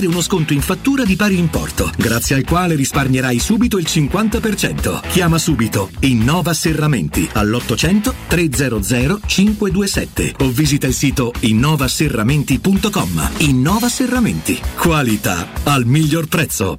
richiedere uno sconto in fattura di pari importo, grazie al quale risparmierai subito il 50%. Chiama subito Innova Serramenti all'800 300 527 o visita il sito innovaserramenti.com. Innova Serramenti. Qualità al miglior prezzo.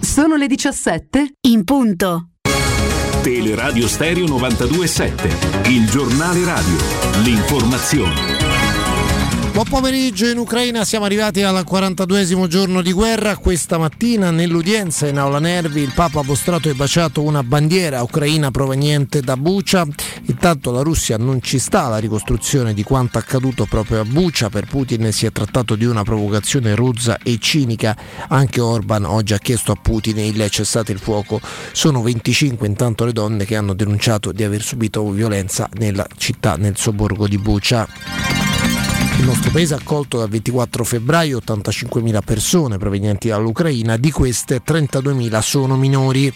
Sono le 17 in punto. Teleradio Stereo 92.7, il giornale radio, l'informazione. Buon pomeriggio. In Ucraina siamo arrivati al 42esimo giorno di guerra. Questa mattina nell'udienza in Aula Nervi il Papa ha mostrato e baciato una bandiera ucraina proveniente da Bucha. Intanto la Russia non ci sta alla ricostruzione di quanto accaduto proprio a Bucha. Per Putin si è trattato di una provocazione rozza e cinica. Anche Orban oggi ha chiesto a Putin il cessate il fuoco. Sono 25 intanto le donne che hanno denunciato di aver subito violenza nella città, nel sobborgo di Bucha. Il nostro paese ha accolto dal 24 febbraio 85.000 persone provenienti dall'Ucraina, di queste 32.000 sono minori.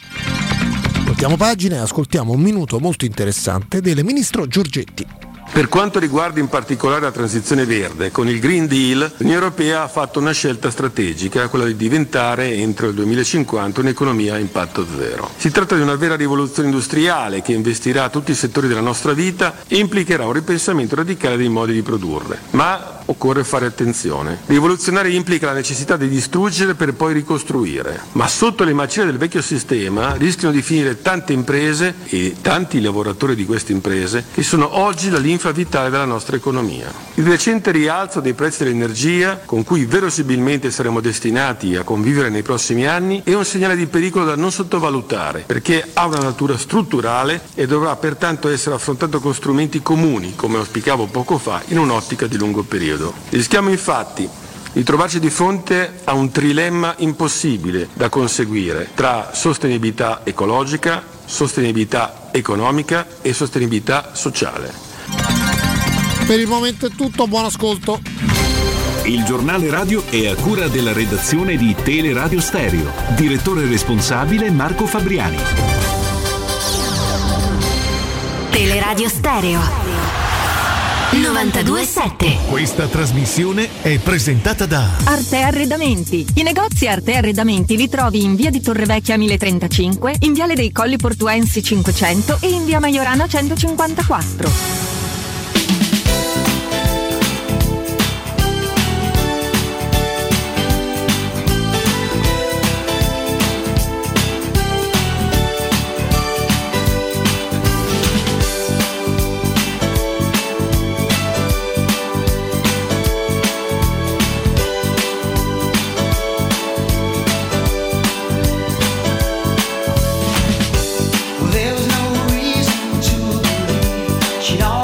Voltiamo pagina e ascoltiamo un minuto molto interessante del ministro Giorgetti. Per quanto riguarda in particolare la transizione verde, con il Green Deal l'Unione Europea ha fatto una scelta strategica, quella di diventare entro il 2050 un'economia a impatto zero. Si tratta di una vera rivoluzione industriale che investirà tutti i settori della nostra vita e implicherà un ripensamento radicale dei modi di produrre. Ma occorre fare attenzione. Rivoluzionare implica la necessità di distruggere per poi ricostruire, ma sotto le macerie del vecchio sistema rischiano di finire tante imprese e tanti lavoratori di queste imprese che sono oggi la linfa vitale della nostra economia. Il recente rialzo dei prezzi dell'energia, con cui verosimilmente saremo destinati a convivere nei prossimi anni, è un segnale di pericolo da non sottovalutare, perché ha una natura strutturale e dovrà pertanto essere affrontato con strumenti comuni, come auspicavo poco fa, in un'ottica di lungo periodo. Rischiamo infatti di trovarci di fronte a un trilemma impossibile da conseguire tra sostenibilità ecologica, sostenibilità economica e sostenibilità sociale. Per il momento è tutto, buon ascolto. Il giornale radio è a cura della redazione di Teleradio Stereo, direttore responsabile Marco Fabriani. Teleradio Stereo 92.7. Questa trasmissione è presentata da Arte Arredamenti. I negozi Arte Arredamenti li trovi in via di Torrevecchia 1035, in viale dei Colli Portuensi 500 e in via Maiorana 154. She don't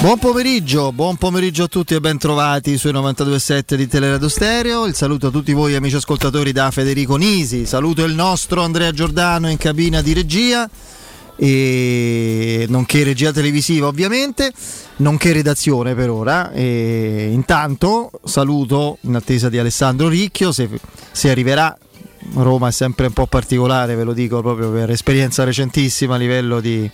Buon pomeriggio a tutti e ben trovati sui 92.7 di Teleradio Stereo. Il saluto a tutti voi amici ascoltatori da Federico Nisi. Saluto il nostro Andrea Giordano in cabina di regia, e nonché regia televisiva ovviamente, nonché redazione per ora. E intanto saluto, in attesa di Alessandro Ricchio, se arriverà. Roma è sempre un po' particolare, ve lo dico proprio per esperienza recentissima, a livello di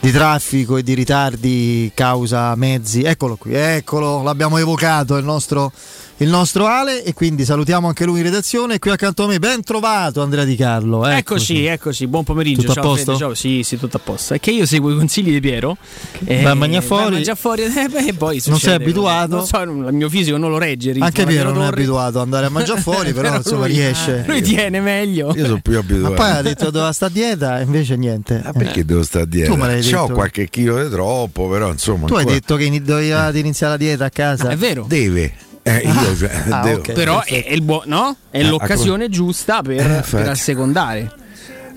traffico e di ritardi causa mezzi. Eccolo qui, eccolo, l'abbiamo evocato il nostro Ale, e quindi salutiamo anche lui in redazione. E qui accanto a me, ben trovato, Andrea Di Carlo. Eccoci, buon pomeriggio. Tutto ciao, a posto? Ciao. Sì, tutto a posto. È che io seguo i consigli di Piero. Mangia fuori. E poi succede, non sei abituato. Non so, il mio fisico non lo regge. Anche Piero non è abituato ad andare a mangiare fuori, però insomma lui riesce. Lui tiene meglio. Io sono più abituato. Ma poi ha detto doveva stare a dieta, invece niente. Ma perché devo stare a dieta? C'ho qualche chilo di troppo, però insomma. Tu hai detto che doveva iniziare la dieta a casa. Ah, è vero. Deve. Io devo. Okay. Però è il no? È l'occasione giusta per assecondare.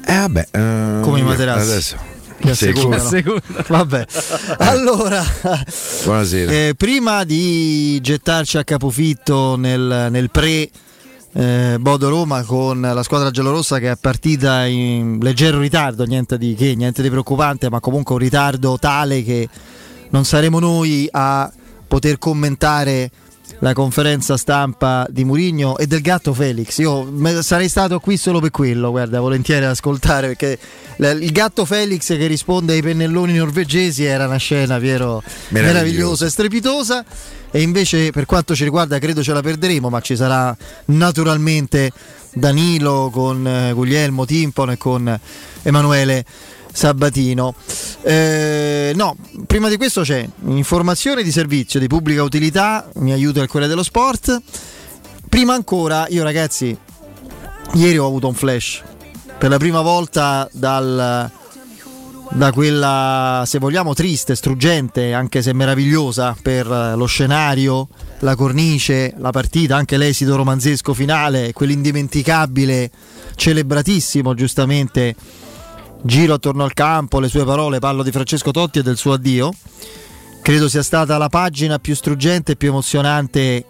Vabbè, come i materassi. Adesso. Vabbè. Allora, buonasera. Prima di gettarci a capofitto nel pre Bodo Roma con la squadra giallorossa, che è partita in leggero ritardo, niente di preoccupante, ma comunque un ritardo tale che non saremo noi a poter commentare la conferenza stampa di Mourinho e del gatto Felix. Io sarei stato qui solo per quello, guarda, volentieri ad ascoltare, perché il gatto Felix che risponde ai pennelloni norvegesi era una scena, Piero, meravigliosa e strepitosa. E invece per quanto ci riguarda credo ce la perderemo, ma ci sarà naturalmente Danilo con Guglielmo Timpano e con Emanuele Sabatino. No, prima di questo c'è informazione di servizio di pubblica utilità, mi aiuta il Corriere dello Sport. Prima ancora, io ragazzi, ieri ho avuto un flash per la prima volta da quella, se vogliamo, triste, struggente, anche se meravigliosa per lo scenario, la cornice, la partita, anche l'esito romanzesco finale, quell'indimenticabile, celebratissimo giustamente giro attorno al campo, le sue parole, parlo di Francesco Totti e del suo addio. Credo sia stata la pagina più struggente e più emozionante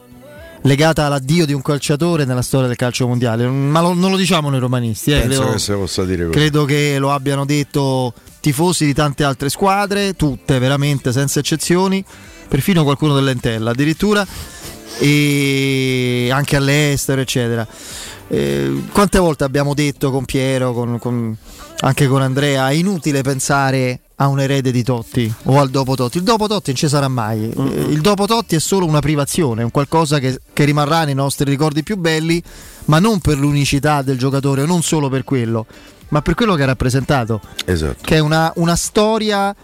legata all'addio di un calciatore nella storia del calcio mondiale, ma non lo diciamo noi romanisti, penso che se possa dire così. Credo che lo abbiano detto tifosi di tante altre squadre, tutte veramente senza eccezioni, perfino qualcuno dell'Entella addirittura, e anche all'estero eccetera. Quante volte abbiamo detto con Piero, anche con Andrea, è inutile pensare a un erede di Totti o al dopo Totti. Il dopo Totti non ci sarà mai. Il dopo Totti è solo una privazione, un qualcosa che rimarrà nei nostri ricordi più belli, ma non per l'unicità del giocatore, non solo per quello, ma per quello che ha rappresentato. Esatto. Che è una storia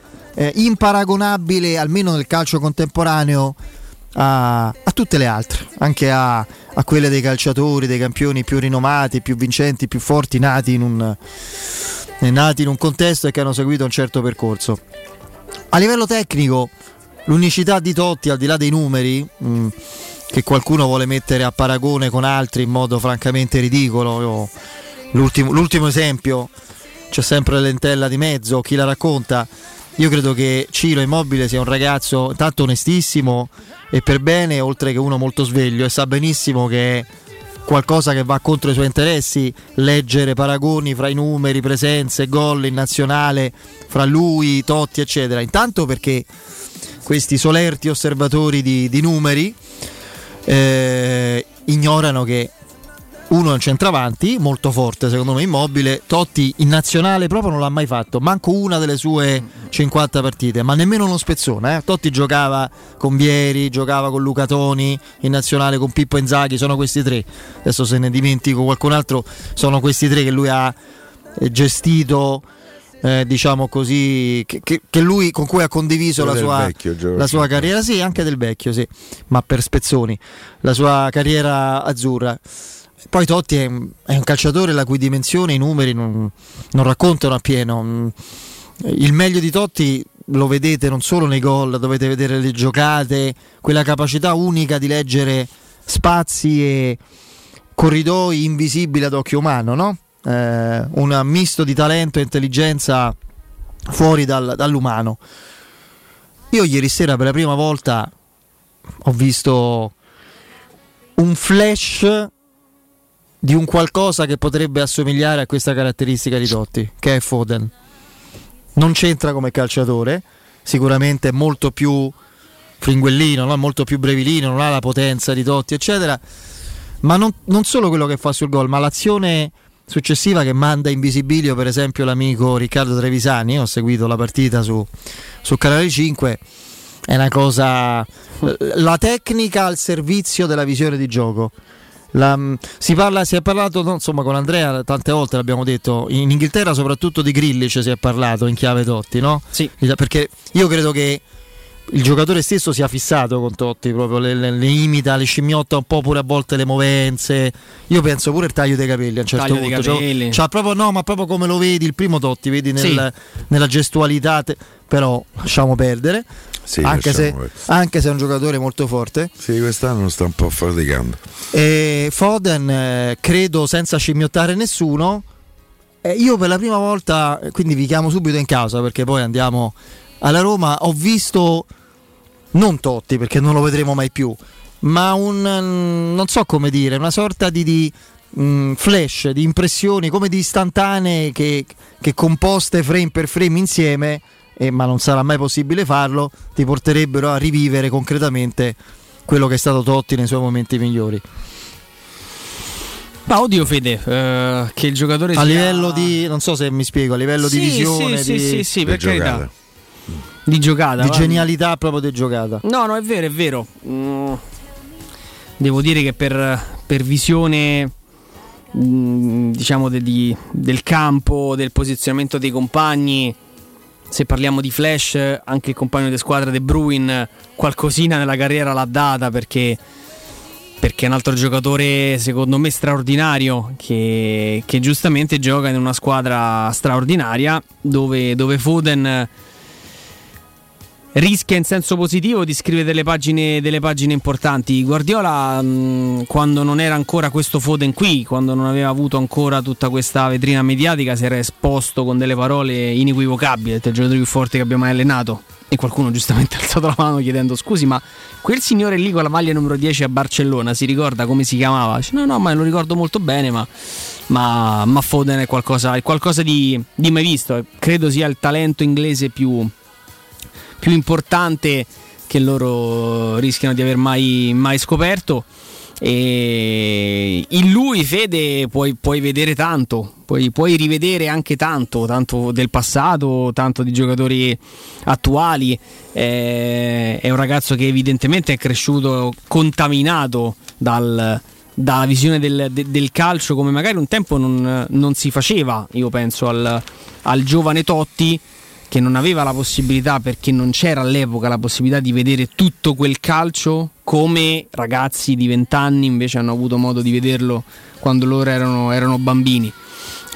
imparagonabile, almeno nel calcio contemporaneo, a tutte le altre, anche a quelle dei calciatori, dei campioni più rinomati, più vincenti, più forti, nati in un contesto e che hanno seguito un certo percorso. A livello tecnico, l'unicità di Totti, al di là dei numeri, che qualcuno vuole mettere a paragone con altri in modo francamente ridicolo. Io, l'ultimo esempio, c'è sempre l'Entella di mezzo, chi la racconta. Io credo che Ciro Immobile sia un ragazzo tanto onestissimo e per bene, oltre che uno molto sveglio, e sa benissimo che è qualcosa che va contro i suoi interessi leggere paragoni fra i numeri, presenze, gol in nazionale fra lui, Totti eccetera, intanto perché questi solerti osservatori di numeri ignorano che uno è un centravanti molto forte, secondo me Immobile. Totti in nazionale proprio non l'ha mai fatto, manco una delle sue 50 partite, ma nemmeno uno spezzone, eh? Totti giocava con Vieri, giocava con Luca Toni in nazionale, con Pippo Inzaghi, sono questi tre. Adesso se ne dimentico qualcun altro, sono questi tre che lui ha gestito, diciamo così, che lui, con cui ha condiviso la sua carriera, sì, anche del Vecchio, sì, ma per spezzoni, la sua carriera azzurra. Poi Totti è un calciatore la cui dimensione i numeri non raccontano appieno. Il meglio di Totti lo vedete non solo nei gol, dovete vedere le giocate, quella capacità unica di leggere spazi e corridoi invisibili ad occhio umano, no? Un misto di talento e intelligenza fuori dall'umano. Io ieri sera per la prima volta ho visto un flash di un qualcosa che potrebbe assomigliare a questa caratteristica di Totti, che è Foden. Non c'entra come calciatore, sicuramente è molto più fringuellino, no? Molto più brevilino, non ha la potenza di Totti, eccetera, ma non solo quello che fa sul gol, ma l'azione successiva che manda in visibilio per esempio l'amico Riccardo Trevisani. Io ho seguito la partita su Canale 5, è una cosa, la tecnica al servizio della visione di gioco. Si è parlato insomma con Andrea tante volte, l'abbiamo detto, in Inghilterra soprattutto di Grealish si è parlato in chiave Totti, no? Sì. Perché io credo che il giocatore stesso sia fissato con Totti, proprio le imita, le scimmiotta un po', pure a volte le movenze. Io penso pure il taglio dei capelli a un certo punto, cioè, proprio, no, ma proprio come lo vedi il primo Totti, vedi nella gestualità però lasciamo perdere. Sì, anche se è un giocatore molto forte. Sì, quest'anno sta un po' faticando. E Foden, credo senza scimmiottare nessuno. Io per la prima volta, quindi vi chiamo subito in casa perché poi andiamo alla Roma, ho visto non Totti perché non lo vedremo mai più, ma non so come dire, una sorta di flash, di impressioni come di istantanee che composte frame per frame insieme, ma non sarà mai possibile farlo, ti porterebbero a rivivere concretamente quello che è stato Totti nei suoi momenti migliori. Ma oddio Fede, che il giocatore a livello di, non so se mi spiego, a livello di visione, sì, per carità, di giocata, di genialità proprio di giocata. No, è vero. Devo dire che per visione, diciamo del campo, del posizionamento dei compagni, se parliamo di flash, anche il compagno di squadra De Bruyne qualcosina nella carriera l'ha data, perché è un altro giocatore secondo me straordinario che giustamente gioca in una squadra straordinaria dove Foden rischia in senso positivo di scrivere delle pagine importanti. Guardiola, quando non era ancora questo Foden qui, quando non aveva avuto ancora tutta questa vetrina mediatica, si era esposto con delle parole inequivocabili, il giocatore più forte che abbia mai allenato, e qualcuno giustamente ha alzato la mano chiedendo scusi, ma quel signore lì con la maglia numero 10 a Barcellona si ricorda come si chiamava? Dice, no, ma lo ricordo molto bene, ma Foden è qualcosa di mai visto, credo sia il talento inglese più importante che loro rischiano di aver mai scoperto. E in lui, Fede, puoi vedere tanto, puoi rivedere anche tanto del passato, tanto di giocatori attuali. È un ragazzo che evidentemente è cresciuto contaminato dalla visione del calcio come magari un tempo non si faceva. Io penso al giovane Totti, che non aveva la possibilità, perché non c'era all'epoca la possibilità di vedere tutto quel calcio come ragazzi di 20 anni invece hanno avuto modo di vederlo quando loro erano bambini.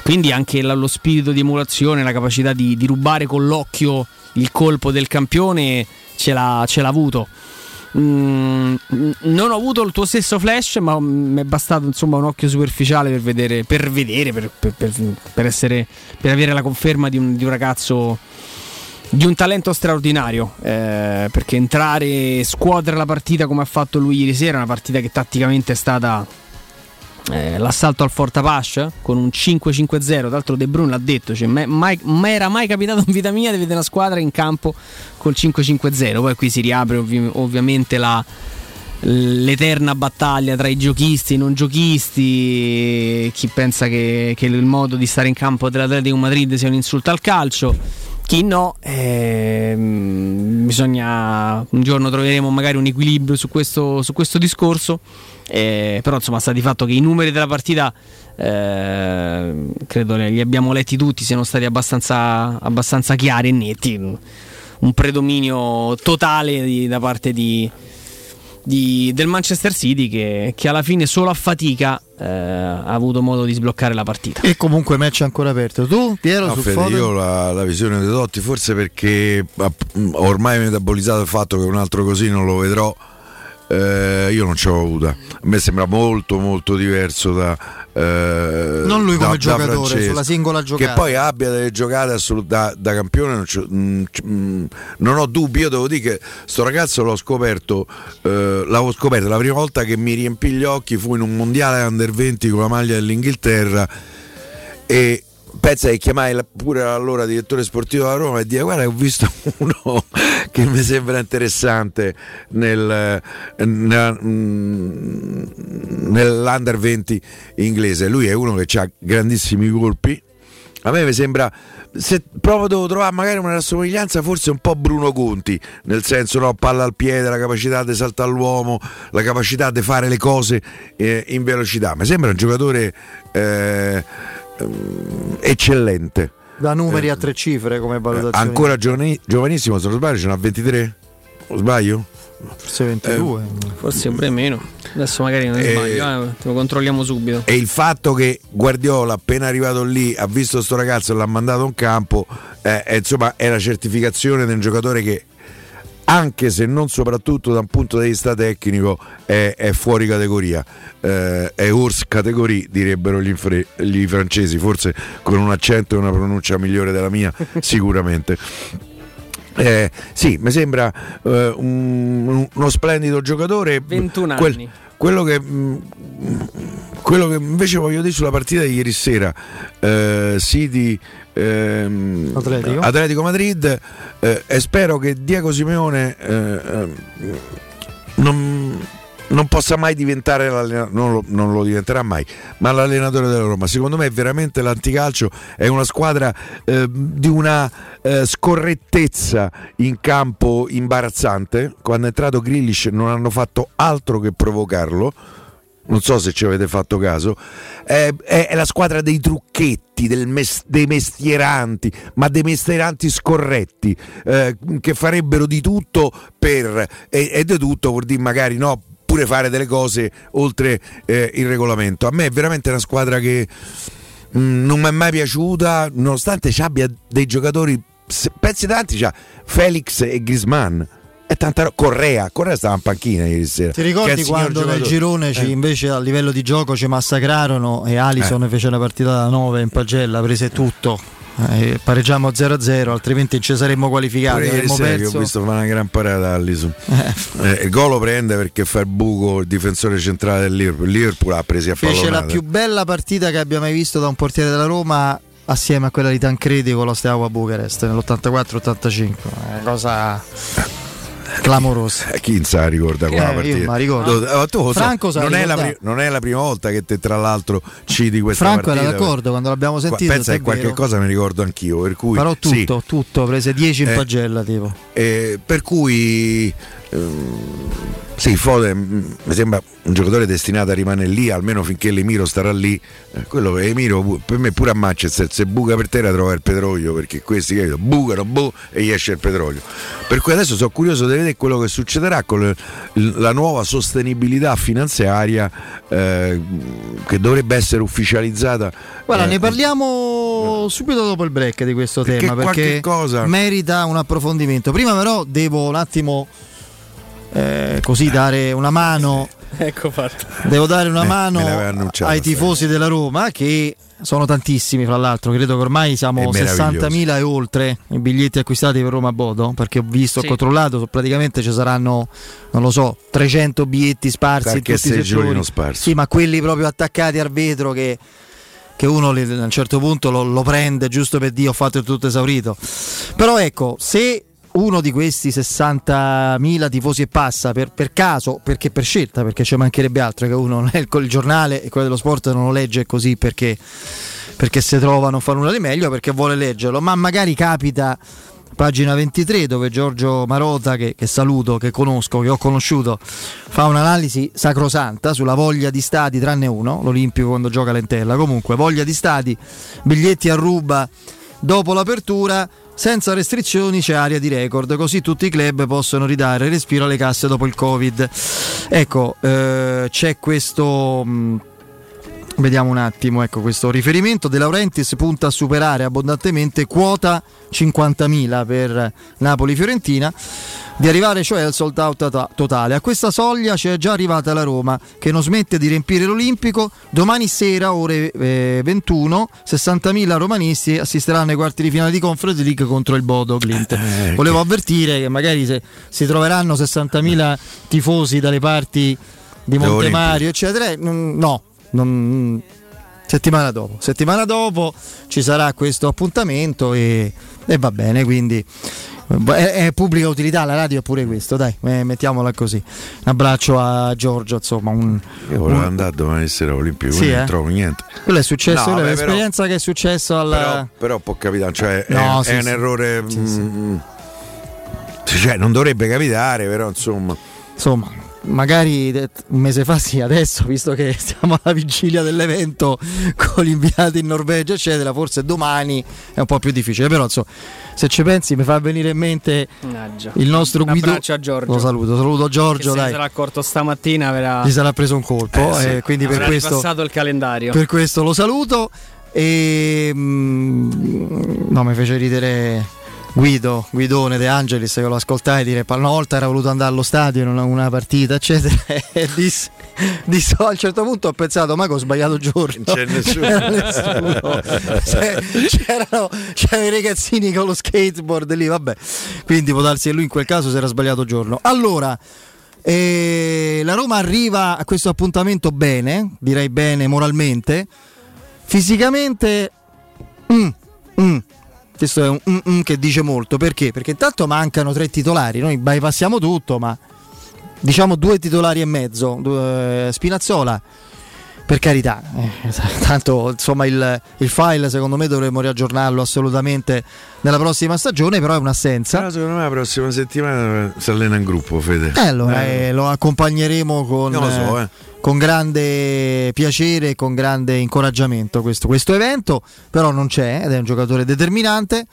Quindi anche lo spirito di emulazione, la capacità di rubare con l'occhio il colpo del campione ce l'ha avuto. Non ho avuto il tuo stesso flash, ma mi è bastato insomma un occhio superficiale per avere la conferma di un ragazzo di un talento straordinario, perché entrare, scuotere la partita come ha fatto lui ieri sera, una partita che tatticamente è stata l'assalto al Fortapash con un 5-5-0, tra l'altro De Bruyne l'ha detto, cioè, ma era mai capitato in vita mia di vedere una squadra in campo col 5-5-0, poi qui si riapre ovviamente l'eterna battaglia tra i giochisti e i non giochisti, chi pensa che il modo di stare in campo dell'Atletico Madrid sia un insulto al calcio, chi no. Bisogna, un giorno troveremo magari un equilibrio su questo discorso, però insomma sta di fatto che i numeri della partita, credo li abbiamo letti tutti, siano stati abbastanza chiari e netti, un predominio totale da parte del Manchester City che alla fine solo a fatica ha avuto modo di sbloccare la partita. E comunque match ancora aperto. Tu Piero, no, su Fede, io la visione dei Totti, forse perché ho ormai metabolizzato il fatto che un altro così non lo vedrò, io non ce l'ho avuta. A me sembra molto molto diverso da non lui come giocatore, Francesco, sulla singola giocata. Che poi abbia delle giocate da campione non ho dubbi. Io devo dire che sto ragazzo l'avevo scoperto la prima volta che mi riempì gli occhi fu in un mondiale under 20 con la maglia dell'Inghilterra, e pensa che chiamai pure allora direttore sportivo della Roma e disse: guarda, ho visto uno che mi sembra interessante nell'Under 20 inglese. Lui è uno che ha grandissimi colpi. A me mi sembra, se proprio devo trovare magari una rassomiglianza, forse un po' Bruno Conti, nel senso, no, palla al piede, la capacità di saltare l'uomo, la capacità di fare le cose in velocità. Mi sembra un giocatore eccellente, da numeri a 3 cifre come valutazione. Ancora giovanissimo, se non sbaglio ce n'ha 23, o sbaglio? Forse 22, forse pure meno. Adesso magari non sbaglio, lo controlliamo subito. E il fatto che Guardiola, appena arrivato lì, ha visto sto ragazzo e l'ha mandato in campo, insomma, è la certificazione di un giocatore che, anche se non soprattutto da un punto di vista tecnico, è fuori categoria, è hors category, direbbero gli francesi, forse con un accento e una pronuncia migliore della mia sicuramente. Sì, mi sembra uno splendido giocatore. 21 anni. Quello che invece voglio dire sulla partita di ieri sera, City Atletico Madrid, e spero che Diego Simeone non possa mai diventare l'allenatore, non lo diventerà mai, ma l'allenatore della Roma. Secondo me è veramente l'anticalcio, è una squadra di una scorrettezza in campo imbarazzante. Quando è entrato Grealish non hanno fatto altro che provocarlo, non so se ci avete fatto caso. È la squadra dei trucchetti, dei mestieranti, ma dei mestieranti scorretti, che farebbero di tutto per, e di tutto vuol dire magari no, pure fare delle cose oltre il regolamento. A me è veramente una squadra che non mi è mai piaciuta, nonostante ci abbia dei giocatori, pezzi tanti, c'ha Felix e Griezmann. E tanta Correa stava in panchina ieri sera. Ti ricordi quando nel girone invece a livello di gioco ci massacrarono e Alisson fece una partita da 9 in pagella, prese tutto, pareggiamo 0-0, altrimenti ci saremmo qualificati. Ieri sera che ho visto fare una gran parata Alisson, il gol lo prende perché fa il buco il difensore centrale del Liverpool. Liverpool ha presi a pallonata. Fece la più bella partita che abbia mai visto da un portiere della Roma, assieme a quella di Tancredi con lo Steaua Bucarest nell'84-85, cosa clamorosa. Chi sa ricorda quella partita? Franco non è la prima volta che te, tra l'altro, citi questa Franco partita. Franco era d'accordo quando l'abbiamo sentito. Pensa che qualche cosa mi ricordo anch'io, per cui farò tutto, sì. Tutto, prese 10 in pagella tipo. Per cui sì, Foden mi sembra un giocatore destinato a rimanere lì, almeno finché l'Emiro starà lì. Quello Emiro per me pure a Manchester, se buca per terra trova il petrolio, perché questi capito, bucano e gli esce il petrolio. Per cui adesso sono curioso di vedere quello che succederà con la nuova sostenibilità finanziaria che dovrebbe essere ufficializzata. Guarda, ne parliamo subito dopo il break di questo tema, perché cosa merita un approfondimento. Prima però devo un attimo così dare una mano, ecco fatto. Devo dare una mano ai tifosi della Roma, che sono tantissimi, fra l'altro. Credo che ormai siamo 60.000 e oltre i biglietti acquistati per Roma Bodo, perché ho visto, sì, ho controllato, praticamente ci saranno, non lo so, 300 biglietti sparsi in tutti i settori. Sì, ma quelli proprio attaccati al vetro che uno a un certo punto lo prende giusto per dire ho fatto il tutto esaurito. Però ecco, se uno di questi 60.000 tifosi e passa per caso, perché per scelta, perché ci mancherebbe altro, che uno non è il giornale e quello dello sport non lo legge così perché se trova non fa nulla di meglio, perché vuole leggerlo, ma magari capita pagina 23 dove Giorgio Marota, che saluto, che conosco, che ho conosciuto, fa un'analisi sacrosanta sulla voglia di stadi, tranne uno, l'Olimpico quando gioca Lentella, comunque voglia di stadi, biglietti a ruba dopo l'apertura. Senza restrizioni c'è area di record, così tutti i club possono ridare respiro alle casse dopo il Covid. Ecco, c'è questo Vediamo un attimo, ecco questo riferimento. De Laurentiis punta a superare abbondantemente quota 50.000 per Napoli-Fiorentina, di arrivare cioè al sold out totale. A questa soglia c'è già arrivata la Roma, che non smette di riempire l'Olimpico. Domani sera ore 21, 60.000 romanisti assisteranno ai quarti di finale di Conference League contro il Bodo Glimt. Volevo avvertire che magari se si troveranno 60.000 tifosi dalle parti di Montemario eccetera, no. Settimana dopo ci sarà questo appuntamento e va bene, quindi è pubblica utilità la radio, è pure questo, dai, mettiamola così. Un abbraccio a Giorgio, insomma, io volevo andare domani sera all'Olimpico, sì, non trovo niente. Quello è successo, no, l'esperienza che è successo al però può capitare, cioè no, è un errore, sì. Cioè non dovrebbe capitare, però insomma magari un mese fa sì, adesso visto che siamo alla vigilia dell'evento con gli inviati in Norvegia eccetera, forse domani è un po' più difficile, però insomma, se ci pensi mi fa venire in mente il nostro Guido. Un abbraccio a Giorgio, lo saluto Giorgio, che se sarà accorto stamattina gli sarà preso un colpo, sì. Quindi avrà ripassato il calendario, per questo lo saluto e no, mi fece ridere Guidone De Angelis, che lo ascoltai dire, una volta era voluto andare allo stadio in una partita eccetera, e disse a un certo punto ho pensato, ma che ho sbagliato giorno, non c'è nessuno, c'erano i ragazzini con lo skateboard lì, vabbè, quindi può darsi che lui in quel caso si era sbagliato giorno. Allora la Roma arriva a questo appuntamento bene, direi bene moralmente, fisicamente questo è un che dice molto, perché intanto mancano 3 titolari, noi bypassiamo tutto, ma diciamo 2 titolari e mezzo, Spinazzola per carità, tanto insomma il file secondo me dovremmo riaggiornarlo assolutamente nella prossima stagione, però è un'assenza. Però secondo me la prossima settimana si allena in gruppo, Fede, allora lo accompagneremo con grande piacere e con grande incoraggiamento questo evento, però non c'è ed è un giocatore determinante,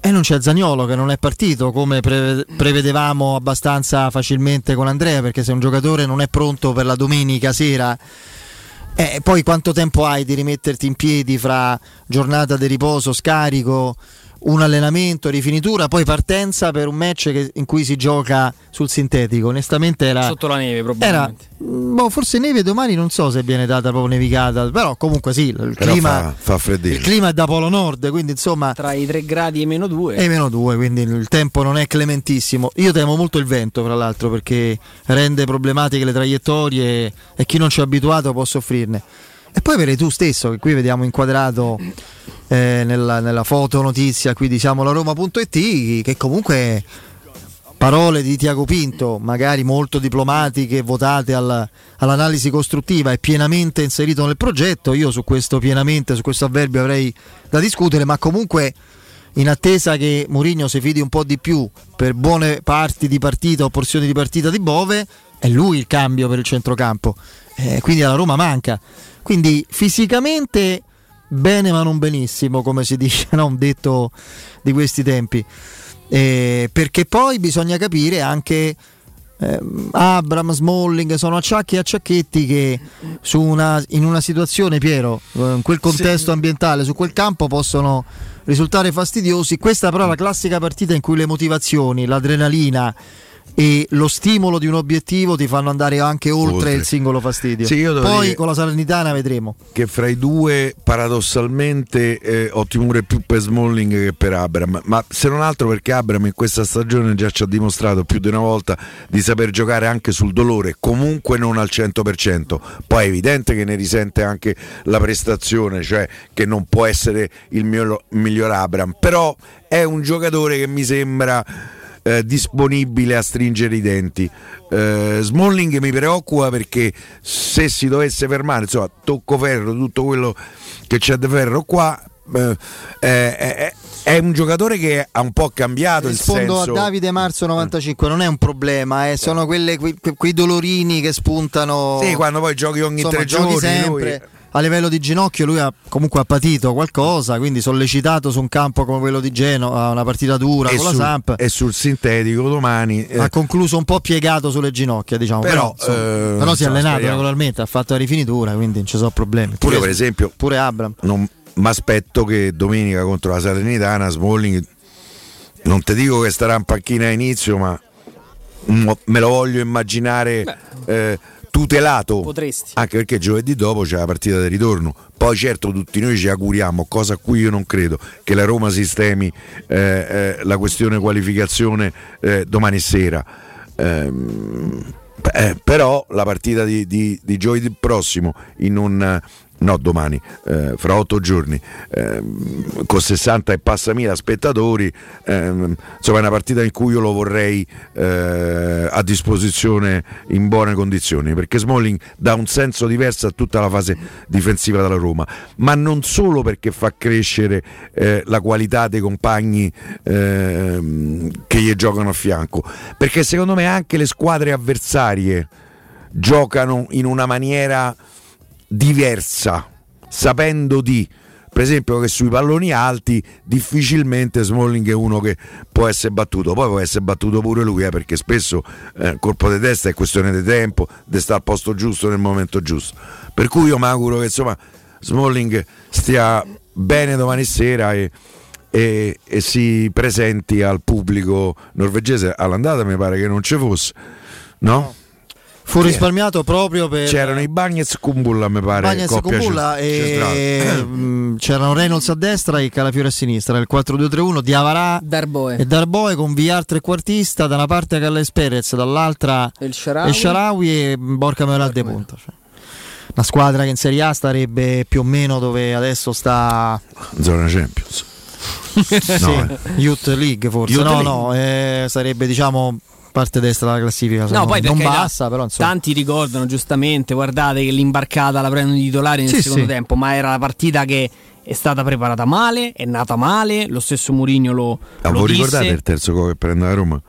e non c'è Zaniolo, che non è partito come prevedevamo abbastanza facilmente con Andrea, perché se un giocatore non è pronto per la domenica sera, poi quanto tempo hai di rimetterti in piedi fra giornata di riposo, scarico, un allenamento, rifinitura, poi partenza per un match in cui si gioca sul sintetico? Onestamente era sotto la neve, probabilmente forse neve domani, non so se viene data proprio nevicata, però comunque sì, però clima fa freddino. Il clima è da polo nord, quindi insomma tra i 3 gradi e -2 quindi il tempo non è clementissimo. Io temo molto il vento, fra l'altro, perché rende problematiche le traiettorie e chi non ci è abituato può soffrirne. E poi per tu stesso, che qui vediamo inquadrato nella foto notizia qui di siamoroma.it, che comunque parole di Tiago Pinto, magari molto diplomatiche, votate all'analisi costruttiva, è pienamente inserito nel progetto. Io su questo avverbio avrei da discutere, ma comunque in attesa che Mourinho si fidi un po' di più per buone parti di partita o porzioni di partita di Bove, è lui il cambio per il centrocampo, quindi alla Roma manca. Quindi fisicamente bene ma non benissimo, come si dice, no? Un detto di questi tempi, perché poi bisogna capire anche Abram, Smalling sono acciacchi e acciacchetti che in una situazione, Piero, in quel contesto ambientale, su quel campo possono risultare fastidiosi. Questa però è la classica partita in cui le motivazioni, l'adrenalina e lo stimolo di un obiettivo ti fanno andare anche oltre il singolo fastidio. Sì, poi con la Salernitana vedremo. Che fra i due paradossalmente ho timore più per Smalling che per Abram, ma se non altro perché Abram in questa stagione già ci ha dimostrato più di una volta di saper giocare anche sul dolore, comunque non al 100%. Poi è evidente che ne risente anche la prestazione, cioè che non può essere il mio miglior Abram, però è un giocatore che mi sembra disponibile a stringere i denti. Smalling mi preoccupa perché se si dovesse fermare, insomma, tocco ferro, tutto quello che c'è di ferro qua, è un giocatore che ha un po' cambiato il senso. Rispondo a Davide Marzo 95, non è un problema, sono quei dolorini che spuntano, sì, quando poi giochi ogni 3 giorni sempre. Lui a livello di ginocchio lui ha comunque patito qualcosa, quindi sollecitato su un campo come quello di Genova, una partita dura e con la Samp e sul sintetico domani ha concluso un po' piegato sulle ginocchia, diciamo, però si è allenato regolarmente, ha fatto la rifinitura, quindi non ci sono problemi. Pure per esempio pure Abram, non mi aspetto che domenica contro la Salernitana Smalling, non ti dico che starà in panchina a inizio, ma me lo voglio immaginare tutelato. Potresti. Anche perché giovedì dopo c'è la partita di ritorno. Poi certo tutti noi ci auguriamo, cosa a cui io non credo, che la Roma sistemi la questione qualificazione domani sera, però la partita di giovedì prossimo in un... no, domani, fra 8 giorni, con 60 e passa mila spettatori, insomma è una partita in cui io lo vorrei a disposizione in buone condizioni, perché Smalling dà un senso diverso a tutta la fase difensiva della Roma, ma non solo perché fa crescere la qualità dei compagni che gli giocano a fianco, perché secondo me anche le squadre avversarie giocano in una maniera diversa, sapendo di, per esempio, che sui palloni alti difficilmente Smalling è uno che può essere battuto, poi può essere battuto pure lui, perché spesso colpo di testa è questione di tempo, di stare al posto giusto nel momento giusto, per cui io mi auguro che insomma Smalling stia bene domani sera e si presenti al pubblico norvegese. All'andata mi pare che non ci fosse, no? Fu risparmiato proprio per... C'erano i Bagnez Kumbulla, mi pare. Bagnez Kumbulla e c'erano Reynolds a destra e Calafiore a sinistra. Nel 4-2-3-1 Diavarà e Darboe con Villar trequartista, da una parte Carles Perez, dall'altra El Shaarawy e Borja Mayoral de Punta. Una squadra che in Serie A starebbe più o meno dove adesso sta... Zona Champions. No, Youth League forse. Youth League. Sarebbe diciamo... parte destra della classifica, no, poi non bassa, però insomma. Tanti ricordano giustamente, guardate che l'imbarcata la prendono i titolari nel secondo tempo, ma era la partita che è stata preparata male, è nata male, lo stesso Mourinho lo disse. Ricordate il terzo gol che prende la Roma?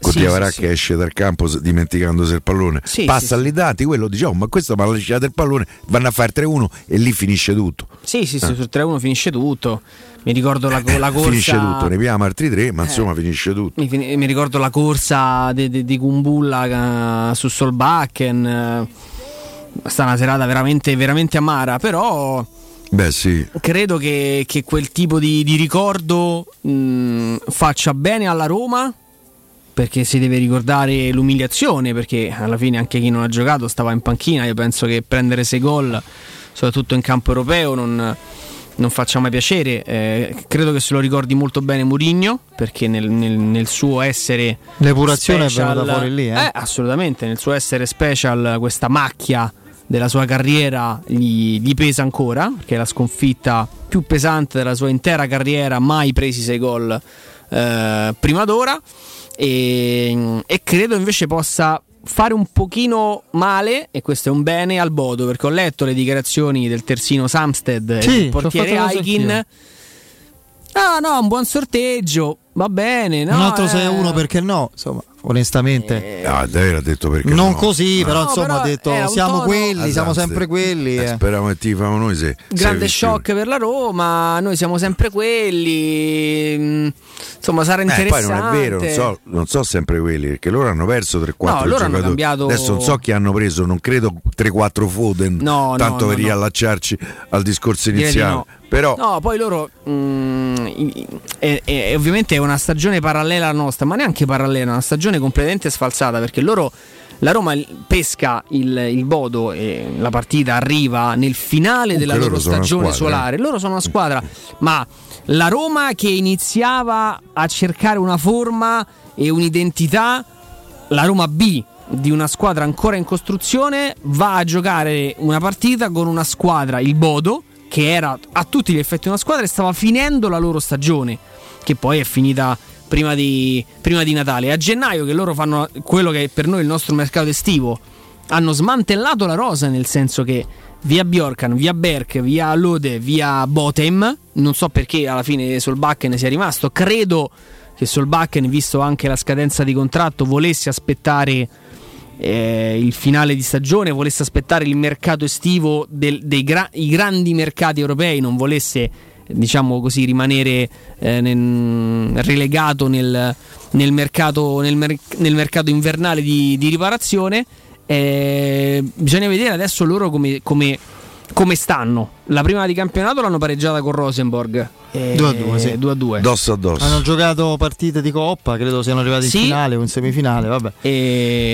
Con Diavarà che esce dal campo dimenticandosi il pallone, passa all'Idati, quello diciamo, ma questo mi ha lasciato il pallone, vanno a fare 3-1 e lì finisce tutto. Sul 3-1 finisce tutto. Mi ricordo la corsa. Finisce tutto, ne abbiamo altri 3, ma insomma finisce tutto. Mi ricordo la corsa di Kumbulla su Solbakken. È stata una serata veramente, veramente amara, però. Beh, sì. Credo che quel tipo di ricordo faccia bene alla Roma, perché si deve ricordare l'umiliazione, perché alla fine anche chi non ha giocato stava in panchina. Io penso che prendere 6 gol, soprattutto in campo europeo, non faccia mai piacere. Credo che se lo ricordi molto bene Mourinho, perché nel suo essere l'epurazione special, è venuta fuori lì, assolutamente, nel suo essere special questa macchia della sua carriera gli pesa ancora, perché è la sconfitta più pesante della sua intera carriera, mai presi 6 gol prima d'ora, e credo invece possa fare un pochino male, e questo è un bene al Bodo, perché ho letto le dichiarazioni del terzino Samsted e del portiere Aikin. Un buon sorteggio, va bene, no, un altro 6-1, perché no, insomma, onestamente Dai, l'ha detto perché non no. Così, no, però insomma, ha detto siamo quelli, siamo sempre quelli, speriamo che ti fanno noi se grande shock per la Roma, noi siamo sempre quelli, insomma sarà interessante. Poi non è vero, non so sempre quelli, perché loro hanno perso 3-4 giocatori, cambiato... adesso non so chi hanno preso, non credo 3-4 Foden, per riallacciarci al discorso iniziale, però no, poi loro ovviamente è una stagione parallela alla nostra, ma neanche parallela, una stagione completamente sfalsata, perché loro, la Roma pesca il Bodo e la partita arriva nel finale della loro stagione solare. Loro sono una squadra, ma la Roma che iniziava a cercare una forma e un'identità, la Roma B di una squadra ancora in costruzione, va a giocare una partita con una squadra, il Bodo, che era a tutti gli effetti una squadra e stava finendo la loro stagione, che poi è finita prima di Natale. A gennaio, che loro fanno quello che per noi è il nostro mercato estivo, hanno smantellato la rosa, nel senso che via Bjorkan, via Berk, via Lode, via Botem, non so perché alla fine Solbakken sia rimasto, credo che Solbakken, visto anche la scadenza di contratto, volesse aspettare il finale di stagione, volesse aspettare il mercato estivo dei grandi mercati europei, non volesse, diciamo così, rimanere relegato nel mercato invernale di riparazione. Bisogna vedere adesso loro come stanno. La prima di campionato l'hanno pareggiata con Rosenborg 2-2, sì. 2-2. Dosso a dosso. Hanno giocato partite di Coppa, credo siano arrivati in finale o in semifinale, vabbè.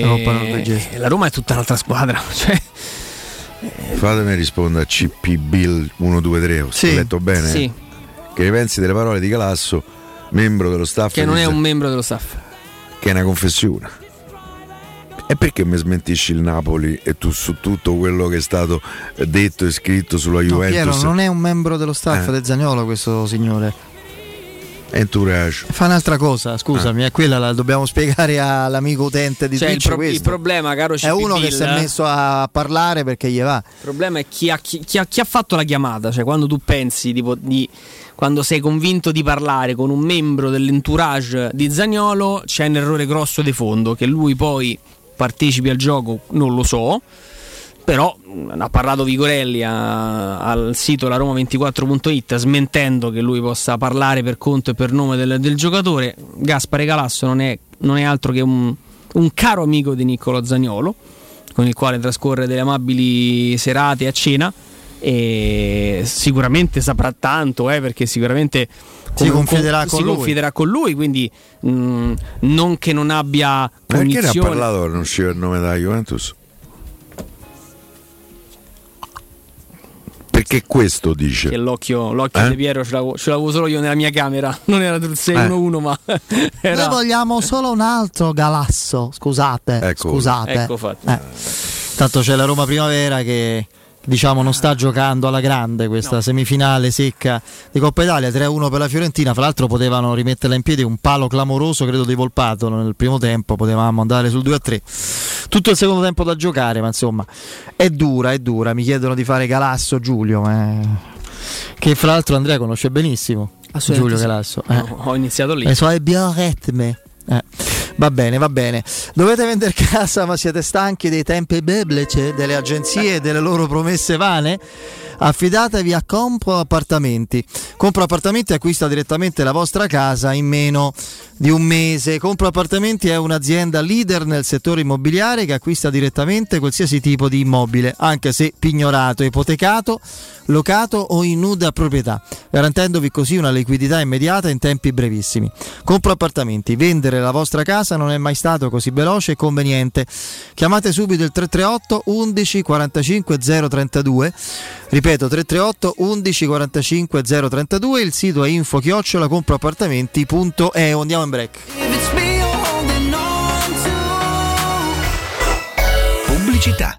La Coppa norvegese. La Roma è tutta un'altra squadra, cioè. Fatemi rispondere a CP Bill 123, ho letto bene? Sì. Che ne pensi delle parole di Galasso, membro dello staff? Che non è un membro dello staff. Che è una confessione. E perché mi smentisci il Napoli e tu su tutto quello che è stato detto e scritto sulla Juventus? Piero, non è un membro dello staff del Zaniolo questo signore. Entourage. Fa un'altra cosa, scusami, è quella la dobbiamo spiegare all'amico utente di Twitch. Il problema, caro CP, è uno che si è messo a parlare perché gli va. Il problema è chi ha fatto la chiamata, cioè quando tu pensi quando sei convinto di parlare con un membro dell'entourage di Zaniolo, c'è un errore grosso di fondo, che lui poi partecipi al gioco non lo so, però ha parlato Vigorelli al sito laroma24.it smentendo che lui possa parlare per conto e per nome del giocatore. Gaspare Galasso non è altro che un caro amico di Niccolò Zaniolo, con il quale trascorre delle amabili serate a cena, e sicuramente saprà tanto perché sicuramente si confiderà con lui, quindi non che non abbia cognizione. Perché ne ha parlato per non uscire il nome della Juventus? Perché questo dice che l'occhio di Piero ce l'avevo solo io nella mia camera, non era del 611 ma era... Noi vogliamo solo un altro Galasso, scusate. Ecco fatto. Tanto c'è la Roma Primavera che diciamo non sta giocando alla grande questa semifinale secca di Coppa Italia, 3-1 per la Fiorentina. Fra l'altro potevano rimetterla in piedi, un palo clamoroso credo di Volpato nel primo tempo, potevamo andare sul 2-3. Tutto il secondo tempo da giocare, ma insomma è dura. Mi chiedono di fare Galasso Giulio, che fra l'altro Andrea conosce benissimo. Giulio Galasso ho iniziato lì, le sue bioretme. Va bene. Dovete vendere casa, ma siete stanchi dei tempi biblici, delle agenzie e delle loro promesse vane? Affidatevi a Compro Appartamenti. Compro Appartamenti acquista direttamente la vostra casa in meno di un mese. Compro Appartamenti è un'azienda leader nel settore immobiliare che acquista direttamente qualsiasi tipo di immobile, anche se pignorato, ipotecato, locato o in nuda proprietà, garantendovi così una liquidità immediata in tempi brevissimi. Compro Appartamenti, vendere la vostra casa non è mai stato così veloce e conveniente. Chiamate subito il 338 11 45 032. Ripeto, 338 11 45 032, il sito è info@comproappartamenti.eu. Andiamo in break. Pubblicità.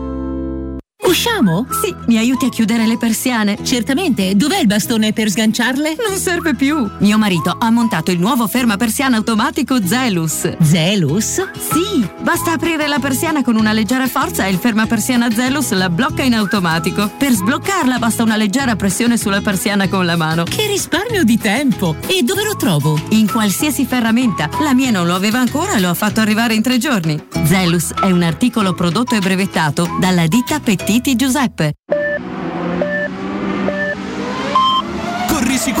Usciamo? Sì, mi aiuti a chiudere le persiane. Certamente, dov'è il bastone per sganciarle? Non serve più. Mio marito ha montato il nuovo ferma persiana automatico Zelus. Zelus? Sì, basta aprire la persiana con una leggera forza e il ferma persiana Zelus la blocca in automatico. Per sbloccarla basta una leggera pressione sulla persiana con la mano. Che risparmio di tempo! E dove lo trovo? In qualsiasi ferramenta. La mia non lo aveva ancora e l'ho fatto arrivare in 3 giorni. Zelus è un articolo prodotto e brevettato dalla ditta Petit Giuseppe. Corri sicuro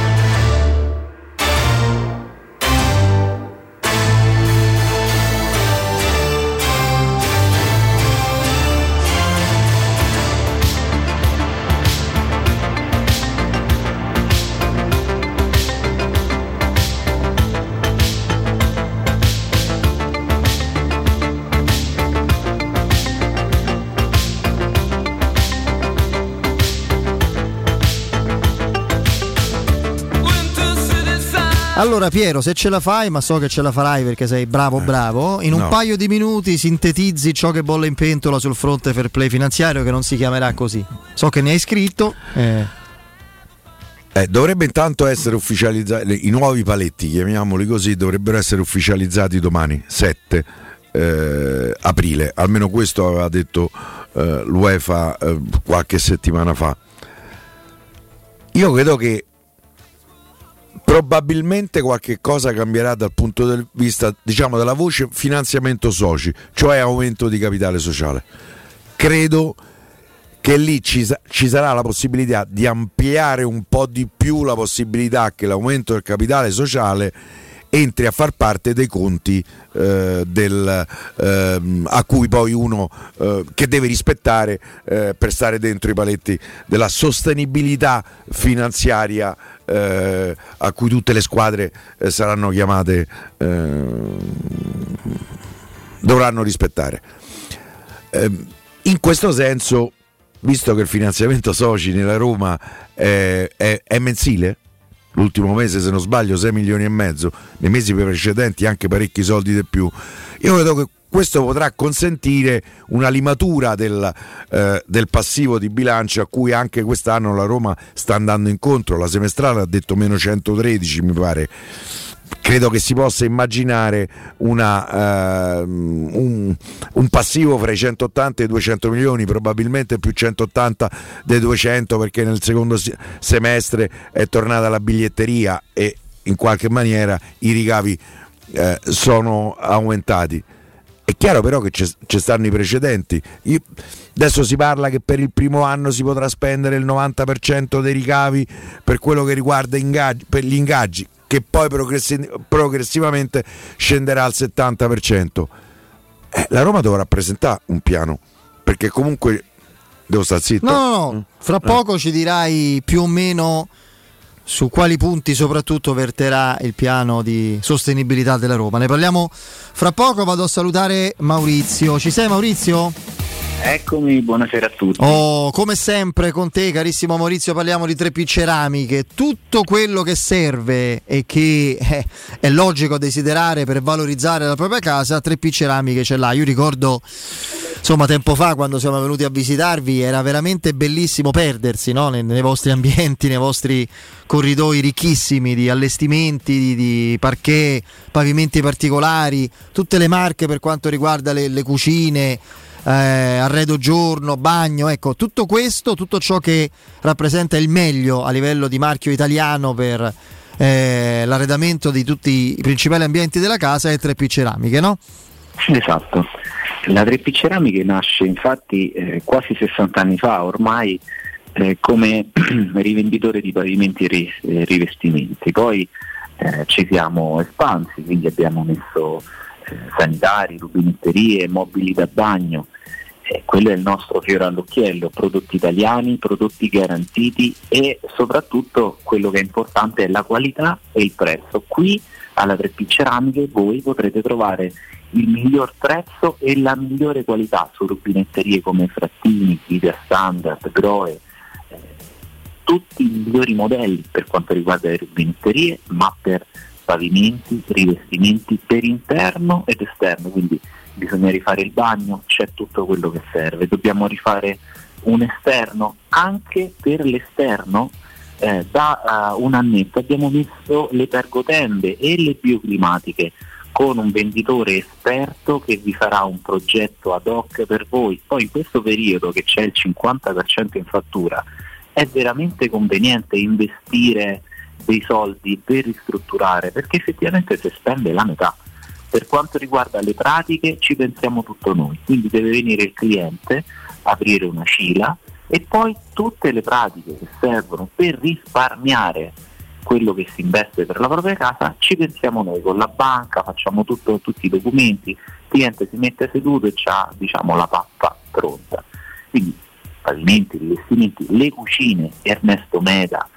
Allora Piero, se ce la fai, ma so che ce la farai perché sei bravo, in un paio di minuti sintetizzi ciò che bolle in pentola sul fronte fair play finanziario, che non si chiamerà così. So che ne hai scritto. Dovrebbe intanto essere ufficializzato, i nuovi paletti, chiamiamoli così, dovrebbero essere ufficializzati domani, 7. aprile, almeno questo aveva detto l'UEFA qualche settimana fa. Io credo che probabilmente qualche cosa cambierà dal punto di vista, diciamo, della voce finanziamento soci, cioè aumento di capitale sociale. Credo che lì ci sarà la possibilità di ampliare un po' di più la possibilità che l'aumento del capitale sociale entri a far parte dei conti a cui poi uno che deve rispettare per stare dentro i paletti della sostenibilità finanziaria a cui tutte le squadre saranno chiamate, dovranno rispettare. In questo senso, visto che il finanziamento soci nella Roma è mensile, l'ultimo mese se non sbaglio 6,5 milioni, nei mesi precedenti anche parecchi soldi di più, io credo che questo potrà consentire una limatura del passivo di bilancio a cui anche quest'anno la Roma sta andando incontro. La semestrale ha detto meno 113 mi pare. Credo che si possa immaginare un passivo fra i 180 e i 200 milioni, probabilmente più 180 dei 200, perché nel secondo semestre è tornata la biglietteria e in qualche maniera i ricavi sono aumentati. È chiaro però che ci stanno i precedenti. Adesso si parla che per il primo anno si potrà spendere il 90% dei ricavi per quello che riguarda per gli ingaggi, che poi progressivamente scenderà al 70%. La Roma dovrà presentare un piano, perché comunque devo stare zitto. No. Fra poco ci dirai più o meno su quali punti soprattutto verterà il piano di sostenibilità della Roma. Ne parliamo fra poco, vado a salutare Maurizio. Ci sei, Maurizio? Eccomi, buonasera a tutti. Come sempre con te, carissimo Maurizio, parliamo di 3P Ceramiche, tutto quello che serve e che è logico desiderare per valorizzare la propria casa. 3P Ceramiche ce l'ha. Io ricordo, insomma, tempo fa quando siamo venuti a visitarvi era veramente bellissimo perdersi, no? Nei vostri ambienti, nei vostri corridoi ricchissimi di allestimenti, di parquet, pavimenti particolari, tutte le marche per quanto riguarda le cucine, arredo giorno, bagno, ecco, tutto questo, tutto ciò che rappresenta il meglio a livello di marchio italiano per l'arredamento di tutti i principali ambienti della casa è 3P Ceramiche, no? Esatto, la 3P Ceramiche nasce infatti quasi 60 anni fa ormai come rivenditore di pavimenti e rivestimenti, poi ci siamo espansi, quindi abbiamo messo sanitari, rubinetterie, mobili da bagno, quello è il nostro fiore all'occhiello, prodotti italiani, prodotti garantiti e soprattutto quello che è importante è la qualità e il prezzo. Qui alla 3P Ceramiche voi potrete trovare il miglior prezzo e la migliore qualità su rubinetterie come Frattini, Giga Standard, Groe, tutti i migliori modelli per quanto riguarda le rubinetterie, ma per pavimenti, rivestimenti per interno ed esterno, quindi bisogna rifare il bagno, c'è tutto quello che serve. Dobbiamo rifare un esterno, anche per l'esterno da un annetto abbiamo messo le pergotende e le bioclimatiche con un venditore esperto che vi farà un progetto ad hoc per voi. Poi in questo periodo che c'è il 50% in fattura è veramente conveniente investire dei soldi per ristrutturare, perché effettivamente si spende la metà. Per quanto riguarda le pratiche ci pensiamo tutto noi, quindi deve venire il cliente, aprire una cila e poi tutte le pratiche che servono per risparmiare quello che si investe per la propria casa ci pensiamo noi con la banca, facciamo tutti i documenti, il cliente si mette seduto e c'ha, diciamo, la pappa pronta. Quindi pavimenti, rivestimenti, le cucine Ernesto Meda,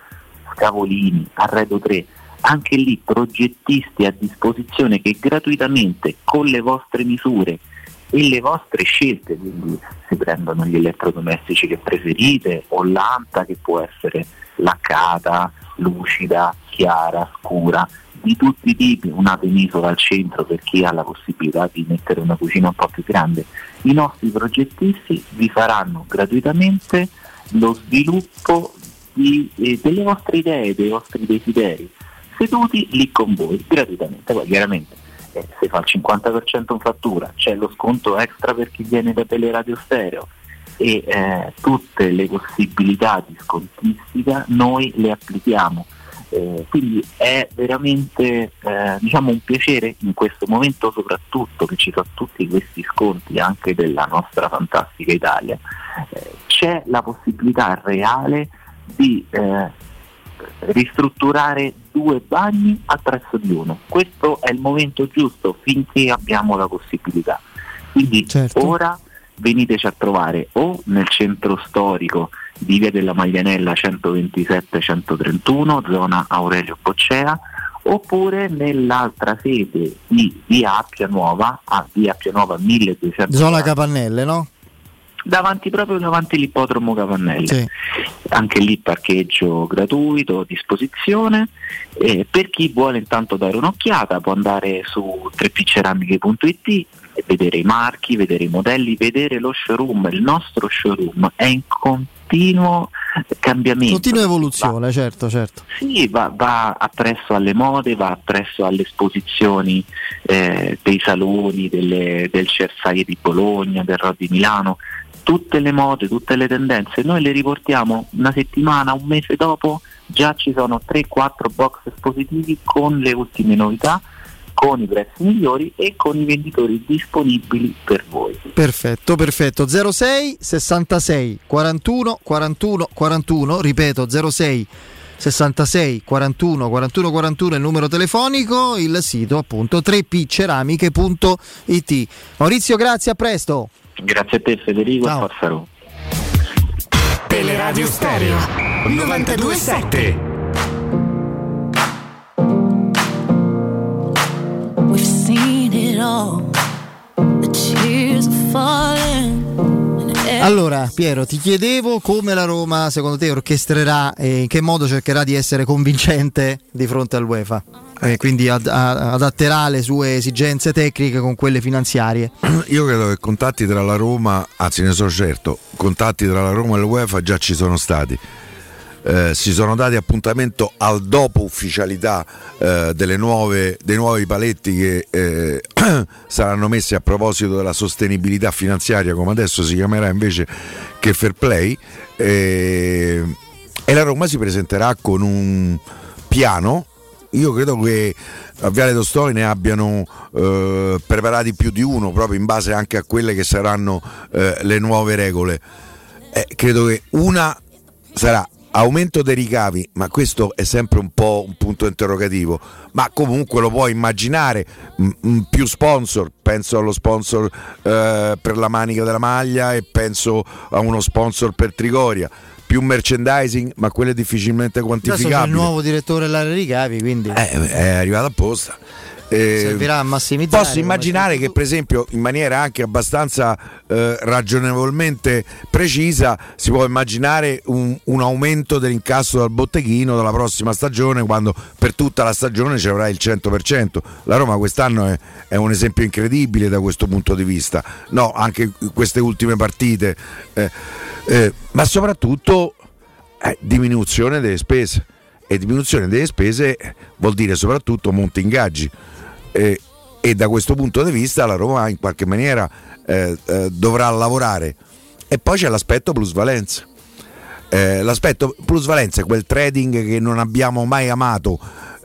Cavolini, Arredo 3, anche lì progettisti a disposizione che gratuitamente con le vostre misure e le vostre scelte, quindi si prendono gli elettrodomestici che preferite o l'anta che può essere laccata, lucida, chiara, scura, di tutti i tipi, una penisola al centro per chi ha la possibilità di mettere una cucina un po' più grande. I nostri progettisti vi faranno gratuitamente lo sviluppo delle vostre idee, dei vostri desideri, seduti lì con voi gratuitamente. Poi chiaramente se fa il 50% in fattura c'è lo sconto extra per chi viene da Teleradio Stereo, e tutte le possibilità di scontistica noi le applichiamo. Quindi è veramente un piacere in questo momento, soprattutto che ci sono tutti questi sconti anche della nostra fantastica Italia. C'è la possibilità reale di ristrutturare 2 bagni a prezzo di 1. Questo è il momento giusto finché abbiamo la possibilità. Quindi Ora veniteci a trovare o nel centro storico di Via della Maglianella 127-131, zona Aurelio Boccea, oppure nell'altra sede di Via Appia Nuova, a Via Appia Nuova 1200, zona Capannelle, no? Proprio davanti all'ippodromo Capannelle, sì. Anche lì parcheggio gratuito a disposizione, per chi vuole intanto dare un'occhiata può andare su trepicceramiche.it e vedere i marchi, vedere i modelli, vedere lo showroom. Il nostro showroom è in continuo cambiamento, continua evoluzione, certo. Sì, va appresso alle mode, va appresso alle esposizioni dei saloni, del Cersaie di Bologna, del Rho di Milano. Tutte le mode, tutte le tendenze noi le riportiamo una settimana, un mese dopo già ci sono 3-4 box espositivi con le ultime novità, con i prezzi migliori e con i venditori disponibili per voi. Perfetto. 06 66 41 41 41, ripeto 06 66 41 41 41 il numero telefonico, il sito appunto 3pceramiche.it. Maurizio, grazie, a presto. Grazie a te Federico, ciao. Passaro. Teleradio Stereo 92.7. Allora Piero, ti chiedevo come la Roma secondo te orchestrerà e in che modo cercherà di essere convincente di fronte all'UEFA, quindi adatterà le sue esigenze tecniche con quelle finanziarie. Io credo che contatti tra la Roma e l'UEFA già ci sono stati. Si sono dati appuntamento al dopo ufficialità dei nuovi paletti che saranno messi a proposito della sostenibilità finanziaria, come adesso si chiamerà invece che fair play, e la Roma si presenterà con un piano. Io credo che a Viale Tolstoi ne abbiano preparati più di uno, proprio in base anche a quelle che saranno le nuove regole. Credo che una sarà aumento dei ricavi, ma questo è sempre un po' un punto interrogativo, ma comunque lo puoi immaginare, più sponsor, penso allo sponsor per la manica della maglia e penso a uno sponsor per Trigoria, più merchandising, ma quello è difficilmente quantificabile. Adesso c'è il nuovo direttore dell'area ricavi, quindi è arrivato apposta. Servirà a massimizzare. Posso immaginare che per esempio in maniera anche abbastanza ragionevolmente precisa si può immaginare un aumento dell'incasso dal botteghino dalla prossima stagione, quando per tutta la stagione ci avrà il 100%. La Roma quest'anno è un esempio incredibile da questo punto di vista, no? Anche queste ultime partite, ma soprattutto diminuzione delle spese, e diminuzione delle spese vuol dire soprattutto monte ingaggi. E da questo punto di vista la Roma in qualche maniera dovrà lavorare. E poi c'è l'aspetto plusvalenza. L'aspetto plusvalenza è quel trading che non abbiamo mai amato,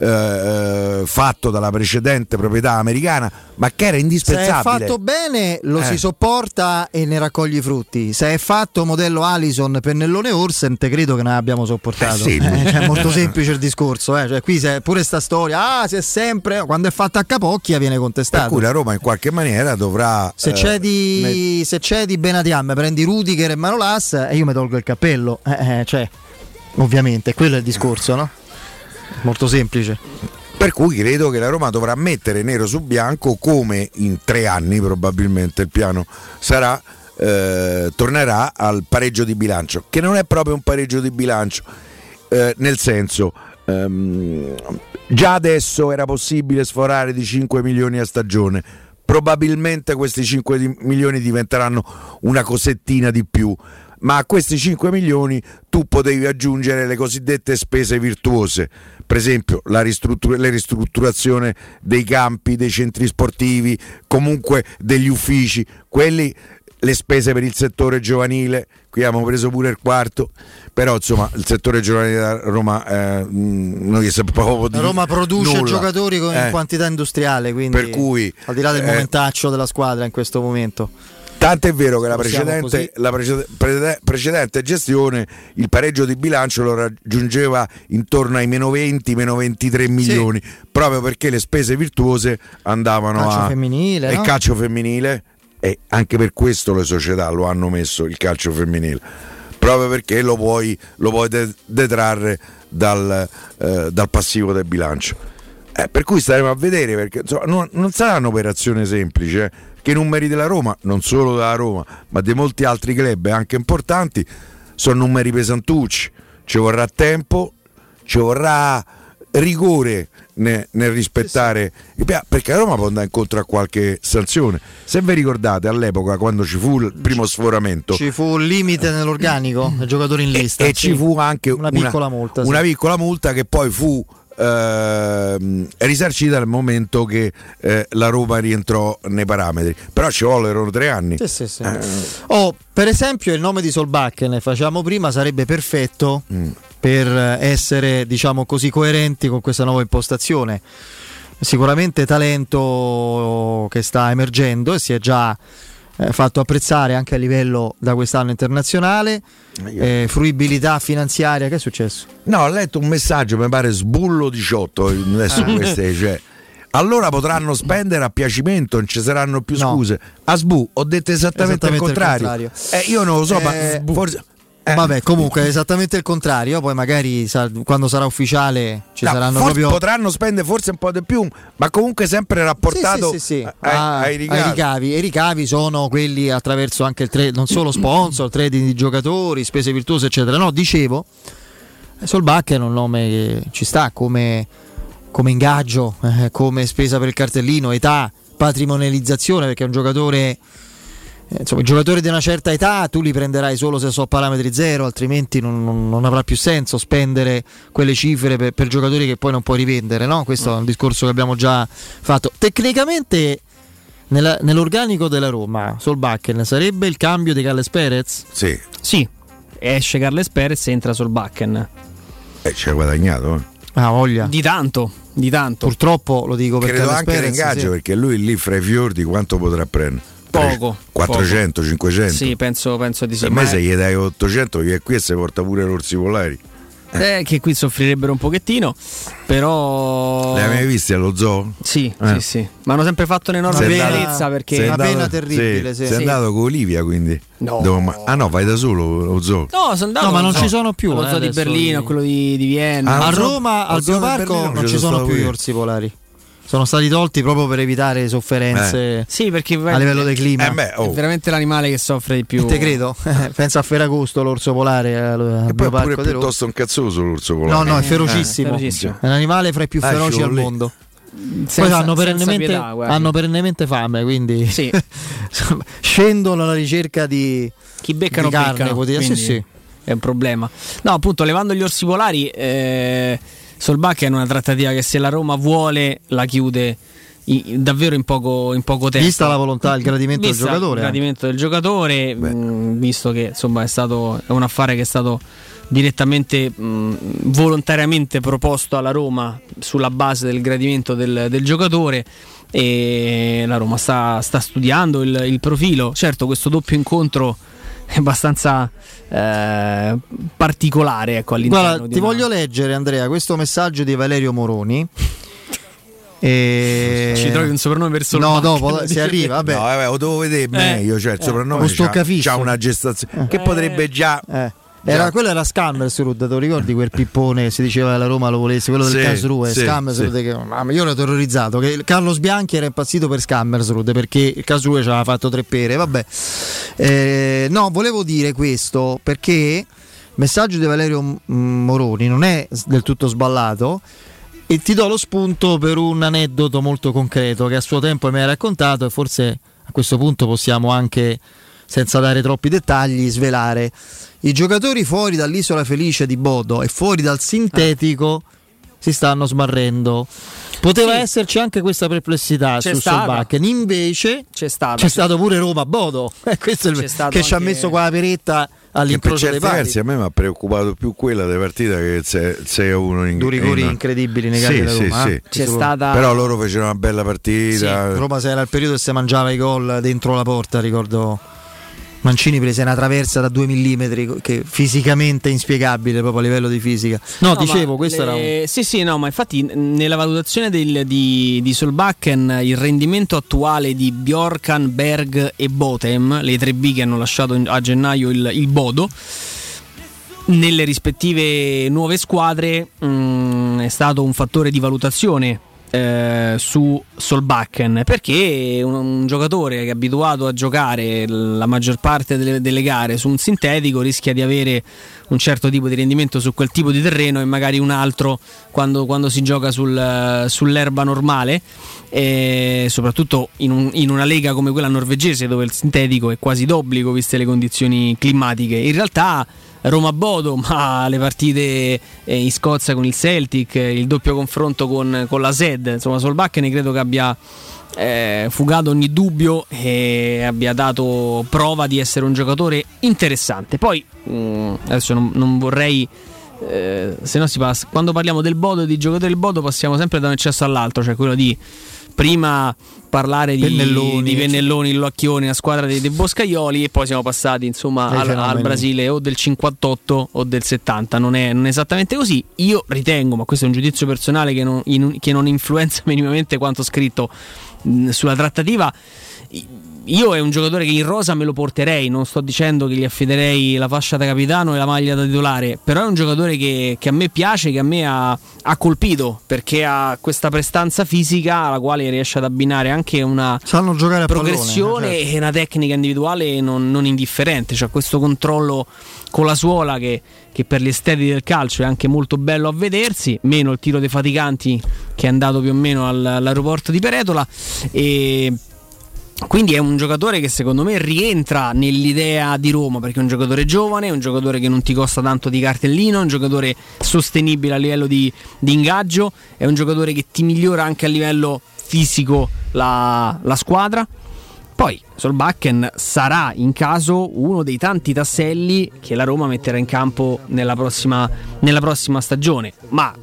fatto dalla precedente proprietà americana, ma che era indispensabile. Se è fatto bene lo si sopporta e ne raccoglie i frutti. Se è fatto modello Alisson, Pennellone, Orsen, te credo che ne abbiamo sopportato. Sì. È molto semplice il discorso, qui c'è pure sta storia, se è sempre, quando è fatta a capocchia viene contestata. Per cui la Roma in qualche maniera dovrà, se c'è di Benatiam prendi Rudiger e Manolas e io mi tolgo il cappello, ovviamente quello è il discorso, no? Molto semplice. Per cui credo che la Roma dovrà mettere nero su bianco come in 3 anni probabilmente il piano sarà, tornerà al pareggio di bilancio, che non è proprio un pareggio di bilancio, nel senso, già adesso era possibile sforare di 5 milioni a stagione, probabilmente questi 5 milioni diventeranno una cosettina di più, ma a questi 5 milioni tu potevi aggiungere le cosiddette spese virtuose, per esempio la ristrutturazione dei campi, dei centri sportivi, comunque degli uffici, quelli, le spese per il settore giovanile, qui abbiamo preso pure il quarto, però insomma il settore giovanile da Roma non gli sappiamo di Roma produce nulla. Giocatori con quantità industriale, quindi per cui, al di là del momentaccio della squadra in questo momento. Tant'è vero che la precedente gestione il pareggio di bilancio lo raggiungeva intorno ai meno 20, meno 23 milioni, sì, proprio perché le spese virtuose andavano calcio femminile, e anche per questo le società lo hanno messo il calcio femminile, proprio perché lo puoi detrarre dal passivo del bilancio. Per cui staremo a vedere, perché insomma, non sarà un'operazione semplice, che i numeri della Roma, non solo della Roma ma di molti altri club anche importanti, sono numeri pesantucci, ci vorrà tempo, ci vorrà rigore nel rispettare, perché la Roma può andare incontro a qualche sanzione. Se vi ricordate all'epoca, quando ci fu il primo sforamento, ci fu un limite nell'organico dei giocatori in lista e ci fu anche una piccola multa che poi fu risarcita dal momento che la Roma rientrò nei parametri, però ci vollero 3 anni. Sì. Per esempio il nome di Solbach, che ne facevamo prima, sarebbe perfetto per essere, diciamo così, coerenti con questa nuova impostazione. Sicuramente talento che sta emergendo e si è già fatto apprezzare anche a livello da quest'anno internazionale, fruibilità finanziaria. Che è successo? No, ho letto un messaggio, mi pare Sbullo 18 adesso queste, cioè, allora potranno spendere a piacimento, non ci saranno più scuse. No. A Sbu ho detto esattamente il contrario. Io non lo so, ma forse... Vabbè, comunque è esattamente il contrario. Poi magari quando sarà ufficiale ci saranno proprio... potranno spendere forse un po' di più, ma comunque sempre rapportato ai ricavi. E i ricavi sono quelli attraverso anche il non solo sponsor, trading di giocatori, spese virtuose, eccetera. No, dicevo, Solbach è un nome che ci sta come ingaggio, come spesa per il cartellino, età, patrimonializzazione, perché è un giocatore... Insomma, i giocatori di una certa età tu li prenderai solo se sono parametri zero, altrimenti non avrà più senso spendere quelle cifre per giocatori che poi non puoi rivendere, no? Questo è un discorso che abbiamo già fatto. Tecnicamente nell'organico della Roma Solbakken sarebbe il cambio di Carles Perez? Sì, esce Carles Perez e entra Solbakken, e ci ha guadagnato voglia di tanto, purtroppo lo dico, perché credo anche l'ingaggio, perché lui lì fra i fiordi quanto potrà prendere? Poco, 400, 500. Sì, penso di sì. Per me se gli dai 800, che qui si porta pure l'Orsi Polari. Che qui soffrirebbero un pochettino, però. Le hai mai viste allo zoo? Sì. Ma hanno sempre fatto un'enorme bellezza, perché è una pena terribile. Sei andato con Olivia, quindi? No. Vai da solo allo zoo? No, sono andato. No, ma non ci sono più. Lo zoo di Berlino, quello di Vienna. A Roma, al Zooparco non ci sono più gli Orsi Polari. Sono stati tolti proprio per evitare sofferenze perché a livello del clima. È veramente l'animale che soffre di più. Te credo. Pensa a Ferragosto, l'orso polare. E poi è piuttosto un cazzoso l'orso polare. No, è ferocissimo. È un animale fra i più feroci al mondo. Poi hanno perennemente fame, quindi scendono alla ricerca di chi beccano, di carne quotidiana. Sì. È un problema. No, appunto, levando gli orsi polari... Solbach è una trattativa che, se la Roma vuole, la chiude davvero in poco tempo. Vista la volontà, il gradimento del giocatore. Visto che insomma è un affare che è stato direttamente volontariamente proposto alla Roma sulla base del gradimento del giocatore, e la Roma sta studiando il profilo. Certo, questo doppio incontro è abbastanza particolare, all'interno. Guarda, voglio leggere, Andrea, questo messaggio di Valerio Moroni. Ci trovi un soprannome per Solbach? No, dopo si arriva. Vabbè, lo devo vedere meglio. Cioè, il soprannome c'ha una gestazione che potrebbe già. Quello era Skammersrud, te lo ricordi quel pippone che si diceva la Roma lo volesse, quello del Karlsruhe, Skammersrud, che io l'ho terrorizzato, che Carlo Sbianchi era impazzito per Skammersrud perché il Karlsruhe ci aveva fatto 3 pere. Volevo dire questo perché il messaggio di Valerio Moroni non è del tutto sballato, e ti do lo spunto per un aneddoto molto concreto che a suo tempo mi hai raccontato, e forse a questo punto possiamo anche senza dare troppi dettagli, svelare i giocatori fuori dall'isola felice di Bodo e fuori dal sintetico. Si stanno smarrendo. Poteva esserci anche questa perplessità su Solbakken, invece c'è stato pure Roma Bodo, questo è il che ci ha messo qua la peretta all'incrocio dei pali. A me mi ha preoccupato più quella della partita che 6-1 in due rigori incredibili nei campi da Roma. Però loro fecero una bella partita. Roma era al periodo che si mangiava i gol dentro la porta, ricordo Mancini prese una traversa da 2 millimetri, che fisicamente è inspiegabile proprio a livello di fisica. Ma infatti nella valutazione di Solbakken il rendimento attuale di Bjorkan, Berg e Boateng, le tre B che hanno lasciato a gennaio il Bodo, nelle rispettive nuove squadre è stato un fattore di valutazione su Solbakken, perché un giocatore che è abituato a giocare la maggior parte delle gare su un sintetico rischia di avere un certo tipo di rendimento su quel tipo di terreno e magari un altro quando si gioca sull'erba normale, soprattutto in una lega come quella norvegese dove il sintetico è quasi d'obbligo viste le condizioni climatiche. In realtà Roma-Bodo, ma le partite in Scozia con il Celtic, il doppio confronto con la SED, insomma Solbakken credo che abbia fugato ogni dubbio e abbia dato prova di essere un giocatore interessante. Poi adesso non vorrei, se no si passa, quando parliamo del Bodo e di giocatori del Bodo passiamo sempre da un eccesso all'altro, cioè quello di prima parlare di Pennelloni, Locchioni, la squadra dei Boscaioli, e poi siamo passati insomma al Brasile o del 58 o del 70. Non è esattamente così. Io ritengo, ma questo è un giudizio personale che non influenza minimamente quanto scritto sulla trattativa, io è un giocatore che in rosa me lo porterei, non sto dicendo che gli affiderei la fascia da capitano e la maglia da titolare, però è un giocatore che a me piace, che a me ha colpito, perché ha questa prestanza fisica alla quale riesce ad abbinare anche una progressione e una tecnica individuale non indifferente, cioè questo controllo con la suola che per gli esteti del calcio è anche molto bello a vedersi, meno il tiro dei faticanti che è andato più o meno all'aeroporto di Peretola. E quindi è un giocatore che secondo me rientra nell'idea di Roma, perché è un giocatore giovane, è un giocatore che non ti costa tanto di cartellino, è un giocatore sostenibile a livello di ingaggio, è un giocatore che ti migliora anche a livello fisico la squadra. Poi Solbakken sarà in caso uno dei tanti tasselli che la Roma metterà in campo nella prossima stagione, ma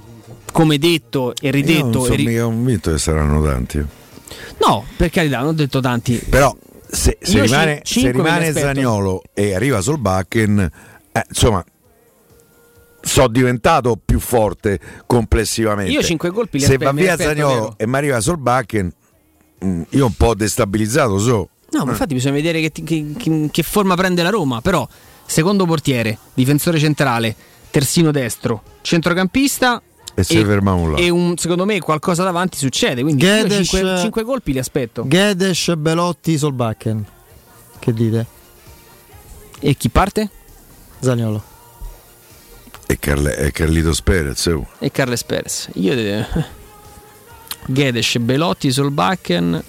come detto e ridetto... Io non sono mica convinto che saranno tanti. No, per carità, non ho detto tanti. Però se rimane Zaniolo e arriva Solbakken, insomma, sono diventato più forte complessivamente. Io 5 colpi li Se va via Zaniolo e mi arriva Solbakken, io un po' destabilizzato so. No, ma infatti bisogna vedere che forma prende la Roma. Però secondo portiere, difensore centrale, terzino destro, centrocampista... E se ferma nulla. Secondo me qualcosa davanti succede. Quindi Guedes, 5 colpi li aspetto. Guedes, Belotti, Solbakken. Che dite? E chi parte? Zaniolo. E Carlitos Perez. E Carles Perez. Io Guedes, Belotti, Solbakken.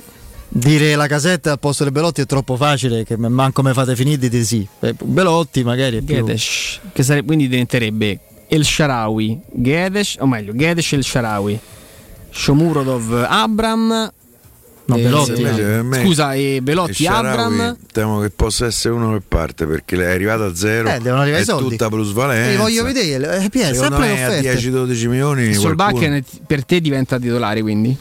Dire la casetta al posto del Belotti è troppo facile, che manco me fate finire, dite sì. Belotti magari è più. Guedes, che sarebbe, quindi diventerebbe El Shaarawy, Guedes El Shaarawy, Shomurodov, Abram, Belotti, Abram. Temo che possa essere uno che parte, perché è arrivato a zero, devono arrivare è i soldi, tutta plusvalenza, voglio vedere sempre le offerte a 10-12 milioni. Solbakken per te diventa titolare, quindi?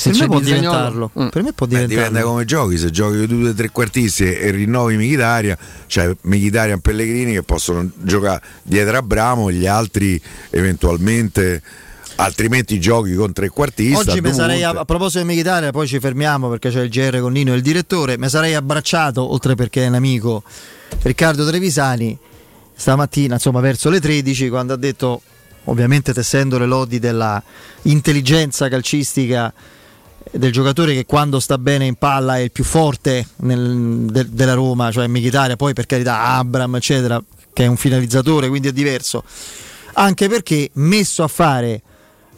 Per me può diventarlo. Dipende come giochi. Se giochi due o tre quartisti e rinnovi Mkhitaryan, cioè Mkhitaryan e Pellegrini che possono giocare dietro a Abramo, gli altri eventualmente, altrimenti giochi con tre quartisti. Oggi mi sarei, a proposito di Mkhitaryan, poi ci fermiamo perché c'è il GR con Nino e il direttore, mi sarei abbracciato, oltre perché è un amico, Riccardo Trevisani stamattina, insomma verso le 13, quando ha detto, ovviamente tessendo le lodi della intelligenza calcistica del giocatore, che quando sta bene in palla è il più forte della Roma, cioè Mkhitaryan, poi per carità Abram eccetera, che è un finalizzatore, quindi è diverso, anche perché messo a fare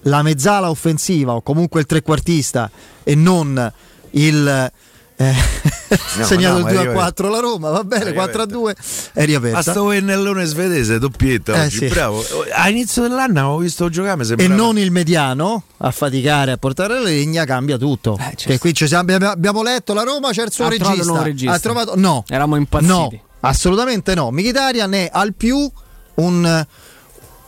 la mezzala offensiva o comunque il trequartista e non il segnato il 2-4 la Roma, va bene, 4-2 è riaperta. A sto pennellone svedese, doppietta oggi, sì. Bravo. A inizio dell'anno avevo visto giocare sembrava... e non il mediano a faticare a portare la legna, cambia tutto. Che qui ci siamo, abbiamo letto la Roma c'è il suo regista. Ha trovato... no, eravamo impazziti. No, assolutamente no. Mkhitaryan è al più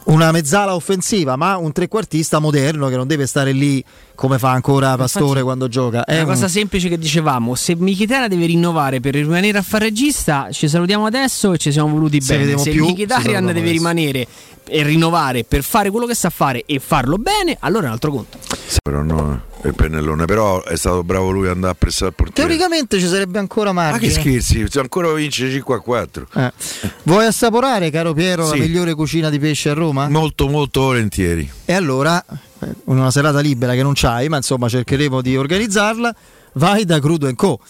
una mezzala offensiva, ma un trequartista moderno che non deve stare lì come fa ancora Pastore. Infatti, quando gioca è una cosa semplice che dicevamo: se Mkhitaryan deve rinnovare per rimanere a fare regista, ci salutiamo adesso e ci siamo voluti bene. Se Mkhitaryan deve rimanere e rinnovare per fare quello che sa fare e farlo bene, allora è un altro conto. Sì, però no, il pennellone, però è stato bravo lui ad andare a pressare il portiere. Teoricamente ci sarebbe ancora margine. Ma che scherzi, ancora vince 5-4. Vuoi assaporare, caro Piero, sì, la migliore cucina di pesce a Roma? Molto molto volentieri. E allora, una serata libera che non c'hai, ma insomma cercheremo di organizzarla. Vai da Crudo & Co,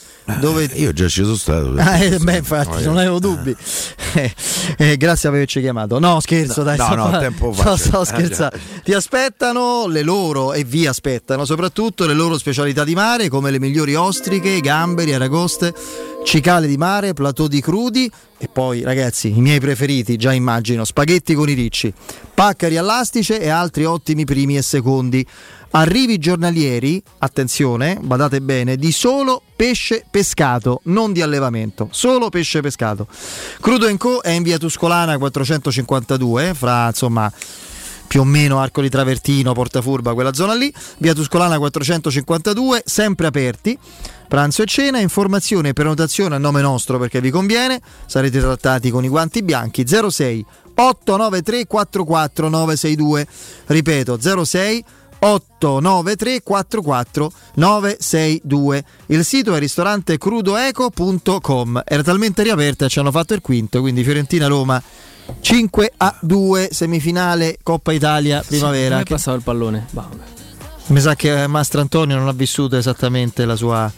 dove io già ci sono stato. Beh, infatti, non avevo dubbi. Grazie per averci chiamato. No, scherzo, no, dai. No, tempo fa. Sto scherzando. Ti aspettano le loro, e vi aspettano soprattutto le loro specialità di mare, come le migliori ostriche, gamberi, aragoste, cicale di mare, platò di crudi. E poi, ragazzi, i miei preferiti, già immagino, spaghetti con i ricci, paccari all'astice e altri ottimi primi e secondi. Arrivi giornalieri, attenzione, badate bene, di solo pesce pescato, non di allevamento, solo pesce pescato. Crudo & Co è in via Tuscolana 452, fra insomma più o meno Arcoli Travertino, Portafurba, quella zona lì, via Tuscolana 452, sempre aperti, pranzo e cena. Informazione e prenotazione a nome nostro, perché vi conviene, sarete trattati con i guanti bianchi. 06 893 44 962, ripeto 06 893 44 962. Il sito è ristoranteCrudoEco.com. era talmente riaperta, ci hanno fatto il quinto, quindi Fiorentina-Roma 5-2, semifinale Coppa Italia primavera. Sì, che passava il pallone. Mi sa che Mastrantonio non ha vissuto esattamente la sua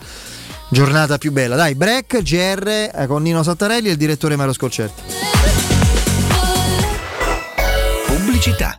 giornata più bella. Dai, break GR con Nino Santarelli e il direttore Mario Sconcerti. Pubblicità.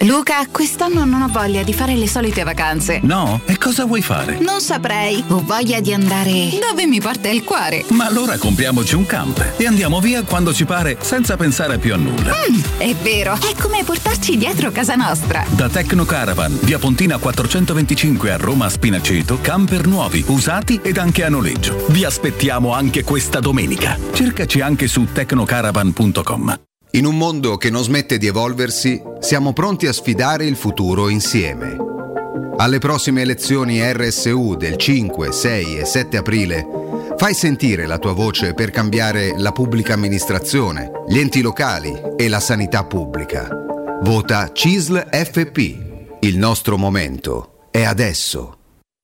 Luca, quest'anno non ho voglia di fare le solite vacanze. No? E cosa vuoi fare? Non saprei. Ho voglia di andare dove mi porta il cuore. Ma allora compriamoci un camper e andiamo via quando ci pare, senza pensare più a nulla. È vero, è come portarci dietro casa nostra. Da Tecno Caravan, via Pontina 425 a Roma a Spinaceto, camper nuovi, usati ed anche a noleggio. Vi aspettiamo anche questa domenica. Cercaci anche su tecnocaravan.com. In un mondo che non smette di evolversi, siamo pronti a sfidare il futuro insieme. Alle prossime elezioni RSU del 5, 6 e 7 aprile, fai sentire la tua voce per cambiare la pubblica amministrazione, gli enti locali e la sanità pubblica. Vota CISL FP. Il nostro momento è adesso.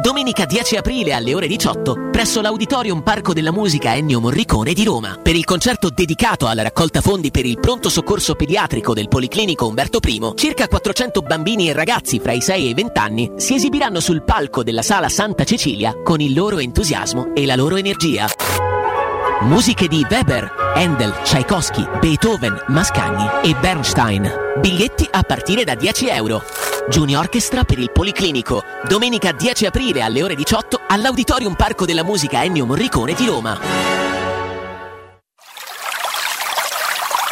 Domenica 10 aprile alle ore 18 presso l'Auditorium Parco della Musica Ennio Morricone di Roma per il concerto dedicato alla raccolta fondi per il pronto soccorso pediatrico del Policlinico Umberto I. Circa 400 bambini e ragazzi fra i 6 e i 20 anni si esibiranno sul palco della Sala Santa Cecilia con il loro entusiasmo e la loro energia. Musiche di Weber, Handel, Tchaikovsky, Beethoven, Mascagni e Bernstein. Biglietti a partire da €10. Junior Orchestra per il Policlinico, domenica 10 aprile alle ore 18 all'Auditorium Parco della Musica Ennio Morricone di Roma.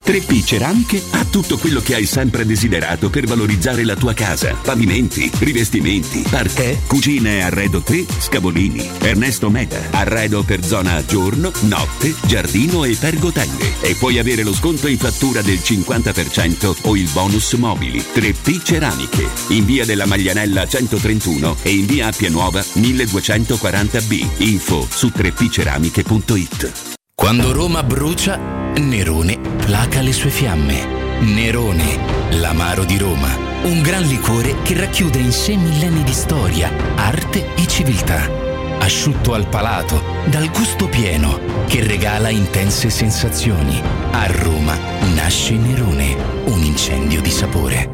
3P Ceramiche ha tutto quello che hai sempre desiderato per valorizzare la tua casa. Pavimenti, rivestimenti, parquet, cucina e arredo 3, Scavolini, Ernesto Meda. Arredo per zona giorno, notte, giardino e pergotende. E puoi avere lo sconto in fattura del 50% o il bonus mobili. 3P Ceramiche, in via della Maglianella 131 e in via Appia Nuova 1240B. Info su 3pceramiche.it. Quando Roma brucia, Nerone placa le sue fiamme. Nerone, l'amaro di Roma. Un gran liquore che racchiude in sé millenni di storia, arte e civiltà. Asciutto al palato, dal gusto pieno, che regala intense sensazioni. A Roma nasce Nerone, un incendio di sapore.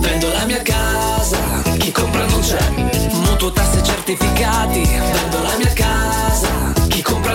Vendo la mia casa, chi compra non c'è. Mutuo, tasse, certificati. Vendo la mia casa, chi compra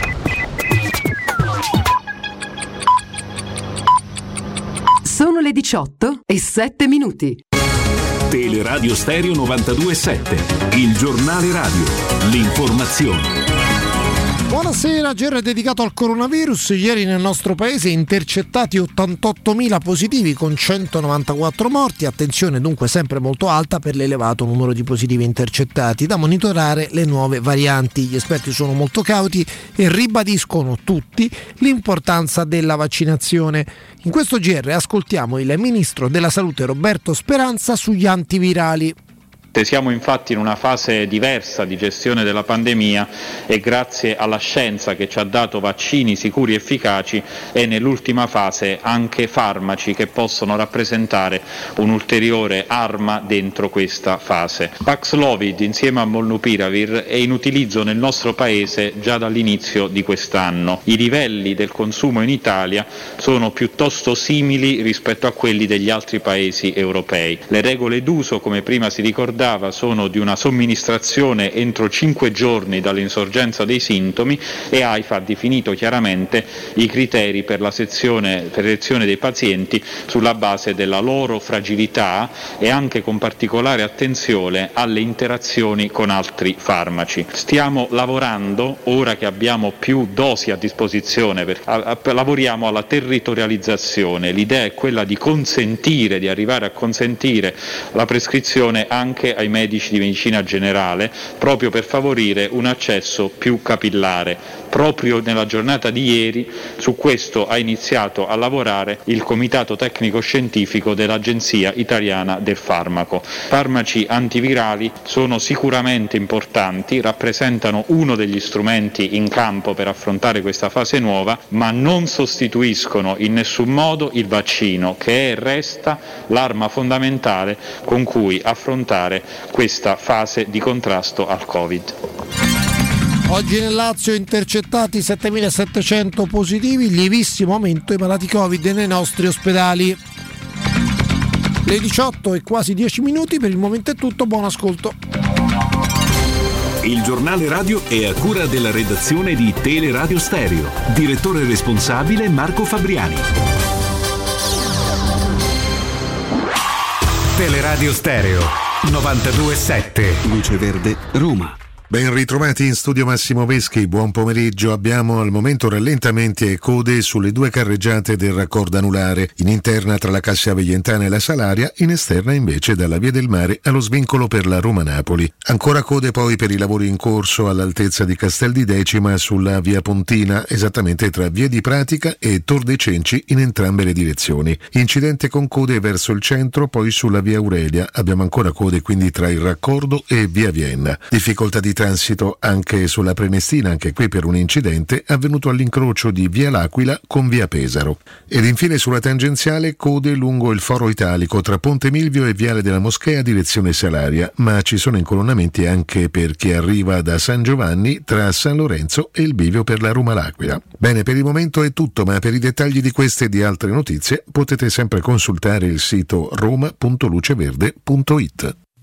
Sono le 18:07. Teleradio Stereo 92.7, il giornale radio, l'informazione. Buonasera, GR dedicato al coronavirus. Ieri nel nostro paese intercettati 88.000 positivi con 194 morti. Attenzione dunque sempre molto alta per l'elevato numero di positivi intercettati. Da monitorare le nuove varianti. Gli esperti sono molto cauti e ribadiscono tutti l'importanza della vaccinazione. In questo GR ascoltiamo il ministro della Salute Roberto Speranza sugli antivirali. Siamo infatti in una fase diversa di gestione della pandemia e grazie alla scienza che ci ha dato vaccini sicuri e efficaci e nell'ultima fase anche farmaci che possono rappresentare un'ulteriore arma dentro questa fase. Paxlovid insieme a Molnupiravir è in utilizzo nel nostro paese già dall'inizio di quest'anno. I livelli del consumo in Italia sono piuttosto simili rispetto a quelli degli altri paesi europei. Le regole d'uso, come prima si ricordava, ricordava sono di una somministrazione entro 5 giorni dall'insorgenza dei sintomi, e AIFA ha definito chiaramente i criteri per la selezione dei pazienti sulla base della loro fragilità e anche con particolare attenzione alle interazioni con altri farmaci. Stiamo lavorando, ora che abbiamo più dosi a disposizione, lavoriamo alla territorializzazione. L'idea è quella di consentire, di arrivare a consentire la prescrizione anche ai medici di medicina generale, proprio per favorire un accesso più capillare. Proprio nella giornata di ieri su questo ha iniziato a lavorare il Comitato Tecnico Scientifico dell'Agenzia Italiana del Farmaco. Farmaci antivirali sono sicuramente importanti, rappresentano uno degli strumenti in campo per affrontare questa fase nuova, ma non sostituiscono in nessun modo il vaccino, che è e resta l'arma fondamentale con cui affrontare questa fase di contrasto al Covid. Oggi nel Lazio intercettati 7.700 positivi, lievissimo aumento i malati Covid nei nostri ospedali. Le 18 e quasi 10 minuti, per il momento è tutto, buon ascolto. Il giornale radio è a cura della redazione di Teleradio Stereo. Direttore responsabile Marco Fabriani. Teleradio Stereo 92.7. Luce Verde, Roma. Ben ritrovati in studio Massimo Veschi, buon pomeriggio. Abbiamo al momento rallentamenti e code sulle due carreggiate del raccordo anulare, in interna tra la Cassia Veientana e la Salaria, in esterna invece dalla Via del Mare allo svincolo per la Roma-Napoli. Ancora code poi per i lavori in corso all'altezza di Castel di Decima sulla Via Pontina, esattamente tra Via di Pratica e Tor dei Cenci in entrambe le direzioni. Incidente con code verso il centro, poi sulla Via Aurelia abbiamo ancora code quindi tra il raccordo e Via Vienna. Difficoltà di transito anche sulla Prenestina, anche qui per un incidente avvenuto all'incrocio di Via L'Aquila con Via Pesaro. Ed infine sulla tangenziale code lungo il Foro Italico tra Ponte Milvio e Viale della Moschea direzione Salaria, ma ci sono incolonnamenti anche per chi arriva da San Giovanni tra San Lorenzo e il bivio per la Roma L'Aquila. Bene, per il momento è tutto, ma per i dettagli di queste e di altre notizie potete sempre consultare il sito roma.luceverde.it.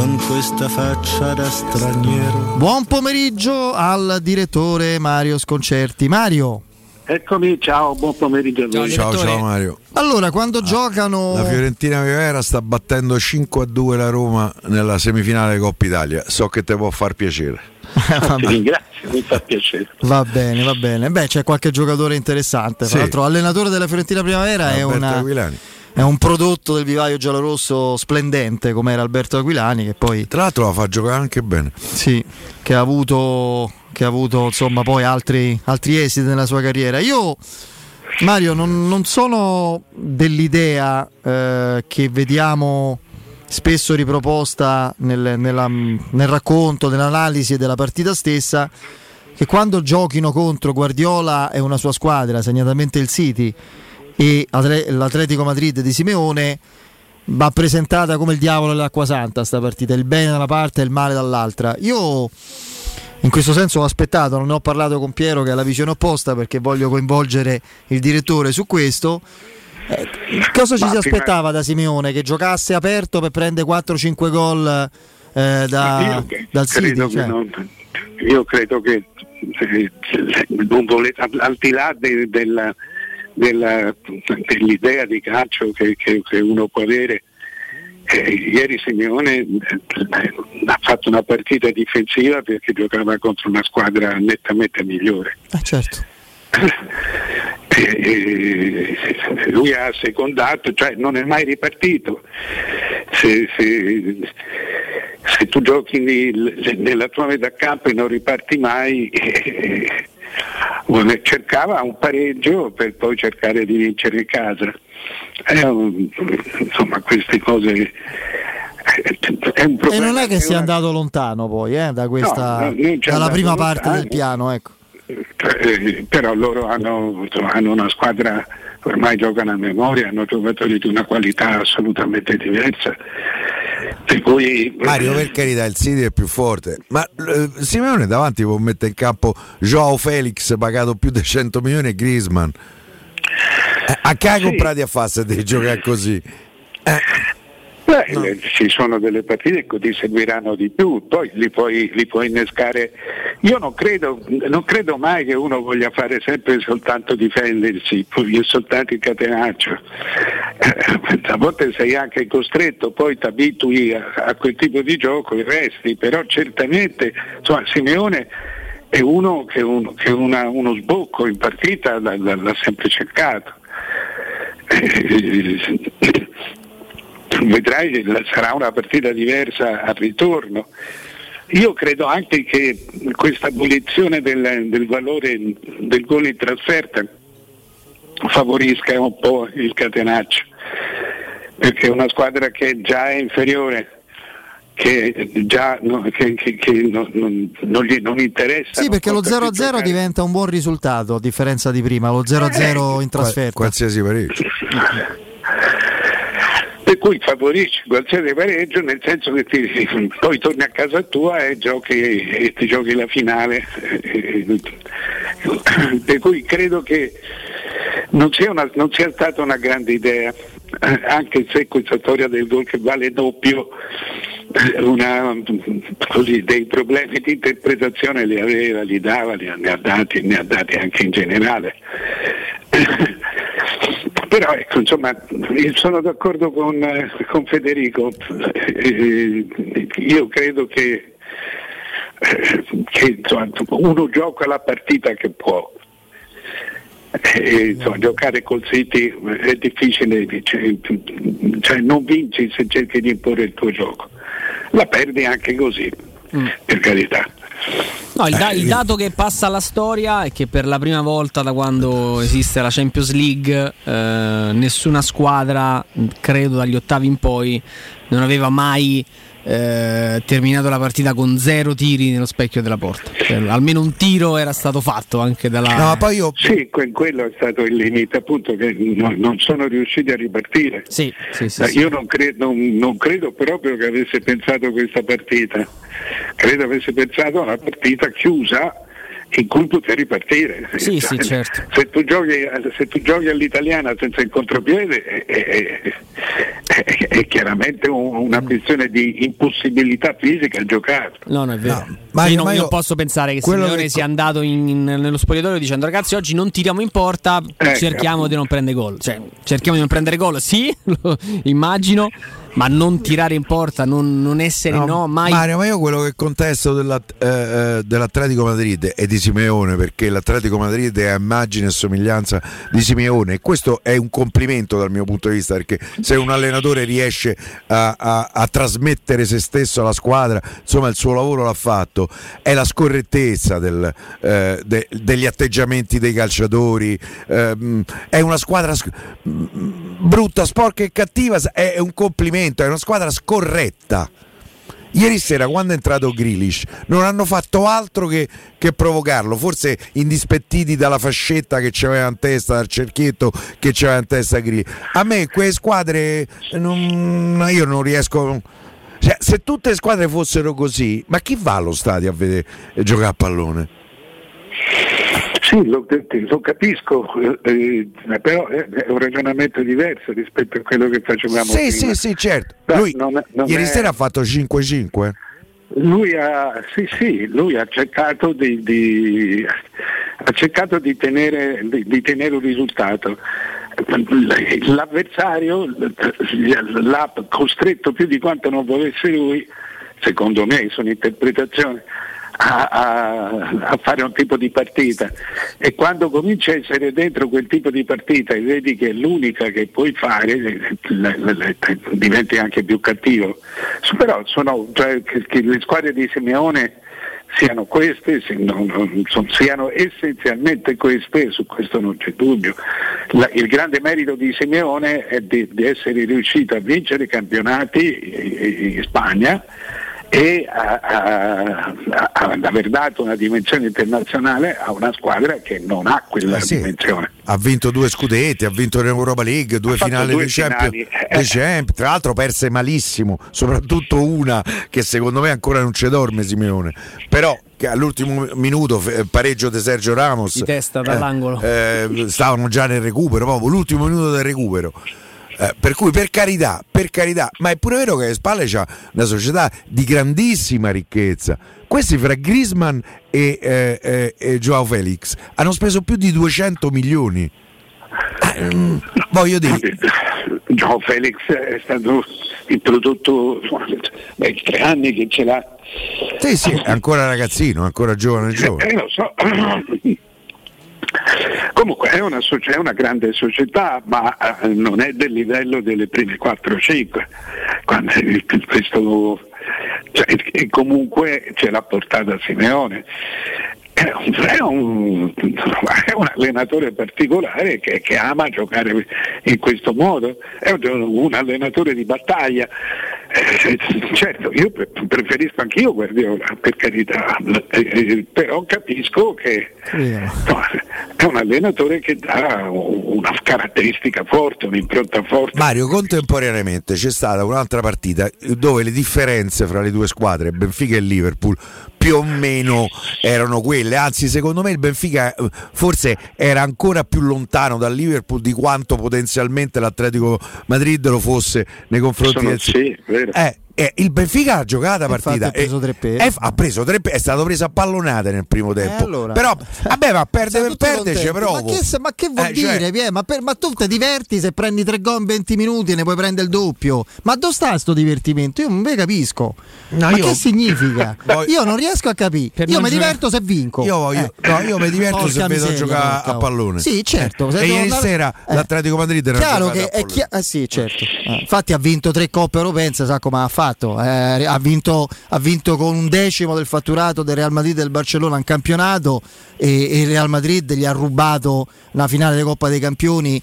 Con questa faccia da straniero. Buon pomeriggio al direttore Mario Sconcerti. Mario. Eccomi, ciao, buon pomeriggio a voi. Ciao, ciao Mario. Allora, quando giocano la Fiorentina Primavera sta battendo 5-2 la Roma nella semifinale Coppa Italia. So che te può far piacere. Ti ringrazio, mi fa piacere. Va bene, va bene. Beh, c'è qualche giocatore interessante. Tra l'altro, allenatore della Fiorentina Primavera è Alberto Aquilani. È un prodotto del vivaio giallorosso splendente come era Alberto Aquilani, che poi tra l'altro la fa giocare anche bene. Sì, che ha avuto insomma poi altri esiti nella sua carriera. Io Mario non sono dell'idea che vediamo spesso riproposta nel racconto, nell'analisi della partita stessa, che quando giochino contro Guardiola e una sua squadra, segnatamente il City e l'Atletico Madrid di Simeone, va presentata come il diavolo dell'acqua santa sta partita, il bene da una parte e il male dall'altra. Io in questo senso ho aspettato, non ne ho parlato con Piero che è la visione opposta, perché voglio coinvolgere il direttore su questo. Cosa ci si aspettava da Simeone? Che giocasse aperto per prendere 4-5 gol dal City? Cioè. Io credo che non volete, al di là dell'idea di calcio che uno può avere, Ieri Simeone ha fatto una partita difensiva perché giocava contro una squadra nettamente migliore. Ah, certo. Lui ha secondato, cioè non è mai ripartito. Se tu giochi nella tua metà campo e non riparti mai, cercava un pareggio per poi cercare di vincere in casa. Insomma, queste cose è un problema. E non è che sia andato lontano poi da questa, dalla prima parte del piano, ecco. Però loro hanno una squadra, ormai giocano a memoria, hanno giocatori di una qualità assolutamente diversa. Per cui Mario, per carità, il City è più forte, ma Simeone davanti può mettere in campo Joao Felix, pagato più di 100 milioni, e Griezmann. A chi hai comprati a Fassa di giocare così? Ci sono delle partite che ti seguiranno di più, poi li puoi innescare. Io non credo mai che uno voglia fare sempre soltanto difendersi, soltanto il catenaccio. A volte sei anche costretto, poi ti abitui a quel tipo di gioco e resti, però certamente Simeone è uno che uno sbocco in partita l'ha sempre cercato. Vedrai che sarà una partita diversa al ritorno. Io credo anche che questa abolizione del valore del gol in trasferta favorisca un po' il catenaccio, perché una squadra che già è inferiore, che non gli interessa. Sì, perché lo 0-0 diventa un buon risultato a differenza di prima, lo 0-0 in trasferta. Qualsiasi pareggio. Per cui favorisci qualsiasi pareggio, nel senso che poi torni a casa tua e ti giochi la finale. Per cui credo che non sia stata una grande idea, anche se questa storia del gol che vale doppio dei problemi di interpretazione li aveva, li dava, ne ha dati anche in generale. Però ecco, insomma, sono d'accordo con Federico. Io credo che uno gioca la partita che può. Giocare col City è difficile, cioè non vinci se cerchi di imporre il tuo gioco, la perdi anche così, per carità. No, il dato che passa alla storia è che per la prima volta da quando esiste la Champions League nessuna squadra, credo dagli ottavi in poi, non aveva mai terminato la partita con 0 tiri nello specchio della porta, cioè, almeno un tiro era stato fatto anche dalla. No, poi io. Sì, quello è stato il limite, appunto, che non sono riusciti a ripartire. Sì. Io non credo proprio che avesse pensato questa partita. Credo avesse pensato a una partita chiusa in cui poter ripartire. Sì, cioè, sì, certo. Se tu giochi all'italiana senza il contropiede è chiaramente una questione di impossibilità fisica a giocare. No, non è vero. No. Io non posso pensare che Simeone sia andato nello spogliatoio dicendo: ragazzi, oggi non tiriamo in porta, cerchiamo di non prendere gol. Cioè, cerchiamo di non prendere gol, sì, lo immagino, ma non tirare in porta, non essere mai. Mario, ma io quello che contesto dell'Atletico Madrid e di Simeone, perché l'Atletico Madrid è immagine e somiglianza di Simeone, e questo è un complimento dal mio punto di vista, perché se un allenatore riesce a trasmettere se stesso alla squadra, insomma il suo lavoro l'ha fatto. È la scorrettezza degli atteggiamenti dei calciatori, è una squadra brutta, sporca e cattiva, è un complimento, è una squadra scorretta. Ieri sera, quando è entrato Grealish, non hanno fatto altro che provocarlo, forse indispettiti dalla fascetta che c'aveva in testa, dal cerchietto che c'aveva in testa Grealish. A me quelle squadre io non riesco. Cioè, se tutte le squadre fossero così, ma chi va allo stadio a vedere giocare a pallone? Sì, lo capisco, però è un ragionamento diverso rispetto a quello che facevamo prima. Sì, certo. Lui ieri sera ha fatto 5-5. Lui ha cercato di tenere un risultato. l'avversario l'ha costretto più di quanto non volesse lui, secondo me, sono interpretazioni, a fare un tipo di partita, e quando cominci a essere dentro quel tipo di partita e vedi che è l'unica che puoi fare, diventi anche più cattivo. Però sono, cioè, che le squadre di Simeone siano queste, siano essenzialmente queste, su questo non c'è dubbio. Il grande merito di Simeone è di essere riuscito a vincere campionati in Spagna e ad aver dato una dimensione internazionale a una squadra che non ha quella dimensione. Ha vinto 2 scudetti, ha vinto l'Europa League, 2 finali di Champions, tra l'altro perse malissimo, soprattutto una che secondo me ancora non ci dorme Simeone, però che all'ultimo minuto pareggio di Sergio Ramos di testa dall'angolo, stavano già nel recupero, proprio l'ultimo minuto del recupero. Per cui per carità, ma è pure vero che alle spalle c'ha una società di grandissima ricchezza. Questi fra Griezmann e Joao Felix hanno speso più di 200 milioni. Voglio dire, Joao Felix è stato introdotto 3 anni che ce l'ha. Sì, ancora ragazzino, ancora giovane. Lo so. Comunque è una grande società, ma non è del livello delle prime 4-5, quando questo, e comunque ce l'ha portata Simeone. È un allenatore particolare che ama giocare in questo modo, è un allenatore di battaglia. Certo, io preferisco anch'io Guardiola, per carità, però capisco che è un allenatore che dà una caratteristica forte, un'impronta forte. Mario, contemporaneamente c'è stata un'altra partita dove le differenze fra le 2 squadre, Benfica e Liverpool, più o meno erano quelle, anzi secondo me il Benfica forse era ancora più lontano dal Liverpool di quanto potenzialmente l'Atletico Madrid lo fosse nei confronti del City. Il Benfica ha giocato la partita, ha preso tre pesi, è stato preso a pallonate nel primo tempo, allora. Però vabbè, ma perde provo. Ma che vuol dire, cioè... ma tu ti diverti se prendi 3 gol in 20 minuti e ne puoi prendere il doppio, ma dove sta sto divertimento? Io non ve capisco, che significa? Io non riesco a capire, io mi diverto se vinco. Io mi diverto se vedo giocare a pallone. Sì, certo. E ieri sera l'Atletico Madrid era chiaro che è sì, certo. Infatti ha vinto 3 coppe pensa, sa come ha fatto. Ha vinto con 1/10 del fatturato del Real Madrid e del Barcellona in campionato, e il Real Madrid gli ha rubato la finale di Coppa dei Campioni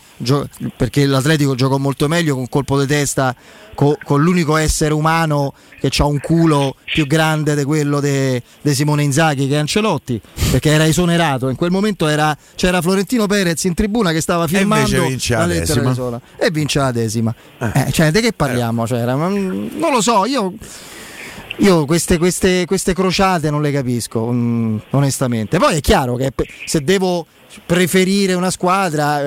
perché l'Atletico giocò molto meglio con colpo di testa, con l'unico essere umano che ha un culo più grande di quello de Simone Inzaghi, che è Ancelotti, perché era esonerato in quel momento, c'era Florentino Perez in tribuna che stava firmando la lettera dell'esonerazione e vince la decima. Cioè, di che parliamo? Non lo so, io queste crociate non le capisco, onestamente. Poi è chiaro che se devo preferire una squadra,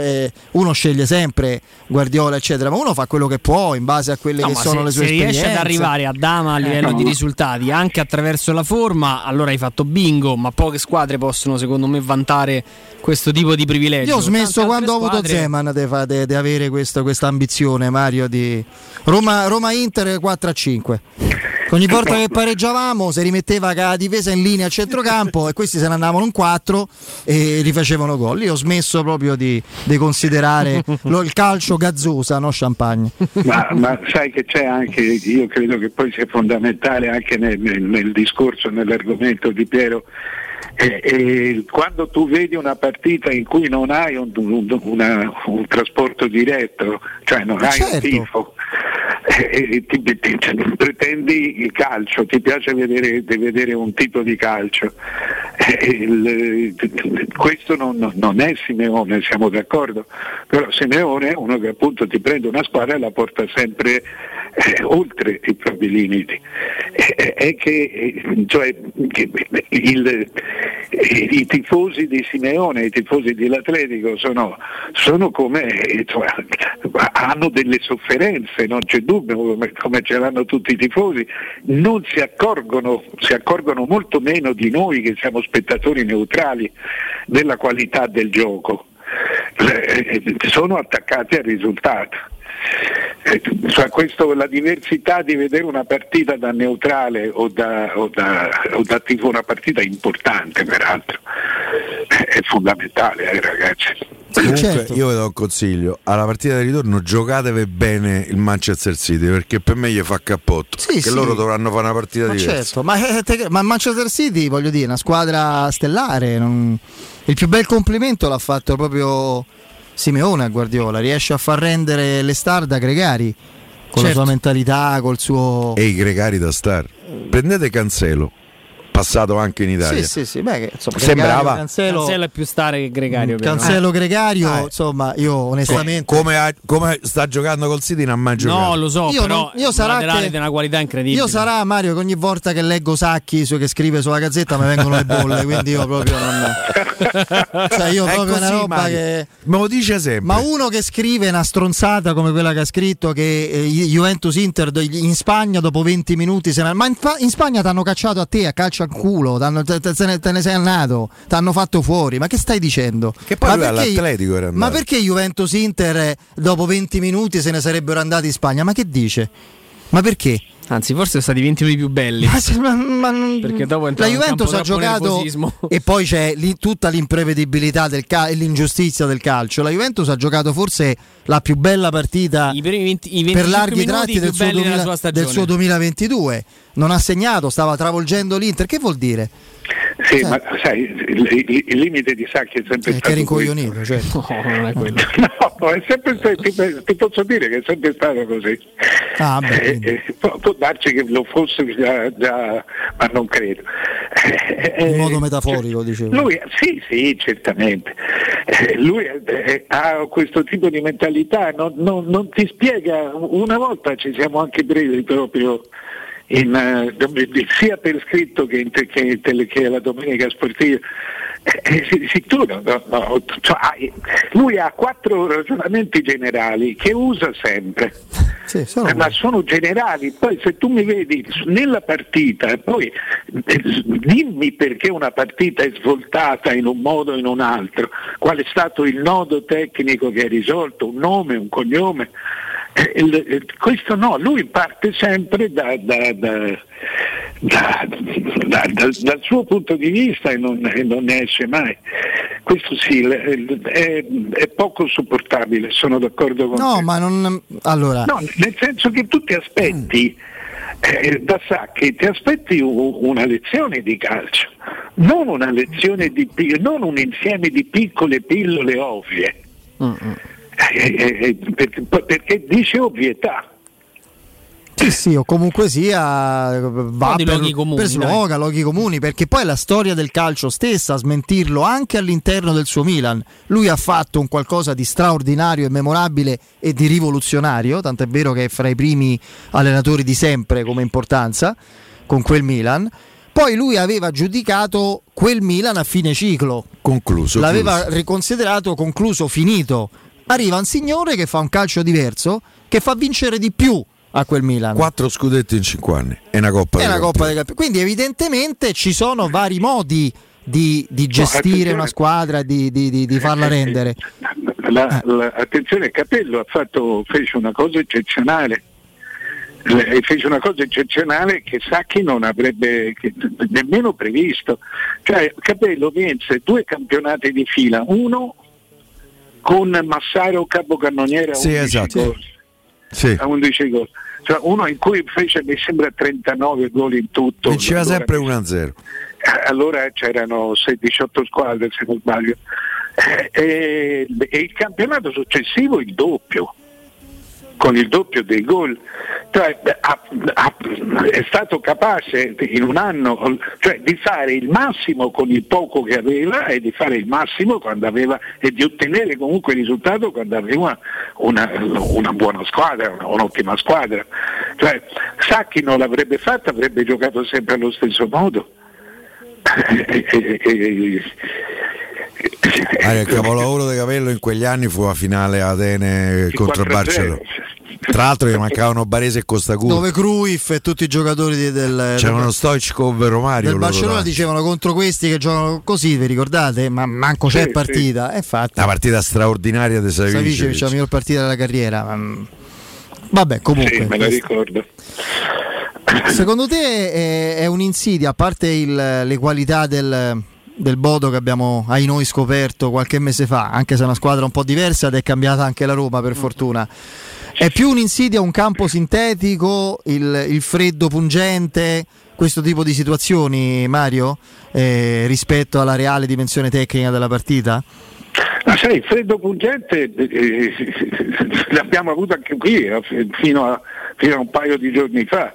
uno sceglie sempre Guardiola eccetera, ma uno fa quello che può in base a quelle che sono le sue esperienze. Se riesci ad arrivare a dama a livello di risultati anche attraverso la forma, allora hai fatto bingo, ma poche squadre possono secondo me vantare questo tipo di privilegio. Io ho smesso quando ho avuto Zeman di avere questa ambizione, Mario, di Roma-Inter 4-5. Ogni volta che pareggiavamo si rimetteva la difesa in linea a centrocampo e questi se ne andavano in 4 e rifacevano gol. Io ho smesso proprio di considerare il calcio gazzosa, no champagne. Ma sai che c'è anche, io credo che poi sia fondamentale anche nel discorso, nell'argomento di Piero, quando tu vedi una partita in cui non hai un trasporto diretto, cioè non hai un tifo, ti pretendi il calcio, ti piace vedere un tipo di calcio, questo non è Simeone, siamo d'accordo, però Simeone è uno che appunto ti prende una squadra e la porta sempre oltre i propri limiti, i tifosi di Simeone, i tifosi dell'Atletico sono come, hanno delle sofferenze, non c'è dubbio, come ce l'hanno tutti i tifosi, non si accorgono molto meno di noi che siamo spettatori neutrali della qualità del gioco. sono attaccati al risultato. Cioè, questo, la diversità di vedere una partita da neutrale o da tifo, una partita importante peraltro, è fondamentale, ragazzi. Comunque, certo. Io vi do un consiglio: alla partita di ritorno giocatevi bene il Manchester City, perché per me gli fa cappotto, sì, che sì. Loro dovranno fare una partita diversa. Certo, ma Manchester City, voglio dire, è una squadra stellare, il più bel complimento l'ha fatto proprio Simeone a Guardiola, riesce a far rendere le star da gregari con certo. La sua mentalità, col suo... E i gregari da star, prendete Cancelo, passato anche in Italia. Sì, beh, insomma, sembrava Cancelo è più stare che Gregario. Cancelo Gregario, insomma, io onestamente come sta giocando col City non ha mai giocato. No, lo so, io sarà che, di una qualità incredibile. Io sarà Mario che ogni volta che leggo Sacchi che scrive sulla Gazzetta mi vengono le bolle, quindi io proprio non cioè io è proprio così, una roba Mario, che me lo dice sempre. Ma uno che scrive una stronzata come quella che ha scritto che Juventus Inter in Spagna dopo 20 minuti in Spagna ti hanno cacciato a te a calcio culo, te ne sei andato, ti hanno fatto fuori, ma che stai dicendo? Che poi all'Atletico era andato. Ma perché Juventus Inter dopo 20 minuti se ne sarebbero andati in Spagna? Ma che dice? Ma perché? Anzi, forse sono stati 20 minuti più belli. Perché dopo la Juventus ha giocato e poi c'è tutta l'imprevedibilità e l'ingiustizia del calcio. La Juventus ha giocato forse la più bella partita i primi 20 per larghi tratti del suo 2022. Non ha segnato, stava travolgendo l'Inter. Che vuol dire? Sì, ma sai, il limite di Sacchi è sempre stato. Che rincoglionito, cioè. No, non è quello. No, è sempre stato, ti posso dire che è sempre stato così. Ah, può darci che lo fosse già, ma non credo. In modo metaforico, dicevo. Lui, sì, certamente. Lui ha questo tipo di mentalità, non ti spiega. Una volta ci siamo anche presi proprio. Sia per scritto che la domenica sportiva lui ha 4 ragionamenti generali che usa sempre, ma sono generali. Poi se tu mi vedi nella partita, poi dimmi perché una partita è svoltata in un modo o in un altro, qual è stato il nodo tecnico che è risolto, un nome, un cognome. Questo no, lui parte sempre dal suo punto di vista e non ne esce mai. Questo sì, è poco sopportabile, sono d'accordo con te. Ma non... Allora... No, nel senso che tu ti aspetti, da Sacchi, ti aspetti una lezione di calcio, non una lezione non un insieme di piccole pillole ovvie. Perché dice ovvietà. Sì, o comunque sia va per sloga, luoghi comuni, perché poi è la storia del calcio stessa a smentirlo anche all'interno del suo Milan. Lui ha fatto un qualcosa di straordinario e memorabile e di rivoluzionario, tant'è vero che è fra i primi allenatori di sempre come importanza con quel Milan. Poi lui aveva giudicato quel Milan a fine ciclo, concluso, l'aveva riconsiderato concluso, finito. Arriva un signore che fa un calcio diverso, che fa vincere di più a quel Milan. 4 scudetti in 5 anni e una Coppa dei Campioni. Quindi evidentemente ci sono vari modi di gestire una squadra, di farla rendere. Attenzione, Capello fece una cosa eccezionale. Fece una cosa eccezionale che Sacchi non avrebbe nemmeno previsto. Cioè, Capello vinse 2 campionati di fila, uno con Massaro capocannoniere a 11 gol. Sì. A 11 gol. Cioè uno in cui fece, mi sembra, 39 gol in tutto. Vinceva sempre 1-0. Allora c'erano 18 squadre, se non sbaglio. E il campionato successivo il doppio, con il doppio dei gol. Cioè, è stato capace in un anno, cioè, di fare il massimo con il poco che aveva e di fare il massimo quando aveva e di ottenere comunque il risultato quando aveva una buona squadra, un'ottima squadra. Cioè, Sacchi non l'avrebbe fatta, avrebbe giocato sempre allo stesso modo. Il capolavoro di Capello in quegli anni fu la finale Atene contro Barcellona. Tra l'altro gli mancavano Barese e Costacurta, dove Cruyff e tutti i giocatori del c'erano Stoichkov e Romario del Barcellona, dicevano contro questi che giocano così, vi ricordate? Ma manco c'è partita, è fatta. La partita straordinaria di Savicevic, la miglior partita della carriera. Vabbè, comunque sì, me la ricordo. Secondo te è un'insidia, a parte le qualità del Bodo che abbiamo ai noi scoperto qualche mese fa, anche se è una squadra un po' diversa ed è cambiata anche la Roma per fortuna, è più un'insidia un campo sintetico, il freddo pungente, questo tipo di situazioni, Mario, rispetto alla reale dimensione tecnica della partita? Ma sai, il freddo pungente l'abbiamo avuto anche qui fino a un paio di giorni fa.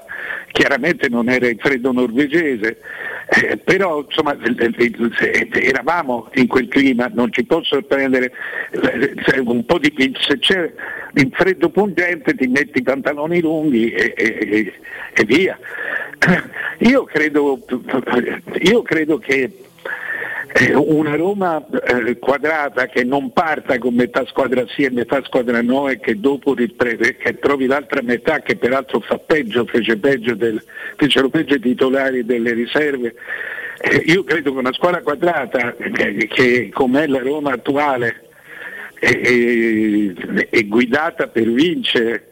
Chiaramente non era il freddo norvegese, però insomma eravamo in quel clima, non ci può sorprendere un po' di, se c'è il freddo pungente ti metti i pantaloni lunghi e via. Io credo che una Roma quadrata, che non parta con metà squadra sì e metà squadra no, e che dopo che trovi l'altra metà, che peraltro fecero peggio i titolari delle riserve, io credo che una squadra quadrata che com'è la Roma attuale è guidata per vincere.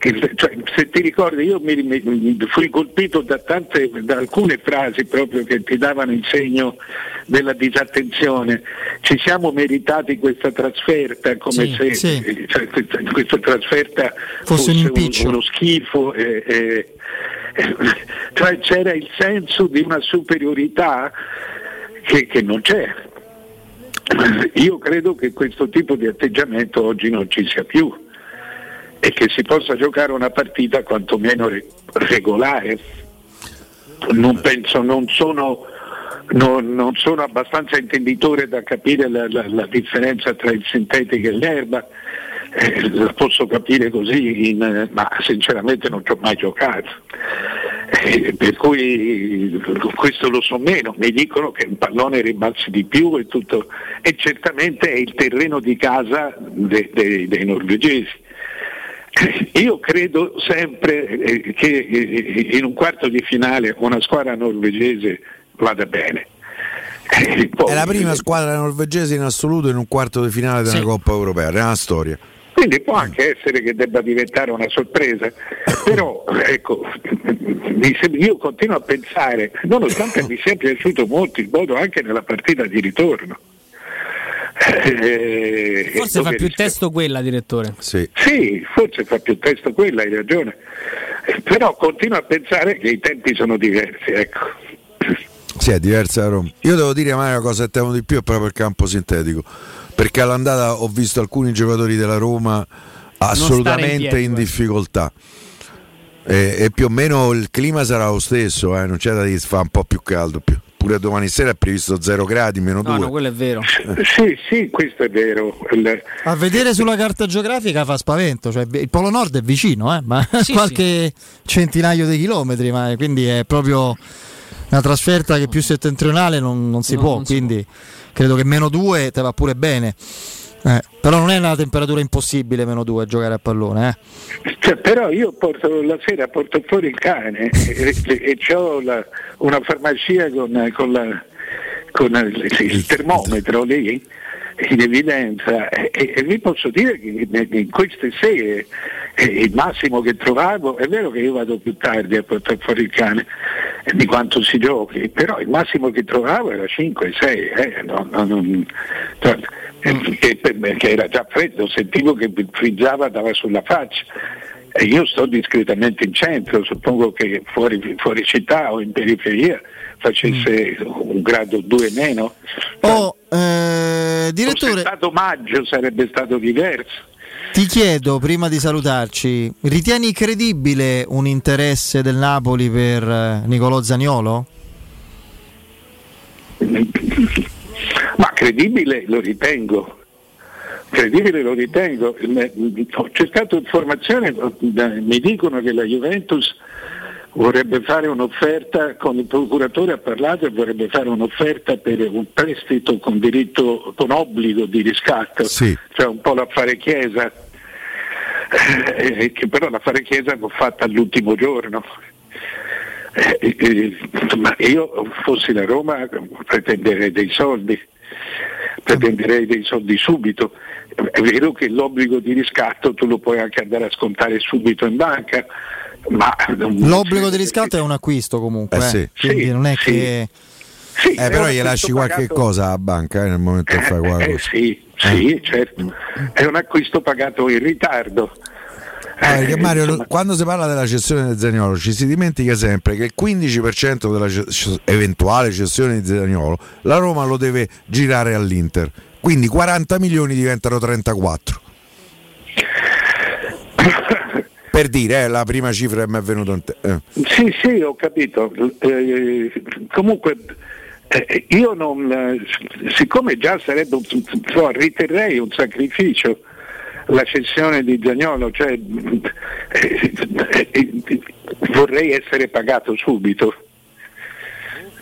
Cioè, se ti ricordi, io fui colpito da alcune frasi proprio che ti davano il segno della disattenzione. Ci siamo meritati questa trasferta, come se cioè, questa trasferta fosse uno schifo. Cioè c'era il senso di una superiorità che non c'è. Io credo che questo tipo di atteggiamento oggi non ci sia più, e che si possa giocare una partita quantomeno regolare. Non sono abbastanza intenditore da capire la differenza tra il sintetico e l'erba, la posso capire così, ma sinceramente non ci ho mai giocato, per cui questo lo so meno. Mi dicono che un pallone rimbalzi di più e tutto, e certamente è il terreno di casa dei norvegesi. Io credo sempre che in un quarto di finale una squadra norvegese vada bene. Poi, è la prima squadra norvegese in assoluto in un quarto di finale della Coppa Europea, è una storia. Quindi può anche essere che debba diventare una sorpresa, però ecco, io continuo a pensare, nonostante mi sia piaciuto molto il Bodo anche nella partita di ritorno. Forse fa più testo quella, direttore. Sì, forse fa più testo quella, hai ragione. Però continuo a pensare che i tempi sono diversi, ecco. Sì, è diversa la Roma. Io devo dire, Mario, una cosa che temo di più è proprio il campo sintetico, perché all'andata ho visto alcuni giocatori della Roma assolutamente in difficoltà. E più o meno il clima sarà lo stesso, non c'è da dire, fa un po' più caldo più. Pure domani sera è previsto 0 gradi, -2. No, quello è vero. Sì, questo è vero. A vedere sulla carta geografica fa spavento, cioè il Polo Nord è vicino, ma sì, qualche centinaio di chilometri, ma quindi è proprio una trasferta che più settentrionale non si può. Credo che -2 te va pure bene. Però non è una temperatura impossibile -2 giocare a pallone, Cioè, però io la sera porto fuori il cane e c'ho una farmacia con il termometro lì in evidenza, e vi posso dire che in queste sere il massimo che trovavo, è vero che io vado più tardi a portare fuori il cane di quanto si giochi, però il massimo che trovavo era 5-6, perché era già freddo, sentivo che frizzava, dava sulla faccia. E io sto discretamente in centro, suppongo che fuori città o in periferia facesse 1 grado o 2 meno. Direttore, maggio sarebbe stato diverso. Ti chiedo, prima di salutarci, ritieni credibile un interesse del Napoli per Niccolò Zaniolo? Ma credibile lo ritengo. Ho cercato informazione, mi dicono che la Juventus vorrebbe fare un'offerta, con il procuratore ha parlato e vorrebbe fare un'offerta per un prestito con diritto, con obbligo di riscatto, cioè un po' l'affare Chiesa. che però la fare Chiesa l'ho fatta all'ultimo giorno. Ma io fossi la Roma pretenderei dei soldi subito. È vero che l'obbligo di riscatto tu lo puoi anche andare a scontare subito in banca, ma l'obbligo di riscatto è un acquisto comunque, quindi non è che... Sì, però gli lasci qualche cosa a banca nel momento che fai qualcosa. Sì, certo. È un acquisto pagato in ritardo. Mario, quando si parla della cessione del Zaniolo ci si dimentica sempre che il 15% della eventuale cessione di Zaniolo la Roma lo deve girare all'Inter, quindi 40 milioni diventano 34 per dire, la prima cifra che mi è venuta Sì, ho capito. Comunque io non, siccome già sarebbe riterrei un sacrificio la cessione di Zaniolo, cioè vorrei essere pagato subito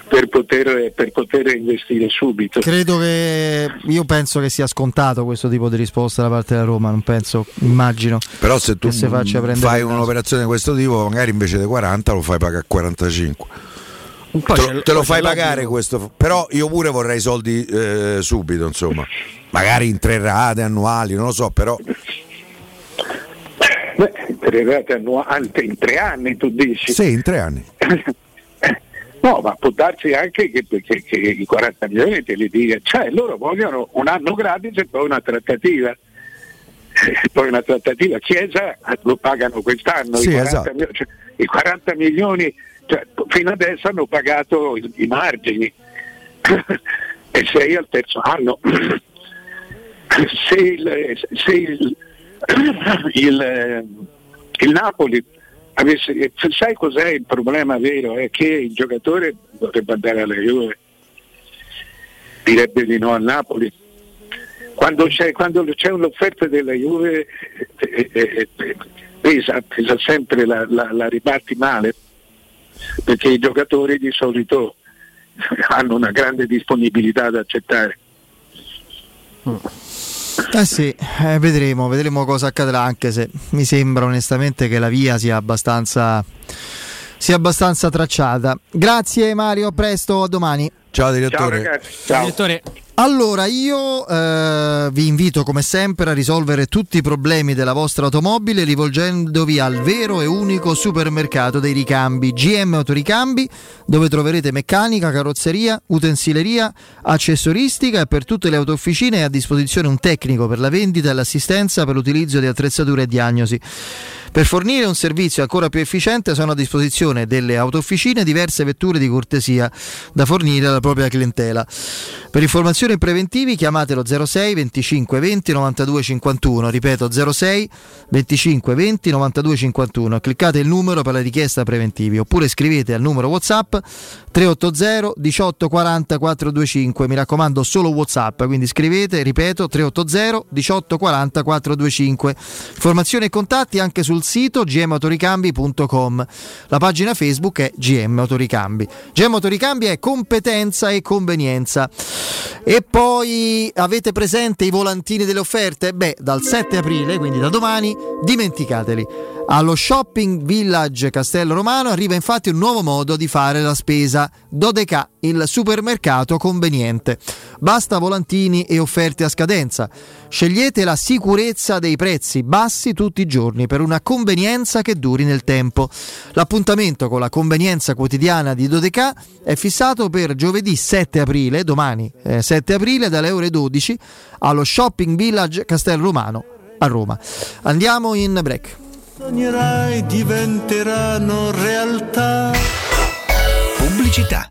per poter investire subito. Io penso che sia scontato questo tipo di risposta da parte della Roma, non penso, immagino. Però se tu fai un'operazione di questo tipo, magari invece dei 40 lo fai pagare a 45. Te lo fai pagare questo, però io pure vorrei soldi subito, insomma, magari in 3 rate annuali, non lo so, però 3 rate annuali in 3 anni tu dici? Sì, in 3 anni. No, ma può darsi anche che i 40 milioni te li dica, cioè loro vogliono un anno gratis e poi una trattativa. Chiesa lo pagano quest'anno, sì, i 40 milioni, cioè, fino adesso hanno pagato i margini e sei al terzo anno. Se il Napoli avesse, sai cos'è il problema vero? È che il giocatore dovrebbe andare alla Juve, direbbe di no al Napoli. Quando c'è un'offerta della Juve pesa sempre, la ribatti male, perché i giocatori di solito hanno una grande disponibilità ad accettare. Vedremo cosa accadrà, anche se mi sembra onestamente che la via sia abbastanza tracciata. Grazie Mario, a presto, a domani. Ciao direttore. Ciao ragazzi. Ciao direttore. Allora io vi invito come sempre a risolvere tutti i problemi della vostra automobile rivolgendovi al vero e unico supermercato dei ricambi, GM Autoricambi, dove troverete meccanica, carrozzeria, utensileria, accessoristica, e per tutte le autofficine è a disposizione un tecnico per la vendita e l'assistenza per l'utilizzo di attrezzature e diagnosi. Per fornire un servizio ancora più efficiente sono a disposizione delle autofficine diverse vetture di cortesia da fornire alla propria clientela. Per informazioni e preventivi chiamatelo 06 25 20 92 51, ripeto 06 25 20 92 51, cliccate il numero per la richiesta preventivi oppure scrivete al numero WhatsApp 380 18 40 425, mi raccomando solo WhatsApp, quindi scrivete, ripeto 380 18 40 425. Informazioni e contatti anche sul sito gmautoricambi.com. La pagina Facebook è GM Autoricambi. GM Autoricambi è competenza e convenienza. E poi avete presente i volantini delle offerte? Dal 7 aprile, quindi da domani, dimenticateli. Allo Shopping Village Castello Romano arriva infatti un nuovo modo di fare la spesa, Dodeca, il supermercato conveniente. Basta volantini e offerte a scadenza. Scegliete la sicurezza dei prezzi bassi tutti i giorni per una convenienza che duri nel tempo. L'appuntamento con la convenienza quotidiana di Dodeca è fissato per giovedì 7 aprile, domani 7 aprile dalle ore 12 allo Shopping Village Castello Romano a Roma. Andiamo in break. Sognerai diventeranno realtà. Pubblicità.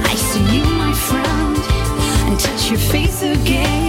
I see you, my friend, and touch your face again.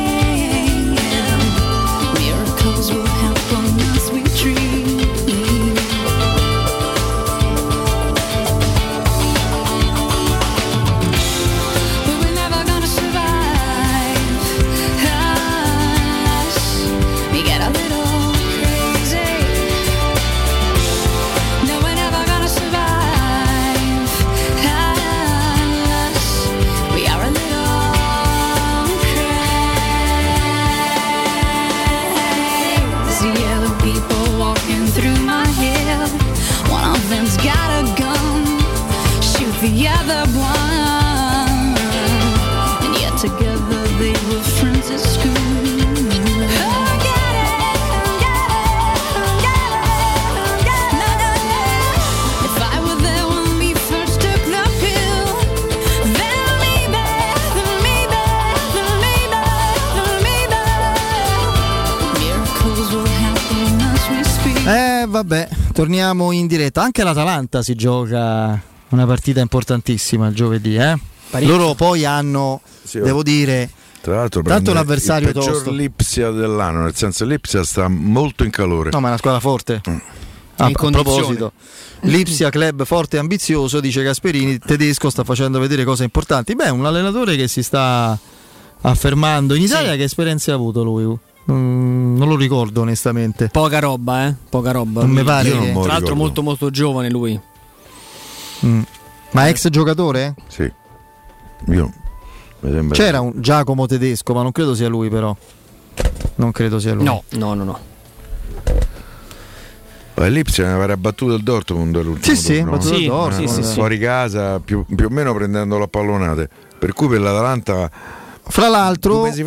Vabbè, torniamo in diretta. Anche l'Atalanta si gioca una partita importantissima il giovedì, eh? Loro poi hanno, sì, devo dire, tra l'altro tanto un avversario tosto, il peggior Lipsia dell'anno, nel senso Lipsia sta molto in calore. No, ma è una squadra forte. Ah, a proposito, Lipsia club forte e ambizioso, dice Gasperini, il tedesco sta facendo vedere cose importanti. Beh, un allenatore che si sta affermando in Italia, sì. Che esperienze ha avuto lui? Non lo ricordo onestamente. Poca roba. Non mi pare. Tra l'altro ricordo. molto giovane lui. Ma ex giocatore? Sì. Io mi sembra. C'era un Giacomo Tedesco, ma non credo sia lui però. No. Lipsia aveva battuto il Dortmund all'ultimo. Sì, fuori casa, più o meno prendendo la pallonate. Per cui per l'Atalanta, fra l'altro, e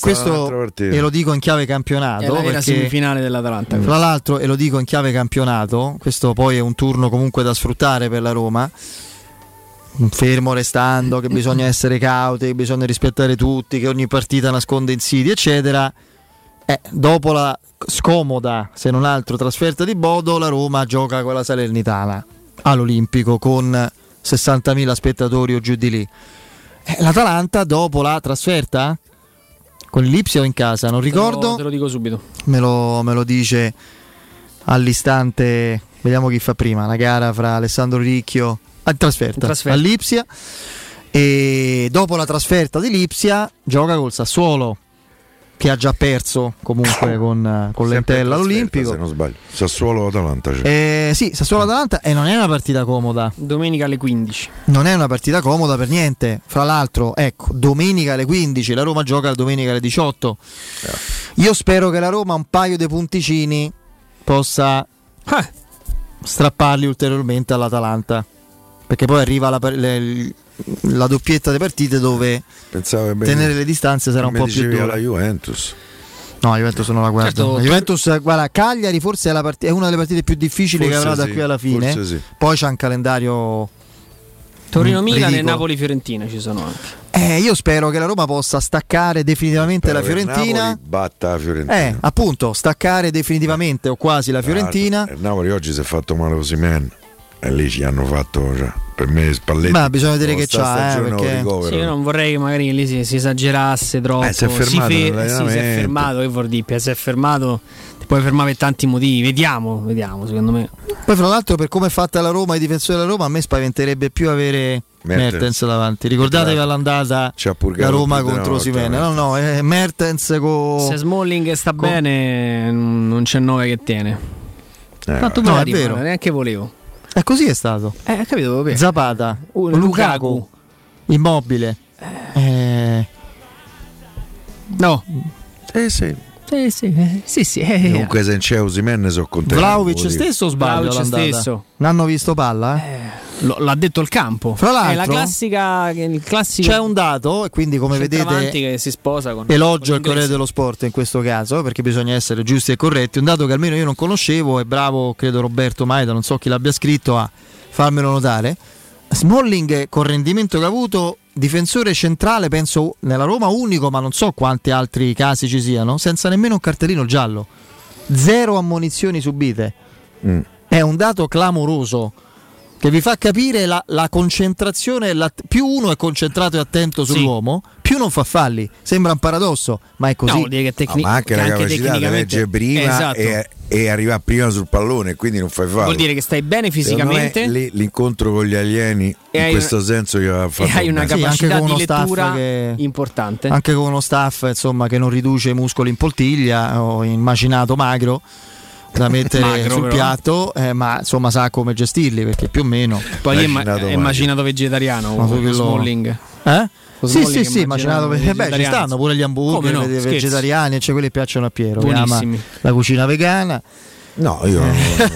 questo e lo dico in chiave campionato, perché la semifinale dell'Atalanta. Fra l'altro, e lo dico in chiave campionato, questo poi è un turno comunque da sfruttare per la Roma. Fermo restando che bisogna essere cauti, che bisogna rispettare tutti, che ogni partita nasconde insidie, eccetera. Dopo la scomoda, se non altro, trasferta di Bodo, la Roma gioca con la Salernitana all'Olimpico con 60.000 spettatori o giù di lì. L'Atalanta dopo la trasferta con l'Ipsia o in casa, non ricordo. Te lo dico subito. Me lo dice all'istante. Vediamo chi fa prima la gara fra Alessandro Ricchio a trasferta all'Ipsia, e dopo la trasferta di Lipsia gioca col Sassuolo, che ha già perso comunque con l'Entella all'Olimpico, se non sbaglio. Sassuolo-Atalanta, cioè. Sì, Sassuolo-Atalanta, e non è una partita comoda. Domenica alle 15. Non è una partita comoda per niente. Fra l'altro, ecco, domenica alle 15 la Roma gioca, la domenica alle 18. Io spero che la Roma un paio di punticini possa strapparli ulteriormente all'Atalanta, perché poi arriva la doppietta di partite dove tenere le distanze sarà un po' più dura. La Juventus, no, la Juventus non la guardo. Certo, la Juventus, guarda, Cagliari forse è una delle partite più difficili che avrà da qui alla fine. Sì. Poi c'è un calendario Torino-Milan e Napoli-Fiorentina ci sono anche. Io spero che la Roma possa staccare definitivamente la Fiorentina. Napoli batta la Fiorentina. Appunto, staccare definitivamente o quasi la Fiorentina. Il Napoli oggi si è fatto male Osimhen. E lì ci hanno fatto, cioè, per me Spalletti, ma bisogna vedere che c'ha, perché sì, io non vorrei che magari lì si esagerasse troppo. Si è fermato, che vuol dire? Si è fermato, ti puoi fermare per tanti motivi. Vediamo, secondo me. Poi fra l'altro, per come è fatta la Roma, i difensori della Roma, a me spaventerebbe più avere Mertens davanti. Ricordatevi all'andata la Roma contro Osimhen. No, Mertens con... Se Smalling sta bene, non c'è 9 che tiene. Fatto no, è vero, neanche volevo. E così è stato. Capito? Zapata, Lukaku, Immobile. No. Sì. Comunque se non c'è Osimhen sono contento. Vlahovic stesso o sbaglio? Vlahovic stesso. L'hanno visto palla? L'ha detto il campo. Fra l'altro, è la classica, il classico... c'è un dato, e quindi come vedete che si sposa con elogio al Corriere dello Sport in questo caso, perché bisogna essere giusti e corretti. Un dato che almeno io non conoscevo, e bravo credo Roberto Maida, non so chi l'abbia scritto, a farmelo notare. Smalling, col rendimento che ha avuto, difensore centrale penso nella Roma unico, ma non so quanti altri casi ci siano, senza nemmeno un cartellino giallo, 0 ammonizioni subite. È un dato clamoroso che vi fa capire la concentrazione, più uno è concentrato e attento sull'uomo, più non fa falli. Sembra un paradosso, ma è così. Ma anche la capacità di leggere prima, esatto, e arrivare prima sul pallone, quindi non fai fallo. Vuol dire che stai bene fisicamente. L'incontro con gli alieni e in questo senso che ha fatto, e hai una capacità di lettura che, importante. Anche con uno staff, insomma, che non riduce i muscoli in poltiglia o in macinato magro da mettere sul piatto, ma insomma sa come gestirli, perché più o meno poi è macinato vegetariano, quello... Smalling, eh? Sì, macinato vegetariano. Ci stanno pure gli hamburger vegetariani, cioè quelli piacciono a Piero, la cucina vegana. No, io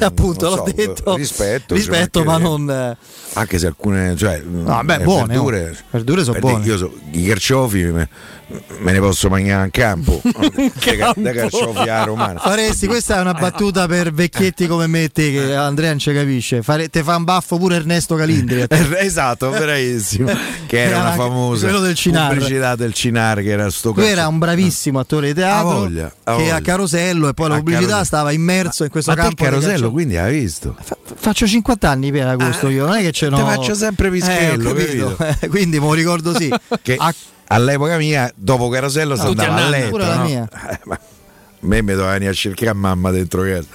appunto l'ho detto, rispetto, ma non, anche se alcune, cioè, buone verdure sono buone. Io i carciofi me ne posso mangiare in campo, da carciofi a romana. Faresti, questa è una battuta per vecchietti come me, te, che Andrea non ci capisce. Te fa un baffo pure Ernesto Calindri. Esatto, bravissimo, che era una famosa pubblicità del Cinar, che era sto cazzo. Lui era un bravissimo attore di teatro, a Carosello, e poi la pubblicità stava immerso in questo campo. Ma Carosello quindi l'ha visto? Faccio 50 anni per agosto, io non è che ce n'ho. Te faccio sempre pischello, quindi me lo ricordo, sì. Che all'epoca mia, dopo Carosello, si andava a letto, pure la mia. Me doveva venire a cercare mamma dentro casa.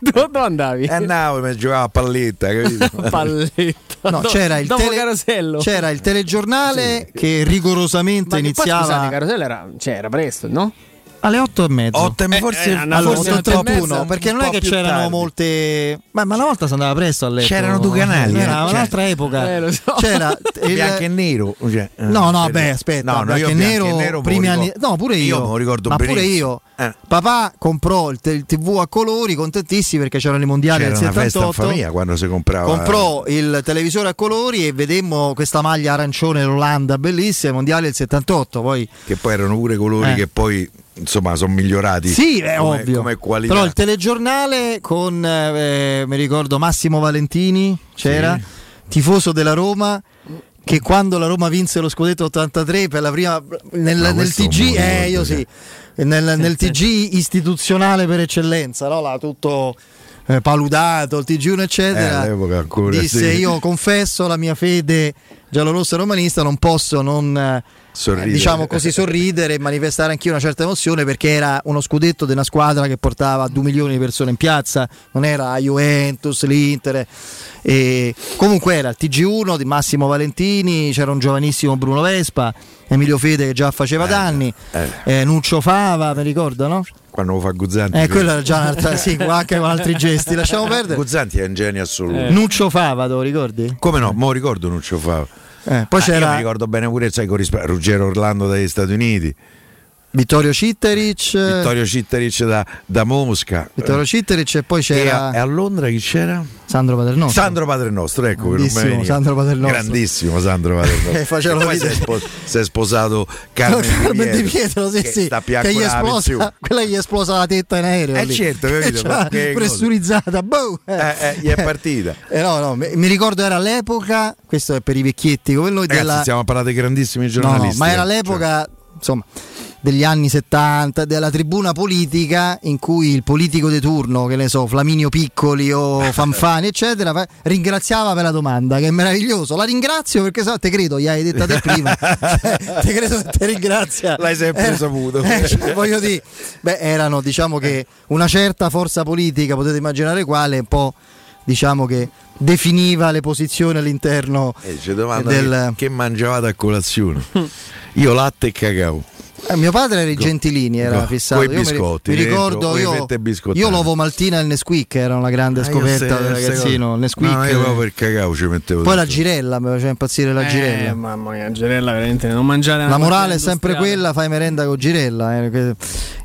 Dove andavi? Andavo, mi giocavo a palletta, capito? Palletta. No, c'era il Carosello. C'era il telegiornale che rigorosamente iniziava. Scusate, Carosello era presto, no? Alle 8:30. Forse 8:31, perché non è che c'erano tardi. Molte. Ma una volta si andava presto all'epoca. C'erano due canali. Era un'altra epoca. So. C'era bianco e nero. Bianco e nero. Primi anni. No, pure io. Io ricordo ma benissimo. Pure io. Papà comprò il TV a colori, contentissimi, perché c'erano i mondiali del 78. C'era una festa in famiglia quando si comprava. Comprò il televisore a colori e vedemmo questa maglia arancione dell'Olanda, bellissima, i mondiali del 78. Che poi erano pure colori che poi, insomma, sono migliorati. Sì, è ovvio. Come qualità. Però il telegiornale con mi ricordo Massimo Valentini, c'era tifoso della Roma, che quando la Roma vinse lo scudetto 83 per la prima nel TG, io sì. Nel TG istituzionale per eccellenza, no? Là tutto paludato, il TG1 eccetera. All'epoca ancora, disse io confesso la mia fede giallorossa romanista, non posso non sorridere. Diciamo così, sorridere e manifestare anch'io una certa emozione, perché era uno scudetto di una squadra che portava 2 milioni di persone in piazza, non era Juventus, l'Inter, e comunque era il TG1 di Massimo Valentini, c'era un giovanissimo Bruno Vespa, Emilio Fede che già faceva danni, Nuccio Fava, mi ricordo, no? Quando lo fa Guzzanti, quello era già un'altra, anche con altri gesti, lasciamo perdere. Guzzanti è un genio assoluto. Nuccio Fava, te lo ricordi? Come no, mo ricordo Nuccio Fava. Poi c'era, io mi ricordo bene pure, Ruggero Orlando dagli Stati Uniti, Vittorio Citteric da Mosca, Vittorio Citteric, e poi c'era, e a Londra chi c'era? Sandro Paternostro, ecco, grandissimo Sandro Paternostro, e poi si è sposato Carmen Di Pietro, che gli esplosa, quella gli esplosa la tetta in aereo, certo, capito, pressurizzata, gli è partita. Mi ricordo, era l'epoca, questo è per i vecchietti, stiamo parlando di grandissimi giornalisti, ma era l'epoca, insomma, degli anni 70, della tribuna politica, in cui il politico di turno, che ne so, Flaminio Piccoli o Fanfani eccetera, ringraziava per la domanda, che è meraviglioso. La ringrazio perché te credo, gli hai detto a te prima. Te credo che te ringrazia. L'hai sempre saputo. Voglio dire, erano, diciamo che una certa forza politica, potete immaginare quale, un po' diciamo che definiva le posizioni all'interno del... Che mangiavate a colazione? Io latte e cacao. Mio padre era i Gentilini, era fissato. Io biscotti, mi ricordo, io l'Ovo Maltina e il Nesquik era una grande scoperta del ragazzino. Nesquik, no, io proprio il cacao ci mettevo. Poi la girella mi faceva impazzire, la girella. Mamma mia, la girella veramente non mangiare. La morale è sempre quella, fai merenda con girella.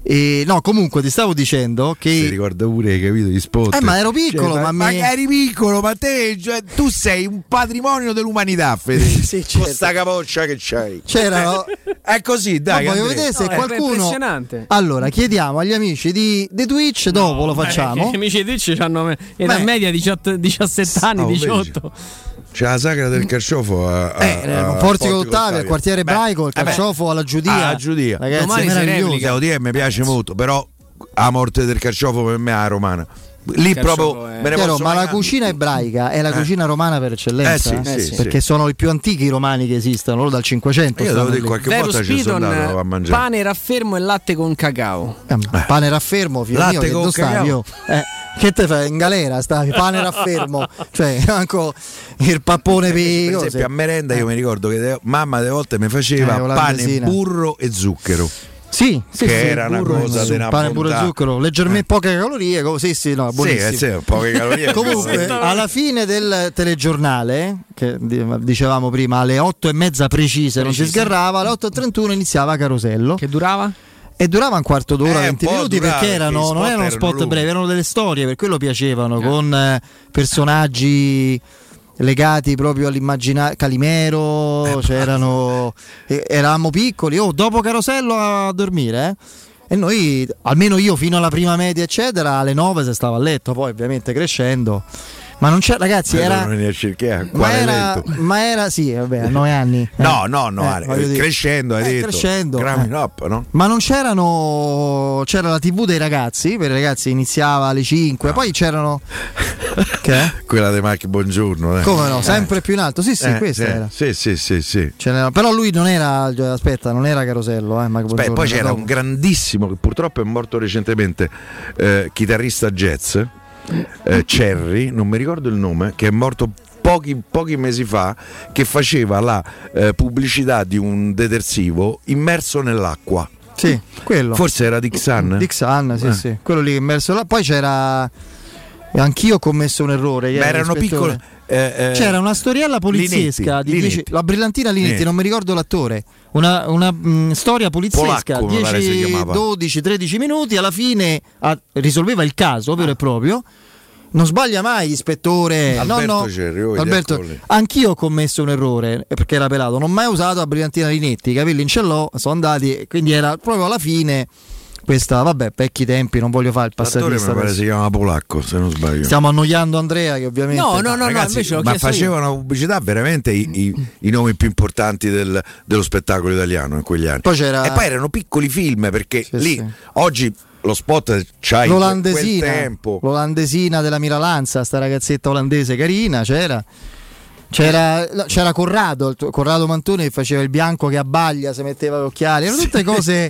E, no, comunque ti stavo dicendo che si ricorda pure, hai capito, gli spot. Ma ero piccolo, cioè, ma eri piccolo, ma te, cioè, tu sei un patrimonio dell'umanità, Federico. Sì, certo. Questa capoccia che c'hai. C'era è così, dai. No, voglio vedere se qualcuno. Allora, chiediamo agli amici di Twitch, no, dopo lo facciamo. Gli amici di Twitch hanno età media 17 anni, 18. C'è la sagra del carciofo a Portico d'Ottavia, al quartiere ebraico, il carciofo alla Giudia. Ah, Giudia. Ragazzi, domani è meravigliosa. Mi piace molto, però la morte del carciofo per me è la romana. Lì proprio è... Piero, ma la cucina ebraica è la cucina romana per eccellenza, sì, perché sono i più antichi romani che esistono, loro dal 500. Io devo dire, qualche volta ci sono andato a mangiare pane raffermo e latte con cacao. Pane raffermo, figlio latte mio, con che cacao. Io, che te fai in galera, stavi pane raffermo, cioè anche il pappone piccolo. Per esempio a merenda io mi ricordo che mamma delle volte mi faceva pane, burro e zucchero. Sì, era burro, una cosa del pane pure zucchero, leggermente poche calorie, no, buonissimo. Poche calorie. Comunque, alla fine del telegiornale, che dicevamo prima, alle 8:30 precise, non si sgarrava, alle 8:31 iniziava Carosello. Che durava? E durava un quarto d'ora, 20 minuti, perché non erano spot brevi, erano delle storie, per quello piacevano, con personaggi legati proprio all'immaginario. Calimero, c'erano, eravamo piccoli, dopo Carosello a dormire, e noi, almeno io fino alla prima media eccetera, alle 9 si stava a letto, poi ovviamente crescendo, ma non c'è, ragazzi, era sì, vabbè, a 9 anni crescendo, hai detto, crescendo, up, no? Ma non c'era la TV dei ragazzi, per i ragazzi iniziava alle 5, poi c'erano quella dei Marchi Buongiorno, come no, sempre più in alto, questa era. Sì. Però lui non era, non era Carosello, Marchi Buongiorno. Poi c'era un grandissimo, che purtroppo è morto recentemente, chitarrista jazz, Cerri, non mi ricordo il nome, che è morto pochi mesi fa, che faceva la pubblicità di un detersivo immerso nell'acqua. Sì, quello. Forse era Dixan, sì, quello lì immerso là. Poi c'era, anch'io ho commesso un errore. Erano piccole. C'era una storiella poliziesca, Linetti. La brillantina Linetti, non mi ricordo l'attore. Una storia poliziesca, polacco, 10, 12, 13 minuti, alla fine risolveva il caso vero e proprio. Non sbaglia mai l'ispettore Alberto. Anch'io ho commesso un errore, perché era pelato, non ho mai usato la brillantina Linetti, i capelli in cellò, sono andati, quindi era proprio alla fine. Questa, vabbè, vecchi tempi, non voglio fare il passatista. Si chiama Polacco, se non sbaglio. Stiamo annoiando Andrea, che ovviamente. No, ragazzi, invece ma facevano pubblicità veramente i nomi più importanti dello spettacolo italiano in quegli anni. Poi e poi erano piccoli film, perché oggi lo spot c'hai quel tempo. L'olandesina della Miralanza, sta ragazzetta olandese carina, c'era Corrado Mantone, che faceva il bianco che abbaglia, si metteva gli occhiali, erano tutte cose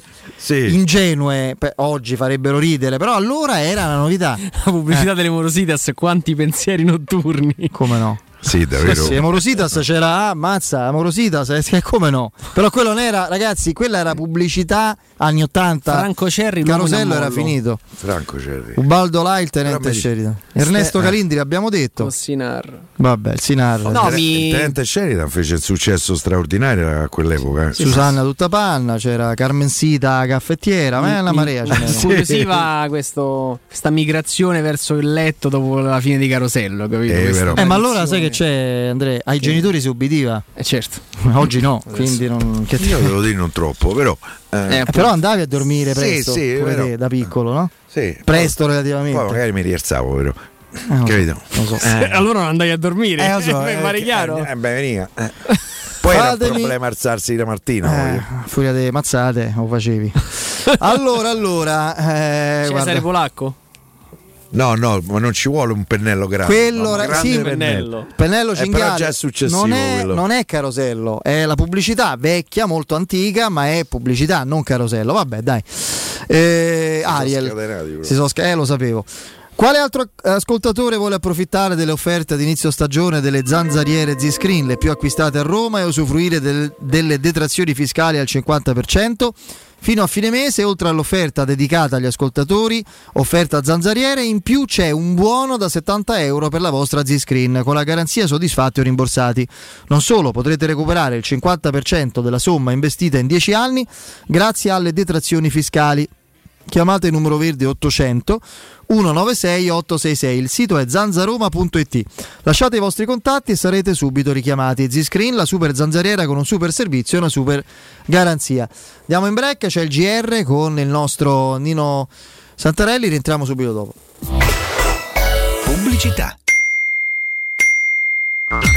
ingenue, oggi farebbero ridere, però allora era una novità. La pubblicità delle Morositas, quanti pensieri notturni, come no? Sì, davvero. Sì, Morositas c'era, ammazza, Morositas, come no? Però quello non era, ragazzi, quella era pubblicità anni 80. Franco Cerri, Carosello era finito. Franco Cerri. Ubaldo Lai, il tenente Sheridan. Ernesto Calindri, abbiamo detto. Sinar. Vabbè, il Sinar. Il tenente Sheridan fece il successo straordinario a quell'epoca. Susanna tutta panna, c'era Carmensita caffettiera, ma è una marea. Inclusiva questa migrazione verso il letto dopo la fine di Carosello, capito? Ma allora sai che c'è, Andrea, ai genitori si ubbidiva, certo. Oggi no, quindi io devo dire non troppo, però andavi a dormire presto, te, da piccolo, no? Sì, presto relativamente. Poi magari mi rialzavo, vero? Capito? Non so. Allora non andai a dormire, pare chiaro. Veniva. Poi era un problema alzarsi la mattina, furia delle mazzate, lo facevi. allora Cesare Polacco. No, ma non ci vuole un pennello grande. Quello era pennello cinghiale. Però già è successivo. Non è Carosello, è la pubblicità vecchia, molto antica, ma è pubblicità, non Carosello. Vabbè, dai. Ariel. Lo sapevo. Quale altro ascoltatore vuole approfittare delle offerte ad inizio stagione delle zanzariere Z-Screen, le più acquistate a Roma, e usufruire delle detrazioni fiscali al 50%? Fino a fine mese, oltre all'offerta dedicata agli ascoltatori, offerta zanzariere, in più c'è un buono da €70 per la vostra Z-Screen, con la garanzia soddisfatti o rimborsati. Non solo, potrete recuperare il 50% della somma investita in 10 anni grazie alle detrazioni fiscali. Chiamate il numero verde 800 196 866. Il sito è zanzaroma.it. Lasciate i vostri contatti e sarete subito richiamati. Z-Screen, la super zanzariera con un super servizio e una super garanzia. Andiamo in break, c'è il GR con il nostro Nino Santarelli, rientriamo subito dopo. Pubblicità.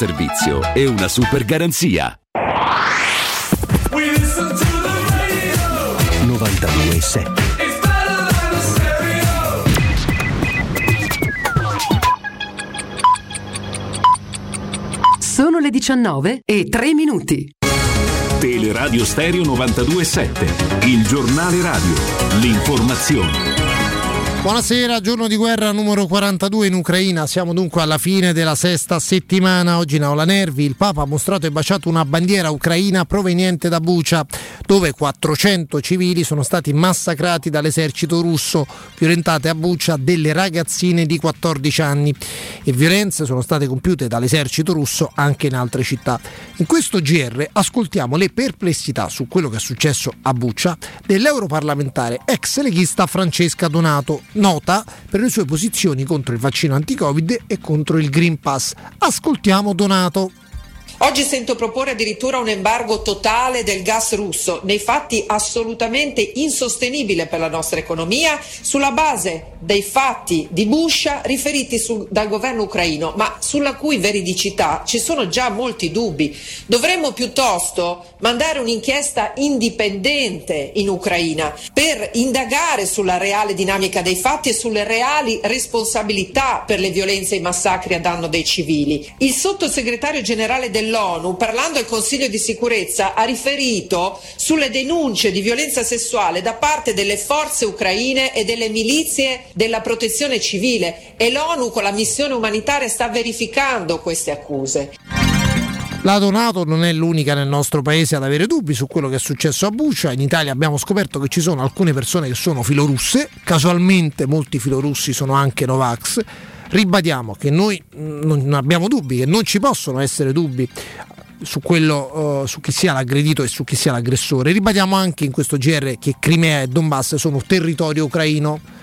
servizio e una super garanzia. 92.7 Sono le 19:03. Teleradio Stereo 92.7, il giornale radio, l'informazione. Buonasera, giorno di guerra numero 42 in Ucraina, siamo dunque alla fine della sesta settimana. Oggi in Aula Nervi il Papa ha mostrato e baciato una bandiera ucraina proveniente da Bucha, dove 400 civili sono stati massacrati dall'esercito russo, violentate a Bucha delle ragazzine di 14 anni. E violenze sono state compiute dall'esercito russo anche in altre città. In questo GR ascoltiamo le perplessità su quello che è successo a Bucha dell'europarlamentare ex leghista Francesca Donato, nota per le sue posizioni contro il vaccino anti-Covid e contro il Green Pass. Ascoltiamo Donato. Oggi sento proporre addirittura un embargo totale del gas russo, nei fatti assolutamente insostenibile per la nostra economia, sulla base dei fatti di Bucha riferiti dal governo ucraino, ma sulla cui veridicità ci sono già molti dubbi. Dovremmo piuttosto mandare un'inchiesta indipendente in Ucraina per indagare sulla reale dinamica dei fatti e sulle reali responsabilità per le violenze e i massacri a danno dei civili. Il sottosegretario generale dell'ONU, parlando al Consiglio di sicurezza, ha riferito sulle denunce di violenza sessuale da parte delle forze ucraine e delle milizie della protezione civile, e l'ONU con la missione umanitaria sta verificando queste accuse. La Donato non è l'unica nel nostro paese ad avere dubbi su quello che è successo a Bucha. In Italia abbiamo scoperto che ci sono alcune persone che sono filorusse, casualmente molti filorussi sono anche Novax. Ribadiamo che noi non abbiamo dubbi, che non ci possono essere dubbi su quello, su chi sia l'aggredito e su chi sia l'aggressore. Ribadiamo anche in questo GR che Crimea e Donbass sono territorio ucraino.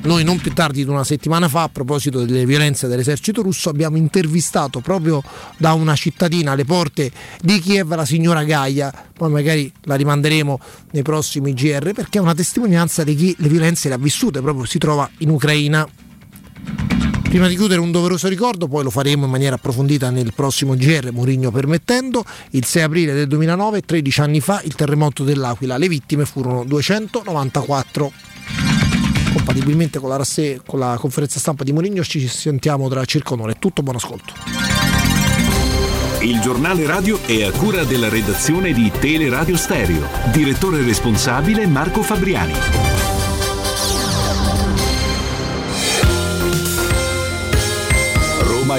Noi non più tardi di una settimana fa, a proposito delle violenze dell'esercito russo, abbiamo intervistato proprio da una cittadina alle porte di Kiev la signora Gaia, poi magari la rimanderemo nei prossimi GR, perché è una testimonianza di chi le violenze le ha vissute, proprio si trova in Ucraina. Prima di chiudere un doveroso ricordo, poi lo faremo in maniera approfondita nel prossimo GR, Mourinho permettendo. Il 6 aprile del 2009, 13 anni fa, il terremoto dell'Aquila. Le vittime furono 294. Compatibilmente con la conferenza stampa di Mourinho, ci sentiamo tra circa un'ora. È tutto, buon ascolto. Il giornale radio è a cura della redazione di Teleradio Stereo. Direttore responsabile Marco Fabriani. Roma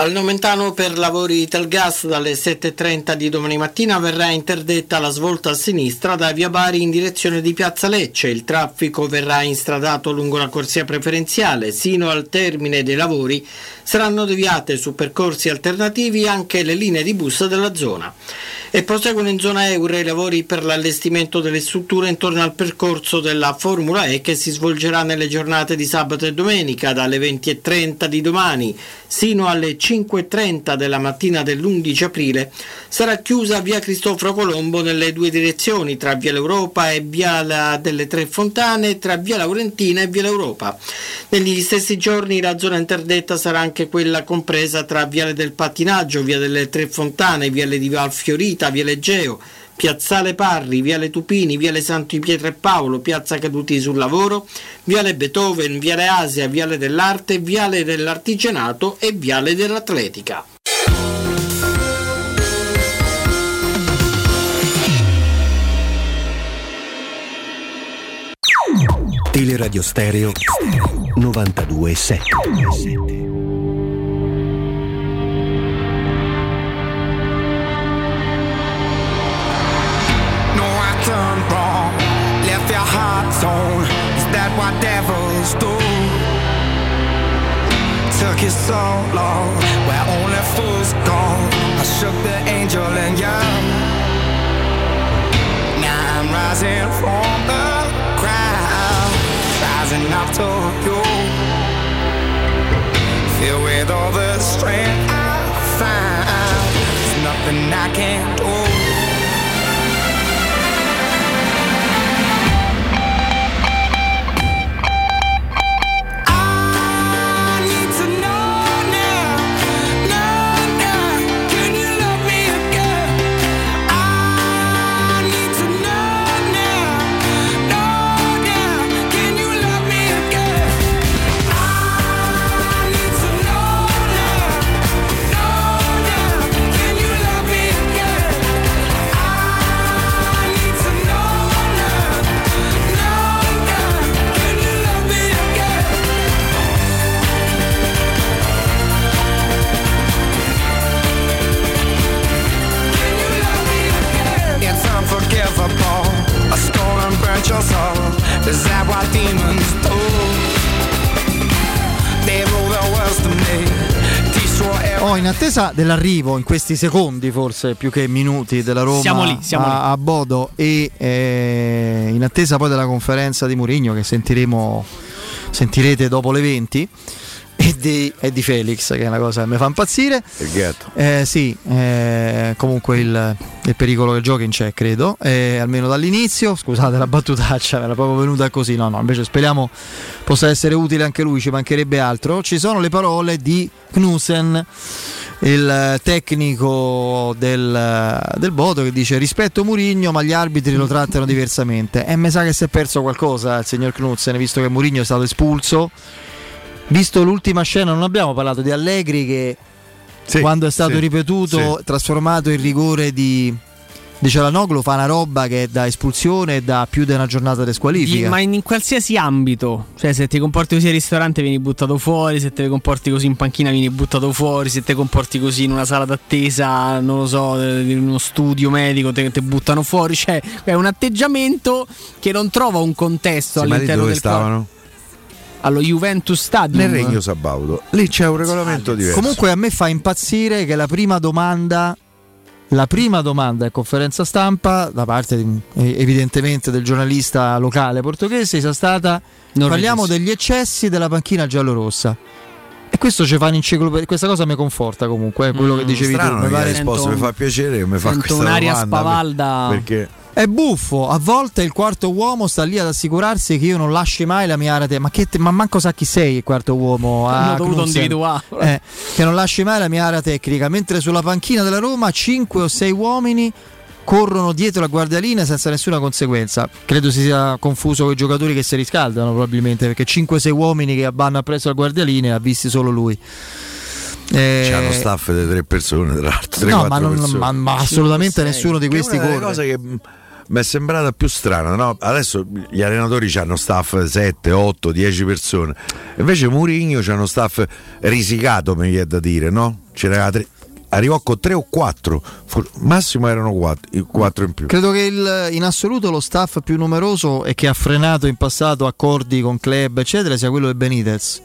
Al Nomentano per lavori Italgas dalle 7:30 di domani mattina verrà interdetta la svolta a sinistra da via Bari in direzione di Piazza Lecce. Il traffico verrà instradato lungo la corsia preferenziale. Sino al termine dei lavori saranno deviate su percorsi alternativi anche le linee di bus della zona. E proseguono in zona Euro i lavori per l'allestimento delle strutture intorno al percorso della Formula E, che si svolgerà nelle giornate di sabato e domenica dalle 20:30 di domani sino alle 5:30 della mattina dell'11 aprile sarà chiusa via Cristoforo Colombo nelle due direzioni, tra via l'Europa e via delle Tre Fontane, tra via Laurentina e via l'Europa. Negli stessi giorni la zona interdetta sarà anche quella compresa tra viale del Pattinaggio, via delle Tre Fontane, viale di Val Fiorita, viale Egeo, Piazzale Parri, Viale Tupini, Viale Santi Pietro e Paolo, Piazza Caduti sul Lavoro, Viale Beethoven, Viale Asia, Viale dell'Arte, Viale dell'Artigianato e Viale dell'Atletica. Teleradio Stereo 92.7. Wrong, left your heart torn. Is that what devils do? Took you so long, where only fools gone. I shook the angel and young. Now I'm rising from the crowd, rising up to you. Filled with all the strength I find, there's nothing I can't do. Your soul, is that what demons do? They rule the world to me, destroy everything. Oh, in attesa dell'arrivo, in questi secondi forse più che minuti, della Roma siamo lì. A Bodo e in attesa poi della conferenza di Mourinho che sentirete dopo le 20 e di Felix, che è una cosa che mi fa impazzire. Il ghetto. Comunque il pericolo che giochi in c'è, credo, almeno dall'inizio. Scusate la battutaccia, era proprio venuta così. No, invece speriamo possa essere utile anche lui, ci mancherebbe altro. Ci sono le parole di Knussen, il tecnico del Bodo, che dice: rispetto Mourinho, ma gli arbitri lo trattano diversamente. E mi sa che si è perso qualcosa il signor Knussen, visto che Mourinho è stato espulso. Visto l'ultima scena, non abbiamo parlato di Allegri che quando è stato ripetuto, trasformato in rigore di Cialanoglu, fa una roba che è da espulsione e da più di una giornata di squalifica. Ma in qualsiasi ambito, cioè se ti comporti così al ristorante vieni buttato fuori, se te ne comporti così in panchina vieni buttato fuori, se te comporti così in una sala d'attesa, non lo so, in uno studio medico te buttano fuori, cioè è un atteggiamento che non trova un contesto all'interno del corpo. Allo Juventus Stadium nel Regno Sabaudo, lì c'è un regolamento diverso. Comunque a me fa impazzire che la prima domanda in conferenza stampa da parte evidentemente del giornalista locale portoghese sia stata: parliamo degli eccessi della panchina giallorossa. E questo ci fa un'enciclopedia, questa cosa mi conforta comunque, quello che dicevi tu. Mi fa risposta, mi fa piacere, mi fa questa un'aria domanda, spavalda. Perché è buffo, a volte il quarto uomo sta lì ad assicurarsi che io non lasci mai la mia area ma manco sa chi sei il quarto uomo, ah, dovuto individuare. Che non lasci mai la mia area tecnica, mentre sulla panchina della Roma 5 o 6 uomini corrono dietro la guardialina senza nessuna conseguenza. Credo si sia confuso con i giocatori che si riscaldano probabilmente, perché 5-6 uomini che vanno appresso la guardialina ha visti solo lui. C'è uno staff di 3 persone, tra l'altro, 3-4 persone. Ma assolutamente 5, nessuno di questi corre. È una cosa che mi è sembrata più strana, no? Adesso gli allenatori hanno staff 7, 8, 10 persone. Invece Mourinho c'ha uno staff risicato, mi viene da dire, no? C'era arrivò con 3 o 4, massimo erano 4 in più. Credo che in assoluto lo staff più numeroso e che ha frenato in passato accordi con club eccetera sia quello di Benitez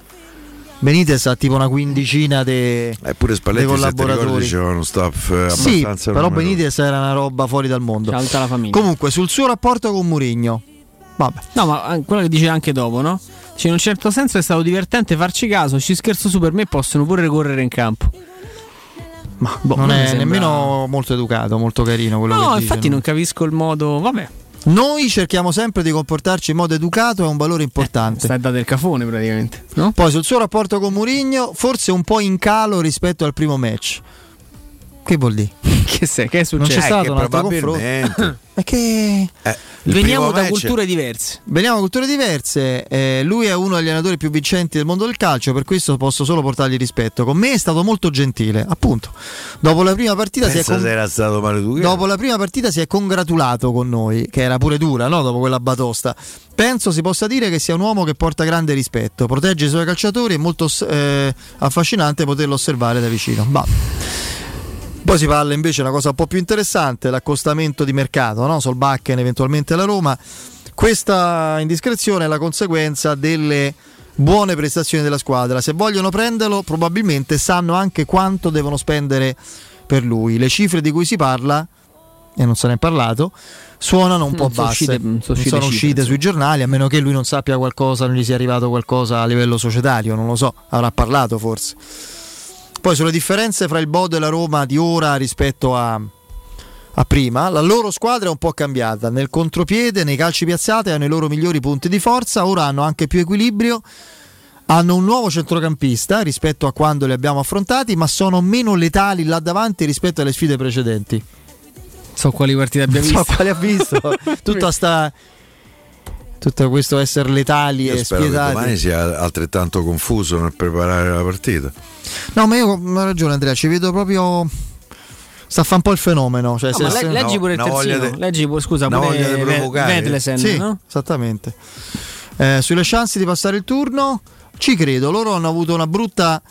ha tipo una quindicina di collaboratori. C'era uno staff abbastanza però numeroso. Benitez era una roba fuori dal mondo. C'è la famiglia. Comunque sul suo rapporto con Mourinho, vabbè. No, ma quello che dice anche dopo, no? Cioè, in un certo senso è stato divertente farci caso, ci scherzo su, per me possono pure correre in campo. Ma non è sembra nemmeno molto educato, molto carino quello che dice. No, infatti non capisco il modo, vabbè. Noi cerchiamo sempre di comportarci in modo educato, è un valore importante. Sta dato il cafone praticamente, no? Poi sul suo rapporto con Mourinho, forse un po' in calo rispetto al primo match. Che vuol dire? Che sei? Che è successo? Non c'è stato un altro confronto. Perché veniamo da culture diverse. Veniamo da culture diverse. Lui è uno degli allenatori più vincenti del mondo del calcio, per questo posso solo portargli rispetto. Con me è stato molto gentile, appunto. Dopo la prima partita si è congratulato con noi, che era pure dura, no? Dopo quella batosta. Penso si possa dire che sia un uomo che porta grande rispetto, protegge i suoi calciatori, è molto affascinante poterlo osservare da vicino. Bah. Poi si parla invece di una cosa un po' più interessante, l'accostamento di mercato, no? Solbakken eventualmente alla Roma. Questa indiscrezione è la conseguenza delle buone prestazioni della squadra. Se vogliono prenderlo, probabilmente sanno anche quanto devono spendere per lui. Le cifre di cui si parla, e non se ne è parlato, suonano un po' basse, non sono uscite sui giornali, a meno che lui non sappia qualcosa, non gli sia arrivato qualcosa a livello societario, non lo so, avrà parlato forse. Poi sulle differenze fra il Bodo e la Roma di ora rispetto a prima, la loro squadra è un po' cambiata, nel contropiede, nei calci piazzati hanno i loro migliori punti di forza, ora hanno anche più equilibrio, hanno un nuovo centrocampista rispetto a quando li abbiamo affrontati, ma sono meno letali là davanti rispetto alle sfide precedenti. So quali partite abbiamo visto. Tutto questo essere letali e spietati. Spero che domani sia altrettanto confuso nel preparare la partita. No, ma io ho ragione, Andrea, ci vedo proprio. Sta a fare un po' il fenomeno. Cioè, no, se leggi pure il terzino, Vetlesen, sì, no? Esattamente. Sulle chance di passare il turno ci credo, loro hanno avuto una brutta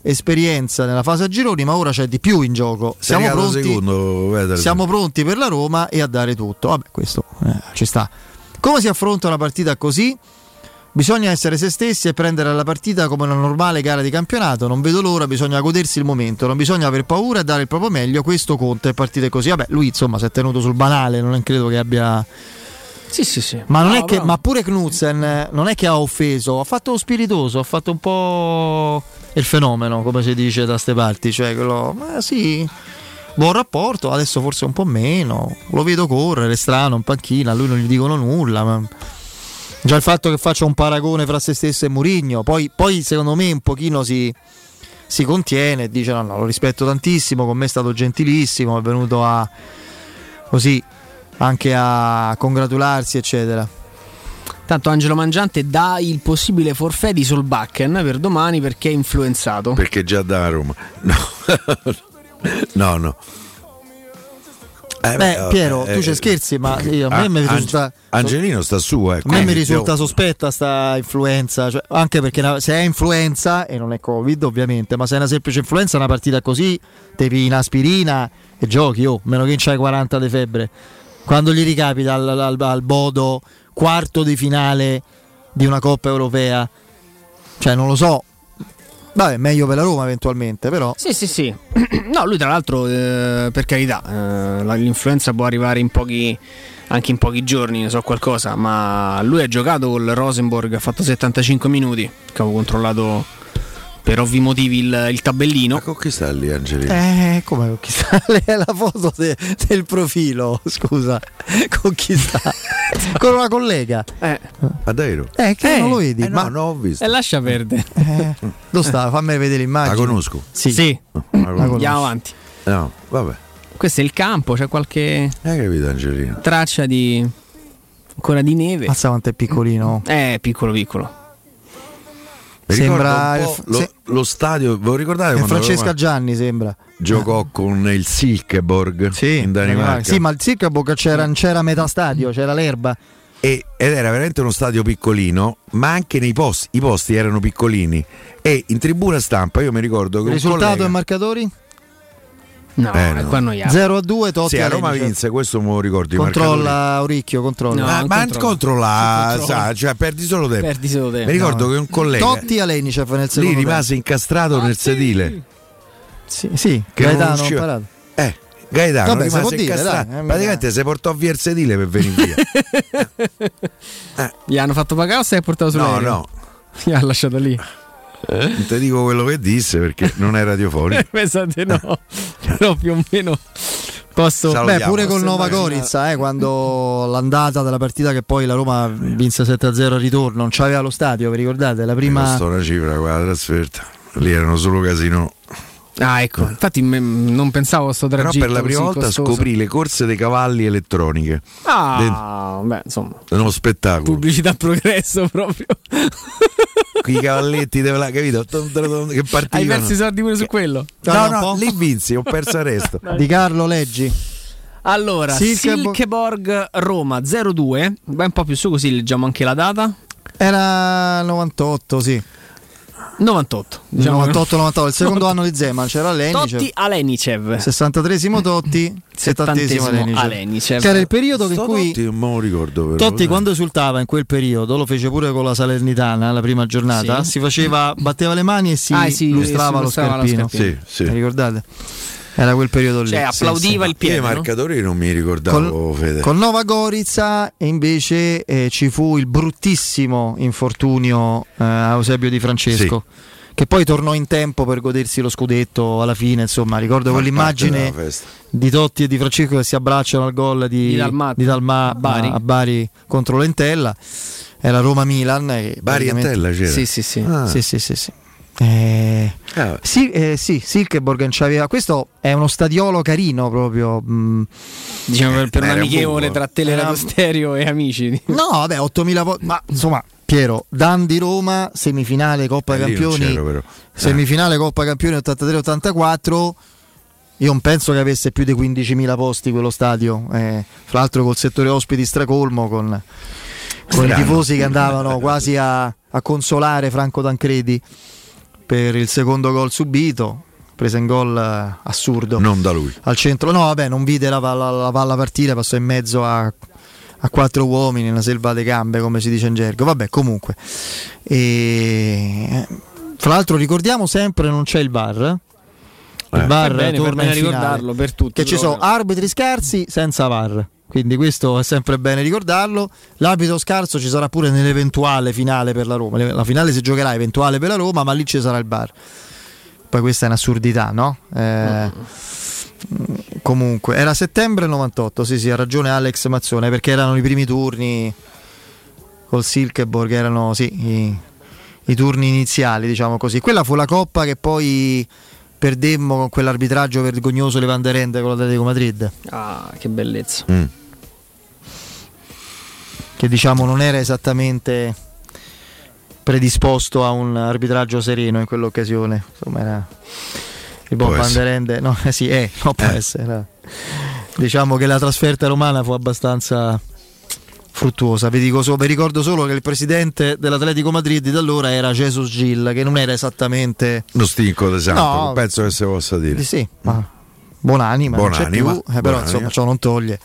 esperienza nella fase a gironi, ma ora c'è di più in gioco. Siamo pronti per la Roma e a dare tutto. Vabbè, questo ci sta. Come si affronta una partita così? Bisogna essere se stessi e prendere la partita come una normale gara di campionato. Non vedo l'ora, bisogna godersi il momento, non bisogna aver paura e dare il proprio meglio. Questo conta e partite così. Vabbè, lui insomma si è tenuto sul banale, non credo che abbia. Sì. Ma non ma pure Knudsen non è che ha offeso, ha fatto lo spiritoso, ha fatto un po' il fenomeno, come si dice da ste parti, cioè quello. Ma sì. Buon rapporto, adesso forse un po' meno. Lo vedo correre, strano, in panchina, a lui non gli dicono nulla. Ma già il fatto che faccia un paragone fra se stesso e Mourinho, poi secondo me un pochino si contiene e dice no, lo rispetto tantissimo, con me è stato gentilissimo, è venuto a così anche a congratularsi, eccetera. Tanto Angelo Mangiante dà il possibile forfè di Solbakken per domani perché è influenzato. Perché già da Roma. No. Piero, tu ci scherzi, ma io, a me risulta. Angelino sta su, ecco. A me mi risulta sospetta sta influenza, cioè, anche perché se è influenza e non è Covid, ovviamente, ma se è una semplice influenza, una partita così, te pigli un'aspirina e giochi, meno che non c'hai 40 di febbre. Quando gli ricapita al Bodo quarto di finale di una Coppa Europea, cioè non lo so. Vabbè, meglio per la Roma eventualmente, però. Sì. No, lui tra l'altro, per carità, l'influenza può arrivare anche in pochi giorni, ne so qualcosa, ma lui ha giocato col Rosenborg, ha fatto 75 minuti, che avevo controllato per ovvi motivi il tabellino. Ma con chi sta lì, Angelino? Come con chi sta lì? È la foto del profilo, scusa. Con chi sta? Con una collega. Ma davvero? Che non lo vedi? Ma non ho visto. Lascia perdere. Dove sta? Fammi vedere l'immagine. La conosco? Sì. Andiamo avanti. No, vabbè. Questo è il campo, c'è qualche... Hai capito, Angelino? Traccia di... ancora di neve. Mazza quanto è piccolino. Piccolo. Sembra lo stadio, ve lo ricordate? Francesca Roma Gianni sembra giocò con il Silkeborg in Danimarca. Sì, ma il Silkeborg c'era metà stadio, c'era l'erba ed era veramente uno stadio piccolino, ma anche nei posti, i posti erano piccolini e in tribuna stampa io mi ricordo che il risultato e marcatori? No, qua annoiamo. 0-2 Totti. Sì, a Roma vinse, questo me lo ricordi. Controlla Ricchio, controlla. No, ma controlla. Cioè perdi solo tempo. Mi ricordo che un collega Totti a Leni nel secondo lì rimase incastrato nel sedile. Sì, che Gaetano non ha imparato. Gaetano vabbè, rimase incastrato. Praticamente si portò via il sedile per venire via. Gli hanno fatto pagare o si è portato su? No. Gli ha lasciato lì. Non ti dico quello che disse perché non è radiofonico. Pensate no, però più o meno posso. Salutiamo. Beh, pure col Nova Gorizia, quando l'andata della partita che poi la Roma vinse 7-0 al ritorno, non c'aveva lo stadio, vi ricordate? La prima. Questa è una cifra, qua la trasferta. Lì erano solo casino. Ah, ecco, infatti non pensavo a sto tragitto. Però per la prima volta scoprì le corse dei cavalli elettroniche. Ah, beh, insomma, è uno spettacolo. Pubblicità progresso proprio. I cavalletti, capito? Che partivano. Hai perso i soldi pure su quello? No, lì vinsi, ho perso il resto. Di Carlo leggi. Allora, Silkeborg Roma 0-2, beh, un po' più su così leggiamo anche la data. Era 98, sì. 98, diciamo 98. Il secondo anno di Zeman, c'era Lenicev. Totti Alenicev, 63esimo Totti, 70esimo Alenicev. C'era il periodo che cui Totti, non ricordo, però, Totti quando esultava in quel periodo, lo fece pure con la Salernitana la prima giornata, sì. Si faceva, batteva le mani e lustrava lo scarpino. Sì. Ricordate? Era quel periodo lì. Cioè applaudiva il Piero. Io i marcatori non mi ricordavo, Fede. Con Nova Gorica e invece ci fu il bruttissimo infortunio a Eusebio Di Francesco, sì, che poi tornò in tempo per godersi lo scudetto alla fine, insomma, ricordo quell'immagine di Totti e Di Francesco che si abbracciano al gol di Dalmà a Bari contro l'Entella. Era Roma-Milan e Bari Entella c'era. Sì. Silkeborg c'aveva. Questo è uno stadiolo carino proprio, diciamo per un amichevole tra Teleradio Stereo e amici. No, vabbè, 8000 ma insomma, Piero, Dandi Roma, semifinale Coppa Campioni. Semifinale Coppa Campioni 83-84. Io non penso che avesse più di 15.000 posti quello stadio, fra l'altro col settore ospiti stracolmo, con i tifosi che andavano quasi a consolare Franco Tancredi per il secondo gol subito, presa in gol assurdo. Non da lui. Al centro, no, vabbè, non vide la palla partire, passò in mezzo a quattro uomini, una selva di gambe, come si dice in gergo. Vabbè, comunque. E fra l'altro ricordiamo sempre, non c'è il VAR. Il VAR torna a ricordarlo per tutti. Che ci sono arbitri scarsi senza VAR. Quindi questo è sempre bene ricordarlo. L'arbitro scarso ci sarà pure nell'eventuale finale per la Roma. La finale si giocherà eventuale per la Roma, ma lì ci sarà il VAR. Poi questa è un'assurdità, no? Comunque, era settembre 98, sì, ha ragione Alex Mazzone, perché erano i primi turni col Silkeborg, erano i turni iniziali, diciamo così. Quella fu la coppa che poi perdemmo con quell'arbitraggio vergognoso di Van der Ende con l'Atletico Madrid. Ah, che bellezza. Che diciamo non era esattamente predisposto a un arbitraggio sereno in quell'occasione, insomma era il buon Van der Ende, no? Sì, può essere. Diciamo che la trasferta romana fu abbastanza fruttuosa. Vi ricordo solo che il presidente dell'Atletico Madrid da allora era Jesus Gil, che non era esattamente lo stinco di santo, no, penso che si possa dire. Sì, ma buon'anima, non c'è più, però insomma ciò non toglie.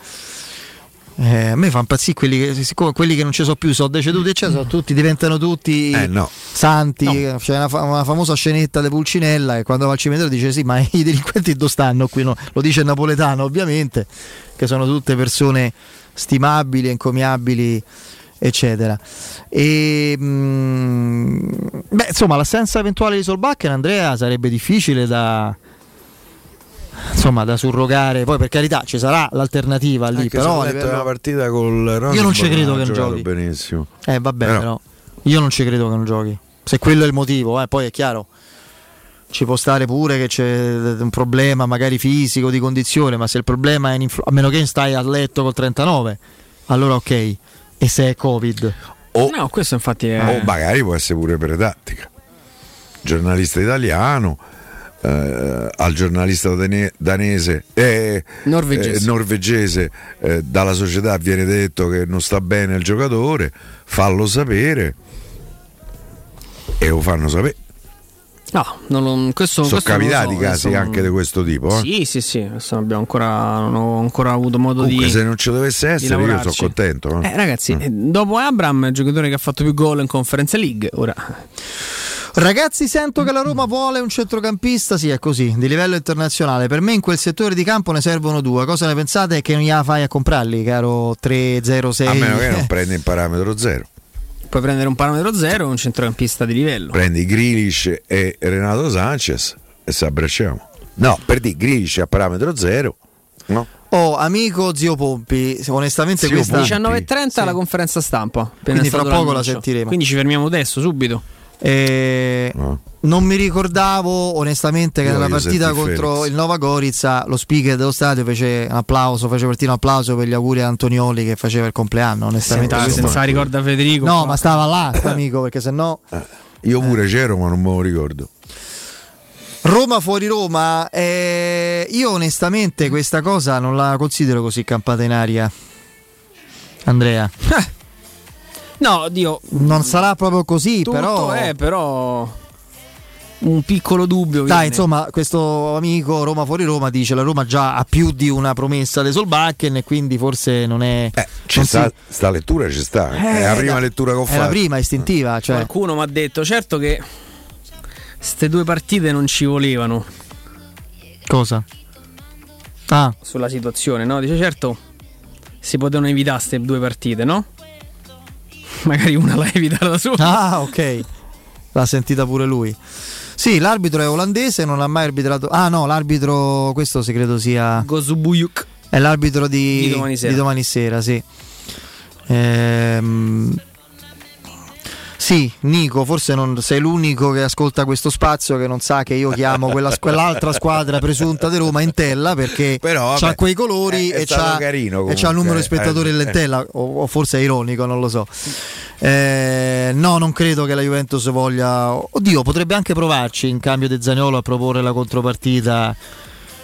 A me fa impazzire quelli che, siccome quelli che non ci sono più sono deceduti, diventano tutti santi. No. C'è una famosa scenetta di Pulcinella che quando va al cimitero dice: sì, ma i delinquenti dove stanno qui? No, lo dice il napoletano, ovviamente, che sono tutte persone stimabili, encomiabili, eccetera. Insomma, l'assenza eventuale di Solbakken, Andrea, sarebbe difficile da surrogare. Poi, per carità, ci sarà l'alternativa lì. Però una partita col io non ci credo che non giochi. Benissimo. Vabbè, però io non ci credo che non giochi. Se quello è il motivo, poi è chiaro, ci può stare pure che c'è un problema magari fisico di condizione, ma se il problema è a meno che stai a letto col 39, allora ok. E se è Covid? No, questo infatti è. O magari può essere pure per tattica. Giornalista italiano. Al giornalista danese e norvegese dalla società viene detto che non sta bene il giocatore, fallo sapere e lo fanno sapere. No, sono capitati casi anche di questo tipo. Sì, non ho ancora avuto modo. Comunque, se non ci dovesse essere io sono contento. Ragazzi, dopo Abram il giocatore che ha fatto più gol in Conference League ora. Ragazzi, sento che la Roma vuole un centrocampista, sì, è così, di livello internazionale. Per me in quel settore di campo ne servono due. Cosa ne pensate? Che non gliela fai a comprarli, caro 306? A meno che non prendi in parametro zero. Puoi prendere un parametro zero, un centrocampista di livello. Prendi Grealish e Renato Sanchez e si abbracciamo. No, perdi Grealish a parametro zero, no? Amico zio Pompi, onestamente questa 19:30 la conferenza stampa. Quindi fra poco la sentiremo. Quindi ci fermiamo adesso, subito. Non mi ricordavo onestamente che nella partita contro Felix, il Nova Gorica, lo speaker dello stadio fece un applauso, fece partire un applauso per gli auguri a Antonioli che faceva il compleanno, onestamente senza ricorda Federico. No, ma stava là sta amico, perché sennò io pure c'ero ma non me lo ricordo. Roma fuori Roma, io onestamente questa cosa non la considero così campata in aria, Andrea. No, oddio, non sarà proprio così, tutto però è però un piccolo dubbio. Dai, viene. Insomma, questo amico Roma fuori Roma dice la Roma già ha più di una promessa dei Solbakken e quindi forse non è c'è non sta, si... sta lettura ci sta, è la prima lettura che ho fatto. È la prima istintiva, cioè. Qualcuno mi ha detto certo che ste due partite non ci volevano. Cosa? Ah, sulla situazione, no? Dice certo si potevano evitare ste due partite, no? Magari una l'ha evitata da sola. Ah, ok. L'ha sentita pure lui. Sì, l'arbitro è olandese, non ha mai arbitrato. Ah no, l'arbitro questo si credo sia Gozubujuk. È l'arbitro di domani sera, sì. Sì, Nico, forse non sei l'unico che ascolta questo spazio che non sa che io chiamo quell'altra squadra presunta di Roma in tela perché ha quei colori e c'ha il numero di spettatori in tela, o forse è ironico, non lo so. No, non credo che la Juventus voglia. Oddio, potrebbe anche provarci in cambio di Zaniolo a proporre la contropartita.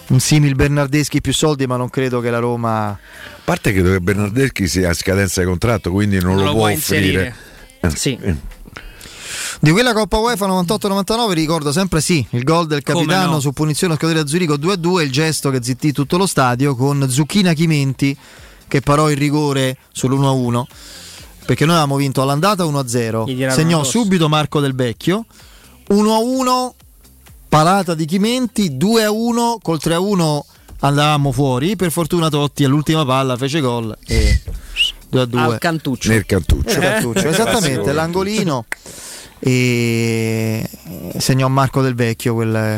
Un simil Bernardeschi più soldi, ma non credo che la Roma. A parte credo che Bernardeschi sia a scadenza di contratto, quindi non lo può offrire. Inserire. Sì. Di quella Coppa UEFA 98-99 ricordo sempre sì il gol del capitano su punizione a scadere a Zurigo 2-2, il gesto che zittì tutto lo stadio con Zucchina Chimenti che parò il rigore sull'1-1 perché noi avevamo vinto all'andata 1-0, segnò subito Marco Del Vecchio, 1-1 parata di Chimenti, 2-1 col 3-1 andavamo fuori, per fortuna Totti all'ultima palla fece gol e 2-2 al cantuccio. Nel cantuccio. Esattamente, l'angolino e segnò Marco Del Vecchio quella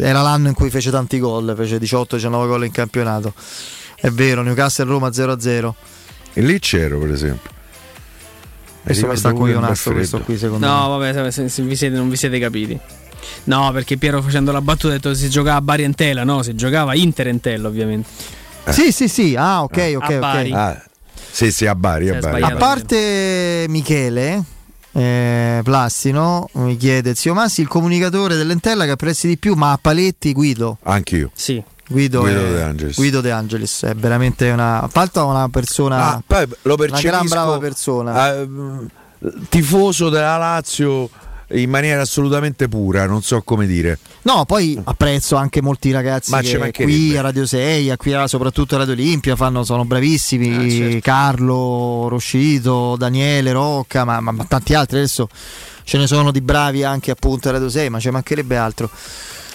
era l'anno in cui fece tanti gol, fece 18-19 gol in campionato. È vero, Newcastle Roma 0-0. E lì c'ero, per esempio. Adesso mi sta coglionato questo qui secondo me. No, vabbè, non vi siete capiti. No, perché Piero facendo la battuta ha detto si giocava a Bari in tela, no, si giocava Inter in tela, ovviamente. Sì, ah ok. Bari. Ah, sì, a Bari, a Bari. A parte Michele Plastino mi chiede zio Massi il comunicatore dell'Entella che apprezzi di più, ma a Paletti Guido. Anch'io. Sì. Guido De Angelis è veramente una persona, lo percepisco, una gran brava persona. Tifoso della Lazio in maniera assolutamente pura, non so come dire. No, poi apprezzo anche molti ragazzi che qui a Radio 6, soprattutto a Radio Olimpia sono bravissimi, certo. Carlo, Roscito, Daniele, Rocca, ma tanti altri, adesso ce ne sono di bravi anche appunto a Radio 6, ma ci mancherebbe altro.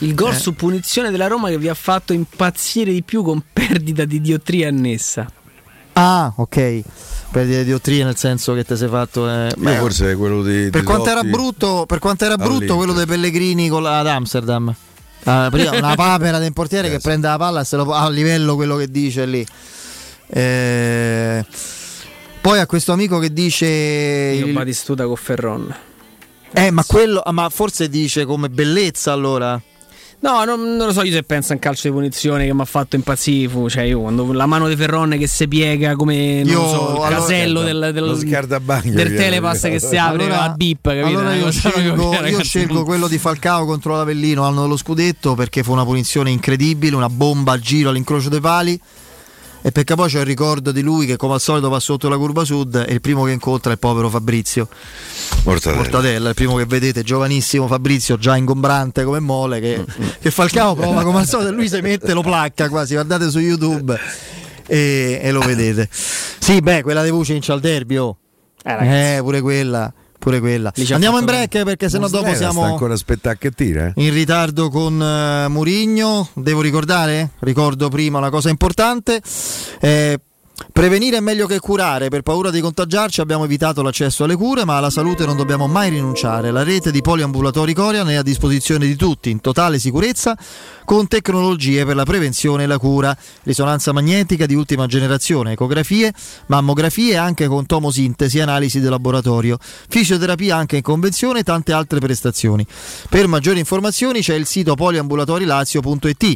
Il gol su punizione della Roma che vi ha fatto impazzire di più con perdita di diottria annessa. Ah, ok. Perdita di diottrie nel senso che te sei fatto forse quello di per quanto era brutto quello dei Pellegrini ad Amsterdam, una papera del portiere che prende la palla e se lo a livello quello che dice lì poi a questo amico che dice Batistuta con Ferron ma forse dice come bellezza allora. No, non lo so, io se penso a un calcio di punizione che mi ha fatto impazzire, cioè io quando la mano di Ferron che si piega come il casello del telepass che si apre a bip, capito? Allora io scelgo quello di Falcao contro l'Avellino l'anno dello scudetto perché fu una punizione incredibile, una bomba a giro all'incrocio dei pali e perché poi c'è il ricordo di lui che come al solito va sotto la curva sud e il primo che incontra è il povero Fabrizio Mortadella, il primo che vedete, giovanissimo Fabrizio, già ingombrante come mole che Falcao prova come al solito, lui si mette, lo placca quasi, guardate su YouTube e lo vedete. Sì, beh, quella di Vucinic al derby pure quella. Andiamo in break perché sennò dopo siamo ancora spettacchettire in ritardo con Mourinho. Devo ricordare? Ricordo prima una cosa importante. Prevenire è meglio che curare, per paura di contagiarci abbiamo evitato l'accesso alle cure, ma alla salute non dobbiamo mai rinunciare. La rete di poliambulatori Corian è a disposizione di tutti, in totale sicurezza, con tecnologie per la prevenzione e la cura. Risonanza magnetica di ultima generazione, ecografie, mammografie anche con tomosintesi, analisi del laboratorio, fisioterapia anche in convenzione e tante altre prestazioni. Per maggiori informazioni c'è il sito poliambulatorilazio.it.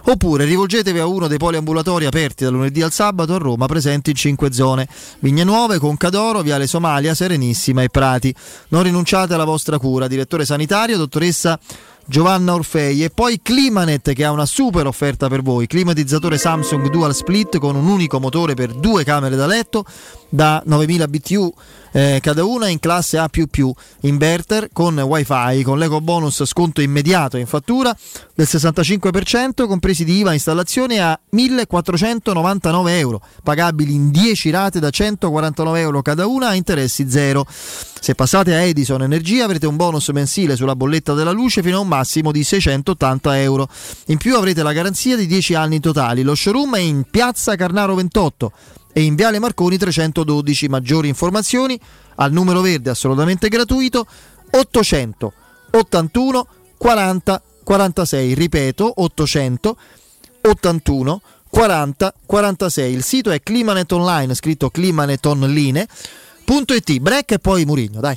Oppure rivolgetevi a uno dei poliambulatori aperti dal lunedì al sabato a Roma, presenti in 5 zone: Vigne Nuove, Concadoro, Viale Somalia, Serenissima e Prati. Non rinunciate alla vostra cura. Direttore sanitario, dottoressa Giovanna Orfei. E poi Climanet, che ha una super offerta per voi: climatizzatore Samsung Dual Split con un unico motore per 2 camere da letto da 9000 BTU cada una, in classe A++, inverter con wifi, con l'eco bonus sconto immediato in fattura del 65%, compresi di IVA, installazione, a 1.499 euro, pagabili in 10 rate da 149 euro cada una, a interessi zero. Se passate a Edison Energia avrete un bonus mensile sulla bolletta della luce fino a un massimo di 680 euro. In più avrete la garanzia di 10 anni totali. Lo showroom è in piazza Carnaro 28 e in viale Marconi 312. Maggiori informazioni al numero verde assolutamente gratuito 800 81 40 46. Ripeto, 800 81 40 46. Il sito è Climanet Online, scritto climanetonline.it. Break e poi Mourinho, dai.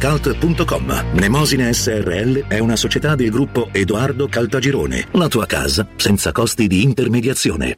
Mnemosine SRL è una società del gruppo Edoardo Caltagirone. La tua casa senza costi di intermediazione.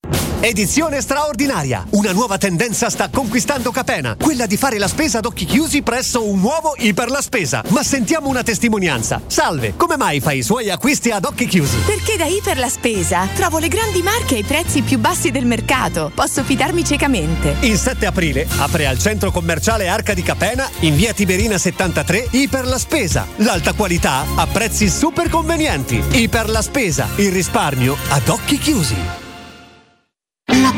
Edizione straordinaria! Una nuova tendenza sta conquistando Capena, quella di fare la spesa ad occhi chiusi presso un nuovo Iper La Spesa. Ma sentiamo una testimonianza. Salve, come mai fai i suoi acquisti ad occhi chiusi? Perché da Iper La Spesa trovo le grandi marche ai prezzi più bassi del mercato. Posso fidarmi ciecamente. Il 7 aprile apre al centro commerciale Arca di Capena, in via Tiberina 73, Iper La Spesa. L'alta qualità a prezzi super convenienti. Iper La Spesa, il risparmio ad occhi chiusi. La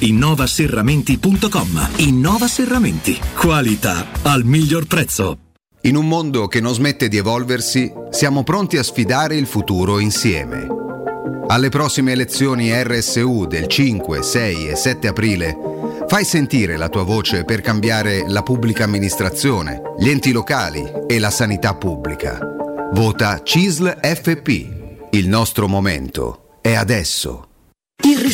innovaserramenti.com. Innova Serramenti. Qualità al miglior prezzo. In un mondo che non smette di evolversi, siamo pronti a sfidare il futuro insieme. Alle prossime elezioni RSU del 5, 6 e 7 aprile, fai sentire la tua voce per cambiare la pubblica amministrazione, gli enti locali e la sanità pubblica. Vota CISL FP. Il nostro momento è adesso. Il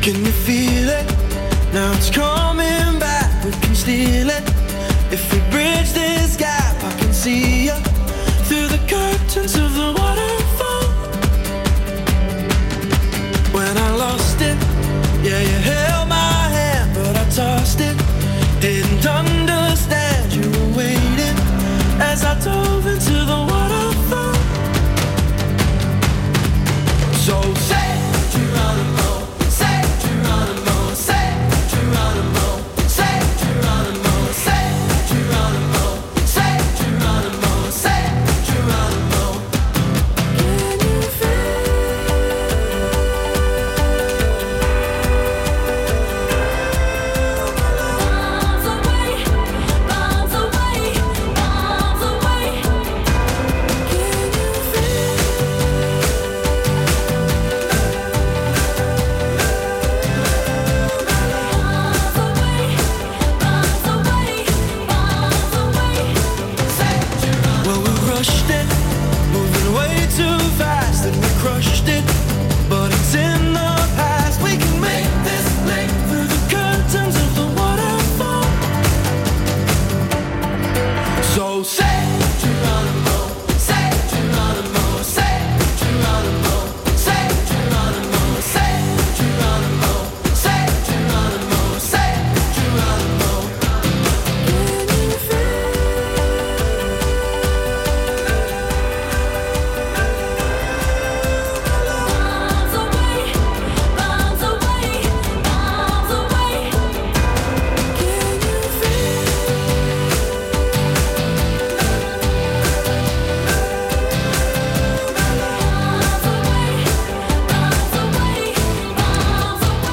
Can you feel it? Now it's coming back. We can steal it. If we bridge this gap, I can see you through the curtains of the waterfall. When I lost it, yeah, you held my hand, but I tossed it. Didn't understand you were waiting as I dove into the waterfall. So say Geronimo.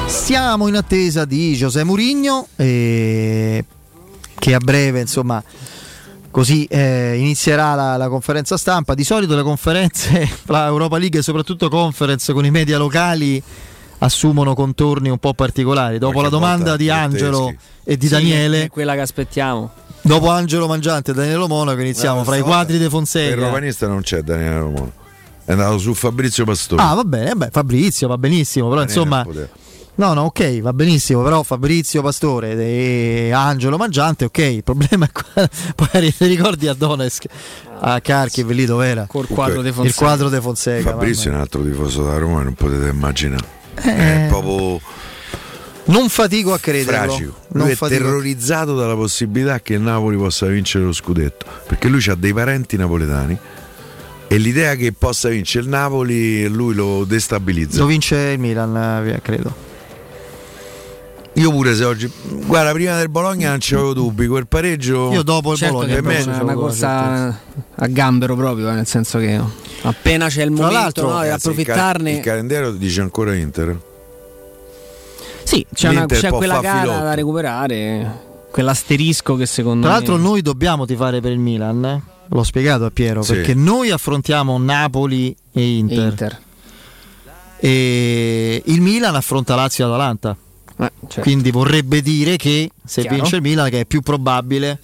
Siamo in attesa di José Mourinho, che a breve, insomma, così inizierà la conferenza stampa. Di solito le conferenze fra Europa League e soprattutto Conference con i media locali assumono contorni un po' particolari. Dopo la domanda di Angelo e di Daniele, è quella che aspettiamo. Dopo Angelo Mangiante e Daniele Monaco iniziamo fra i quadri dei Fonseca. Per romanista non c'è Daniele Monaco, è andato su Fabrizio Pastore. Ah, va bene, Fabrizio va benissimo, però Daniele insomma. No, ok, va benissimo, però Fabrizio Pastore e Angelo Mangiante, ok, il problema è qua, poi ti ricordi a Donetsk, a Kharkiv, lì dov'era? Col quadro De Fonseca. Il quadro De Fonseca. Fabrizio è un altro tifoso da Roma, non potete immaginare. È proprio... Non fatico a crederlo. Fragico. Lui è terrorizzato dalla possibilità che il Napoli possa vincere lo scudetto, perché lui ha dei parenti napoletani e l'idea che possa vincere il Napoli lui lo destabilizza. Lo vince il Milan, credo. Io pure, se oggi, guarda, prima del Bologna non c'avevo dubbi, quel pareggio io dopo il Bologna per me è una corsa a gambero proprio, nel senso che appena c'è il momento, no, approfittarne. Il calendario dice ancora Inter. Sì, c'è quella gara filotto da recuperare, quell'asterisco che secondo me... Tra l'altro noi dobbiamo tifare per il Milan, eh? L'ho spiegato a Piero, sì, perché noi affrontiamo Napoli e Inter. E il Milan affronta Lazio e Atalanta, certo. Quindi vorrebbe dire che se vince il Milan, che è più probabile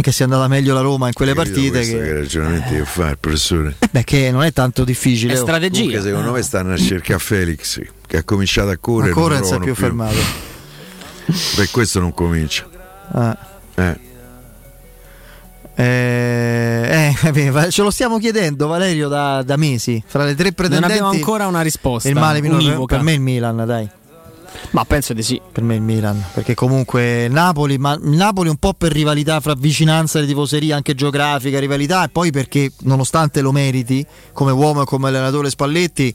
che sia andata meglio la Roma in quelle partite, che ragionamenti che fa il professore, che non è tanto difficile, è strategia. Comunque, secondo me stanno a cercare Felix, che ha cominciato a correre, ancora non si è più fermato. Per questo non comincia. Ce lo stiamo chiedendo, Valerio, da mesi. Fra le tre pretendenti non abbiamo ancora una risposta. Il male minore per me è il Milan, dai. Ma penso di sì. Per me il Milan, perché comunque Napoli, ma Napoli un po' per rivalità, fra vicinanza di tifoseria, anche geografica, rivalità, e poi perché nonostante lo meriti come uomo e come allenatore Spalletti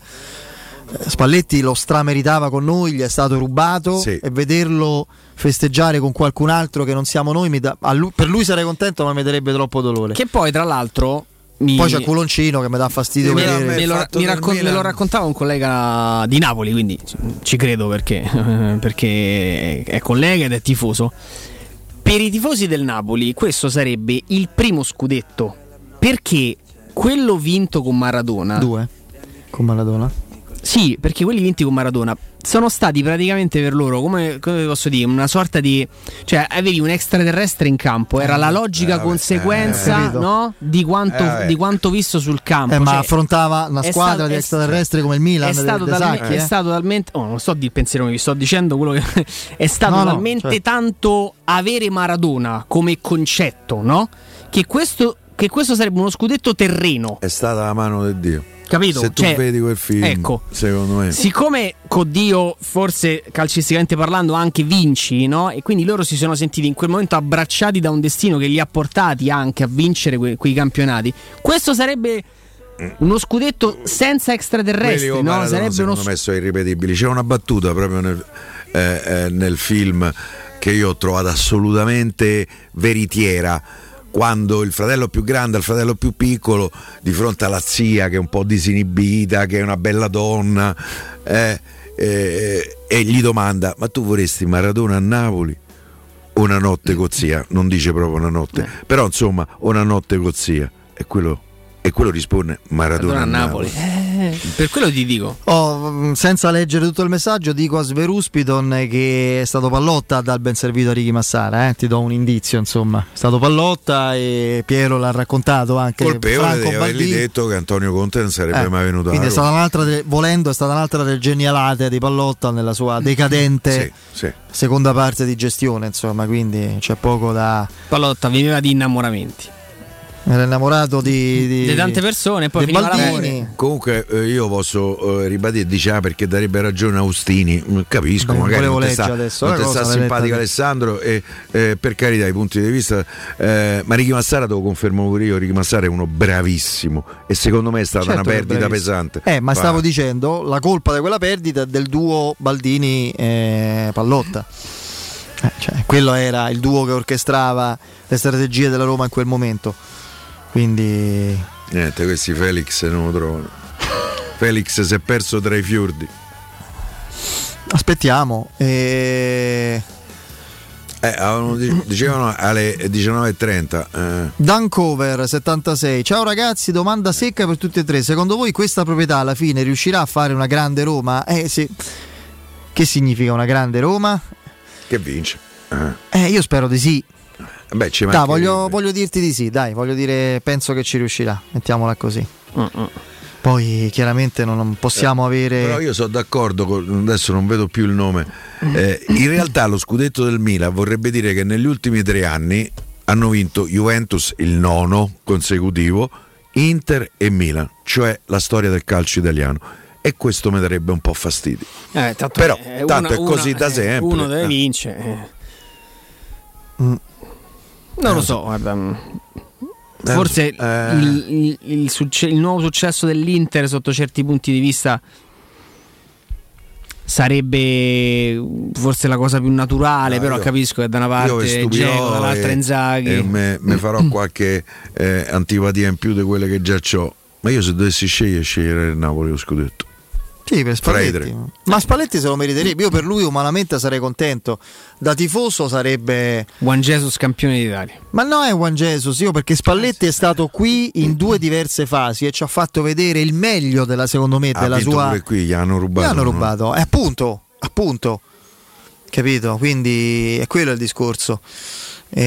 lo strameritava con noi, gli è stato rubato, sì. E vederlo festeggiare con qualcun altro che non siamo noi per lui sarei contento, ma mi darebbe troppo dolore. Che poi tra l'altro poi c'è culoncino che mi dà fastidio vedere. Me lo raccontava un collega di Napoli, quindi ci credo perché è collega ed è tifoso. Per i tifosi del Napoli questo sarebbe il primo scudetto, perché quello vinto con Maradona, due con Maradona, sì, perché quelli vinti con Maradona sono stati praticamente per loro come posso dire, una sorta di, cioè avevi un extraterrestre in campo, era la logica conseguenza, no? di quanto visto sul campo, ma cioè, affrontava una squadra di extraterrestri come il Milan, è stato talmente, non sto di pensiero, mi sto dicendo quello che è stato talmente tanto avere Maradona come concetto, no? Che questo sarebbe uno scudetto terreno, è stata la mano del Dio. Capito? Se tu vedi quel film, ecco, secondo me, siccome con Dio forse calcisticamente parlando anche vinci, no? E quindi loro si sono sentiti in quel momento abbracciati da un destino che li ha portati anche a vincere quei campionati. Questo sarebbe uno scudetto senza extraterrestri, no? Maradona, sarebbe uno messo irripetibili. C'è una battuta proprio nel film che io ho trovato assolutamente veritiera, quando il fratello più grande al fratello più piccolo, di fronte alla zia che è un po' disinibita, che è una bella donna, e gli domanda: ma tu vorresti Maradona a Napoli o una notte con zia? Non dice proprio una notte, però insomma una notte con zia. E quello risponde: Maradona a Napoli. Per quello ti dico, senza leggere tutto il messaggio, dico a Sveruspidon che è stato Pallotta a dal ben servito a Ricky Massara, ti do un indizio, insomma, è stato Pallotta, e Piero l'ha raccontato anche, colpevole di avergli detto che Antonio Conte non sarebbe mai venuto, quindi è stata un'altra delle genialate di Pallotta nella sua decadente seconda parte di gestione, insomma, quindi c'è poco da... Pallotta viveva di innamoramenti, era innamorato di tante persone, poi finiva l'amore. Comunque io posso ribadire, diciamo, perché darebbe ragione Austini, capisco, magari non ti sta simpatico Alessandro, e per carità i punti di vista, ma Ricky Massara, te lo confermo pure io, Ricky Massara è uno bravissimo, e secondo me è stata una perdita pesante, ma stavo dicendo, la colpa di quella perdita è del duo Baldini Pallotta, quello era il duo che orchestrava le strategie della Roma in quel momento. Quindi niente, questi Felix non lo trovano. Felix si è perso tra i fiordi. Aspettiamo. Dicevano alle 19:30. Dancover 76. Ciao ragazzi, domanda secca per tutti e tre. Secondo voi questa proprietà alla fine riuscirà a fare una grande Roma? Sì. Che significa una grande Roma? Che vince. Io spero di sì. Voglio dirti di sì, penso che ci riuscirà, mettiamola così. Poi chiaramente non possiamo avere. Però io sono d'accordo con, adesso non vedo più il nome. In realtà lo scudetto del Milan vorrebbe dire che negli ultimi 3 anni hanno vinto Juventus il 9° consecutivo, Inter e Milan, cioè la storia del calcio italiano. E questo mi darebbe un po' fastidio. Tanto però è, tanto è così da sempre. Uno deve vincere. Non lo so, guarda. Forse il nuovo successo dell'Inter sotto certi punti di vista sarebbe forse la cosa più naturale, però io capisco che da una parte Geno, dall'altra Inzaghi, e me farò qualche antipatia in più di quelle che già c'ho, ma io se dovessi scegliere il Napoli lo scudetto. Sì, per Spalletti. Ma Spalletti se lo meriterebbe, io per lui umanamente sarei contento. Da tifoso sarebbe Juan Jesus campione d'Italia. Ma no, è Juan Jesus, io perché Spalletti è stato qui in 2 diverse fasi e ci ha fatto vedere il meglio della, secondo me, della sua. Pure qui gli hanno rubato. Gli hanno rubato, no? Appunto. Capito? Quindi è quello il discorso. Io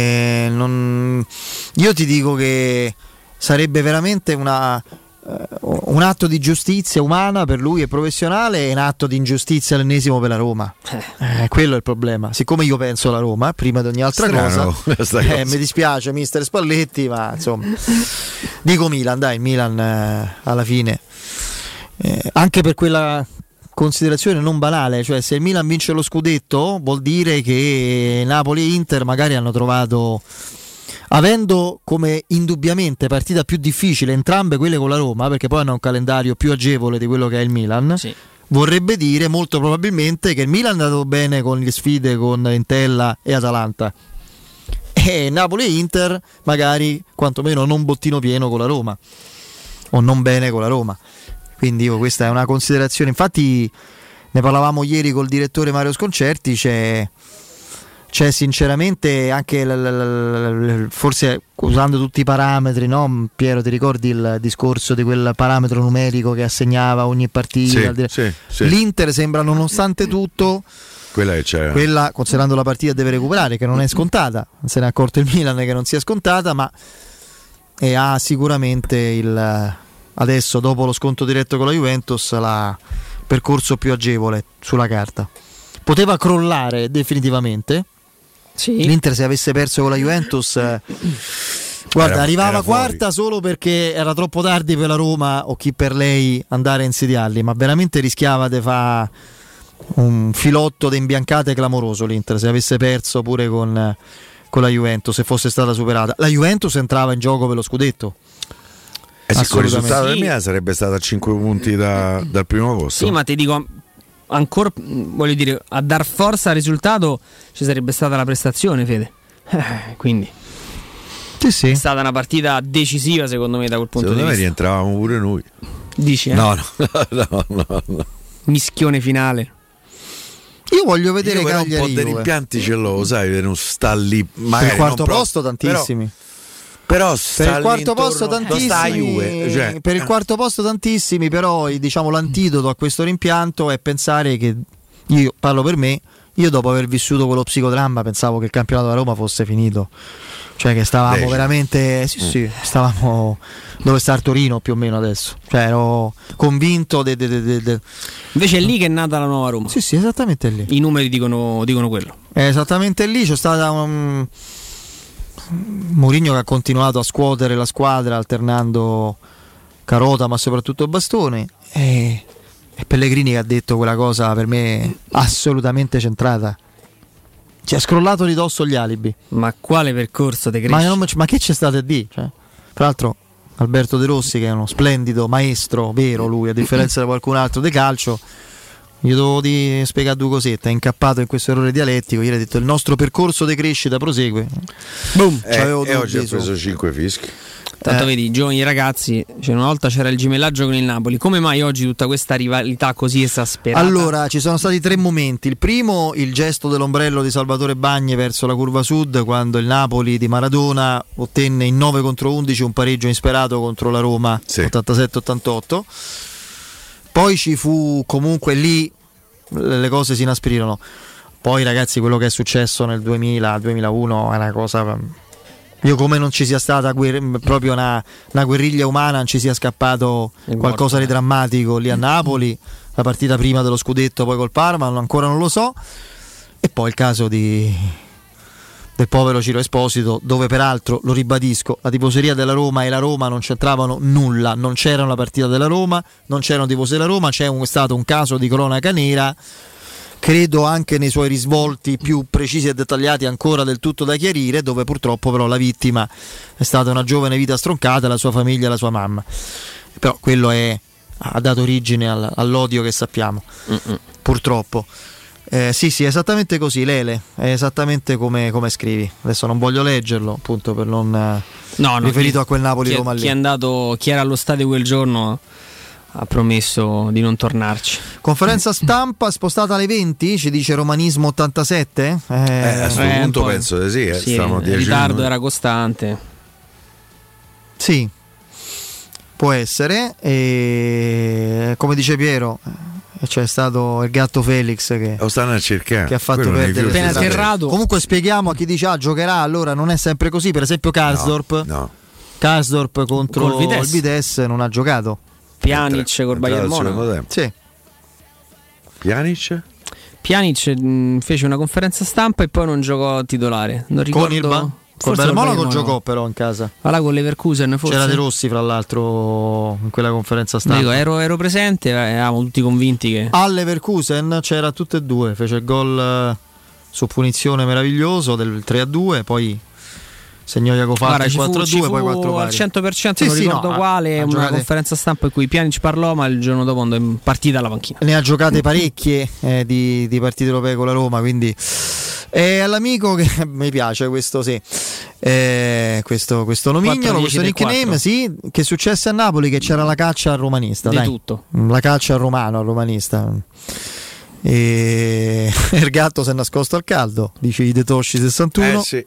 ti dico che sarebbe veramente un atto di giustizia umana per lui e professionale, e un atto di ingiustizia l'ennesimo per la Roma. Quello è il problema. Siccome io penso alla Roma prima di ogni altra cosa. Mi dispiace mister Spalletti, ma insomma dico Milan, dai, Milan alla fine, anche per quella considerazione non banale, cioè se il Milan vince lo scudetto vuol dire che Napoli e Inter magari hanno trovato, avendo come indubbiamente partita più difficile entrambe quelle con la Roma, perché poi hanno un calendario più agevole di quello che è il Milan, sì. Vorrebbe dire molto probabilmente che il Milan è andato bene con le sfide con Entella e Atalanta, e Napoli e Inter magari quantomeno non bottino pieno con la Roma, o non bene con la Roma. Quindi questa è una considerazione. Infatti ne parlavamo ieri col direttore Mario Sconcerti, c'è sinceramente anche forse usando tutti i parametri, no? Piero, ti ricordi il discorso di quel parametro numerico che assegnava ogni partita? Sì. L'Inter sembra, nonostante tutto, quella considerando la partita deve recuperare, che non è scontata, se ne è accorto il Milan che non sia scontata, ma e ha sicuramente adesso dopo lo sconto diretto con la Juventus il percorso più agevole sulla carta. Poteva crollare definitivamente. Sì. L'Inter, se avesse perso con la Juventus, guarda, arrivava quarta solo perché era troppo tardi per la Roma o chi per lei andare a insediarli, ma veramente rischiava di fare un filotto di imbiancate clamoroso l'Inter se avesse perso pure con la Juventus, se fosse stata superata. La Juventus entrava in gioco per lo scudetto. Il risultato del Milan sarebbe stato a 5 punti dal primo posto. Sì, ma ti dico, ancora, voglio dire, a dar forza al risultato ci sarebbe stata la prestazione, Fede. Quindi sì. È stata una partita decisiva, secondo me, da quel punto di vista. Rientravamo pure noi. Dici? No. Mischione finale. Io voglio vedere Cagliari. Un po' di rimpianti ce l'ho, sai, non sta lì. Per il quarto posto tantissimi. Però per il quarto posto tantissimi, cioè. Per il quarto posto tantissimi, però diciamo l'antidoto a questo rimpianto è pensare che, io parlo per me, io dopo aver vissuto quello psicodramma pensavo che il campionato della Roma fosse finito, cioè che stavamo veramente stavamo dove sta il Torino più o meno adesso, cioè ero convinto invece è lì che è nata la nuova Roma. Sì, esattamente lì, i numeri dicono quello, è esattamente lì. C'è stata Mourinho che ha continuato a scuotere la squadra alternando carota ma soprattutto bastone, e Pellegrini che ha detto quella cosa per me assolutamente centrata, ci ha scrollato di dosso gli alibi. Ma quale percorso te cresci? Ma che c'è stato a dire? Cioè, tra l'altro Alberto De Rossi, che è uno splendido maestro, vero lui, a differenza di qualcun altro di calcio, gli devo spiegare 2 cosette. È incappato in questo errore dialettico. Gli ho detto il nostro percorso di crescita prosegue. Boom. E oggi ho preso 5 fischi. Tanto vedi, i giovani ragazzi, cioè una volta c'era il gemellaggio con il Napoli. Come mai oggi tutta questa rivalità così esasperata? Allora, ci sono stati 3 momenti. Il primo, il gesto dell'ombrello di Salvatore Bagni verso la curva sud, quando il Napoli di Maradona ottenne in 9-11 un pareggio insperato contro la Roma, 87-88. Poi ci fu, comunque lì le cose si inaspirirono. Poi ragazzi, quello che è successo nel 2000-2001 è una cosa Io come non ci sia stata proprio una guerriglia umana, non ci sia scappato qualcosa di drammatico lì a Napoli, la partita prima dello scudetto poi col Parma, ancora non lo so. E poi il caso del povero Ciro Esposito, dove peraltro, lo ribadisco, la tifoseria della Roma e la Roma non c'entravano nulla, non c'era una partita della Roma, non c'erano tifosi della Roma, è stato un caso di cronaca nera, credo anche nei suoi risvolti più precisi e dettagliati ancora del tutto da chiarire, dove purtroppo però la vittima è stata una giovane vita stroncata, la sua famiglia e la sua mamma. Però quello ha dato origine all'odio che sappiamo, purtroppo. Sì, esattamente così, Lele, è esattamente come scrivi. Adesso non voglio leggerlo, appunto per non riferito a quel Napoli-Roma lì. Chi era allo stadio quel giorno ha promesso di non tornarci. Conferenza stampa spostata alle 20, ci dice Romanismo 87. A questo punto penso di sì, il ritardo era costante. Sì, può essere. E come dice Piero, c'è stato il gatto Felix che lo stanno a cercare, che ha fatto perdere. Comunque spieghiamo a chi dice giocherà, allora non è sempre così. Per esempio Karsdorp Karsdorp contro il Vitesse non ha giocato. Pjanic col Bayern Monaco. Sì. Pjanic fece una conferenza stampa e poi non giocò titolare. Non ricordo. Col Bayern Monaco giocò però in casa. Allora con Leverkusen forse. C'era De Rossi fra l'altro in quella conferenza stampa. Dico, ero presente, eravamo tutti convinti che. Al Leverkusen c'era tutte e due, fece il gol su punizione meraviglioso del 3-2, poi segnò Iacofatti 4-2, poi 4 pari. Al 100% sì, non ricordo quale una giocate. Conferenza stampa in cui Pjanic parlò, ma il giorno dopo andò in partita alla panchina. Ne ha giocate parecchie di partite europee con la Roma, quindi è all'amico che mi piace questo questo nomignolo, questo nickname, sì, che successe a Napoli, che c'era la caccia al romanista, di tutto. La caccia al romano, al romanista. E il gatto si è nascosto al caldo, dice i Detoshi 61. Sì.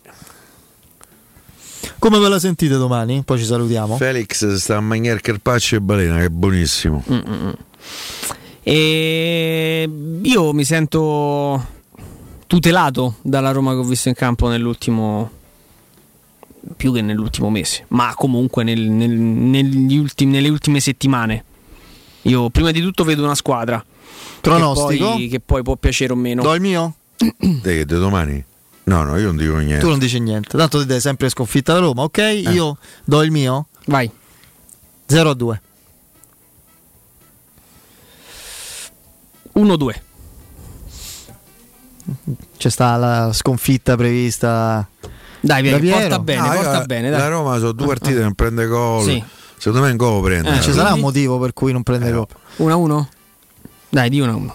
Come ve la sentite domani? Poi ci salutiamo. Felix sta a mangiare carpaccio e balena, che è buonissimo. E io mi sento tutelato dalla Roma che ho visto in campo più che nell'ultimo mese, ma comunque nelle ultime settimane. Io prima di tutto vedo una squadra pronostico che poi può piacere o meno. Do il mio? De domani? No, io non dico niente. Tu non dici niente, tanto ti dai sempre sconfitta la Roma, ok? Io do il mio. Vai. 0-2. 1-2. C'è sta la sconfitta prevista. Dai, porta bene. Dai. La Roma sono due partite non prende gol. Sì. Secondo me un gol lo prende. Ci sarà un motivo per cui non prende gol. 1-1? Dai, di 1-1.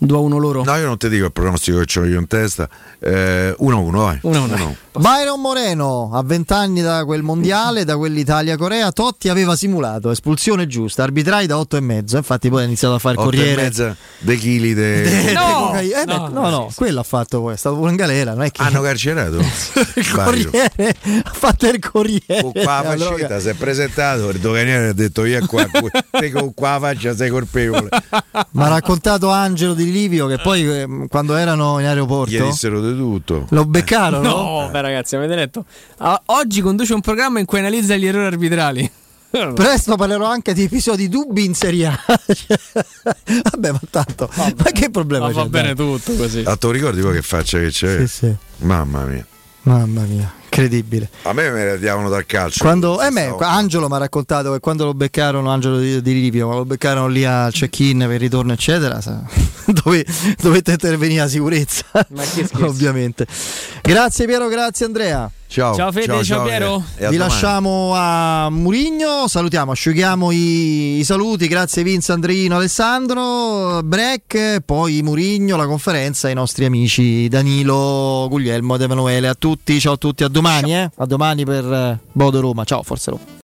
2-1 loro. No, io non ti dico il pronostico che c'ho io in testa. 1-1, vai. 1-1. Byron Moreno, a 20 anni da quel mondiale, da quell'Italia-Corea, Totti aveva simulato espulsione giusta, arbitrai da 8,5. Infatti poi ha iniziato a fare il Corriere. 8,5 dei chili quello ha fatto poi, è stato pure in galera, non è che hanno carcerato. Il Corriere ha fatto il Corriere. Con qua la faccia si è presentato, il doganiere ha detto io qua, te con qua faccia sei colpevole. Ma ha raccontato Angelo Di Livio che poi quando erano in aeroporto gli dissero di tutto, lo beccarono. No, beh ragazzi, avete letto oggi conduce un programma in cui analizza gli errori arbitrali. Presto parlerò anche di episodi dubbi in Serie A. Vabbè, ma tanto ma che problema c'è? Va bene tutto così. A tu ricordi poi che faccia che c'è? Sì. Mamma mia, incredibile. A me radiavano dal calcio. Quando Angelo mi ha raccontato che quando lo beccarono, Angelo di Livio, lo beccarono lì al check-in per il ritorno eccetera, dovette intervenire la sicurezza. Ma che ovviamente. Grazie Piero, grazie Andrea. Ciao Fede, ciao Piero. Vi lasciamo a Mourinho, salutiamo, asciughiamo i saluti. Grazie Vince, Andreino, Alessandro. Break, poi Mourinho, la conferenza, i nostri amici Danilo, Guglielmo ed Emanuele. A tutti, ciao a tutti, a domani. A domani per Bodo Roma. Ciao, forza Roma.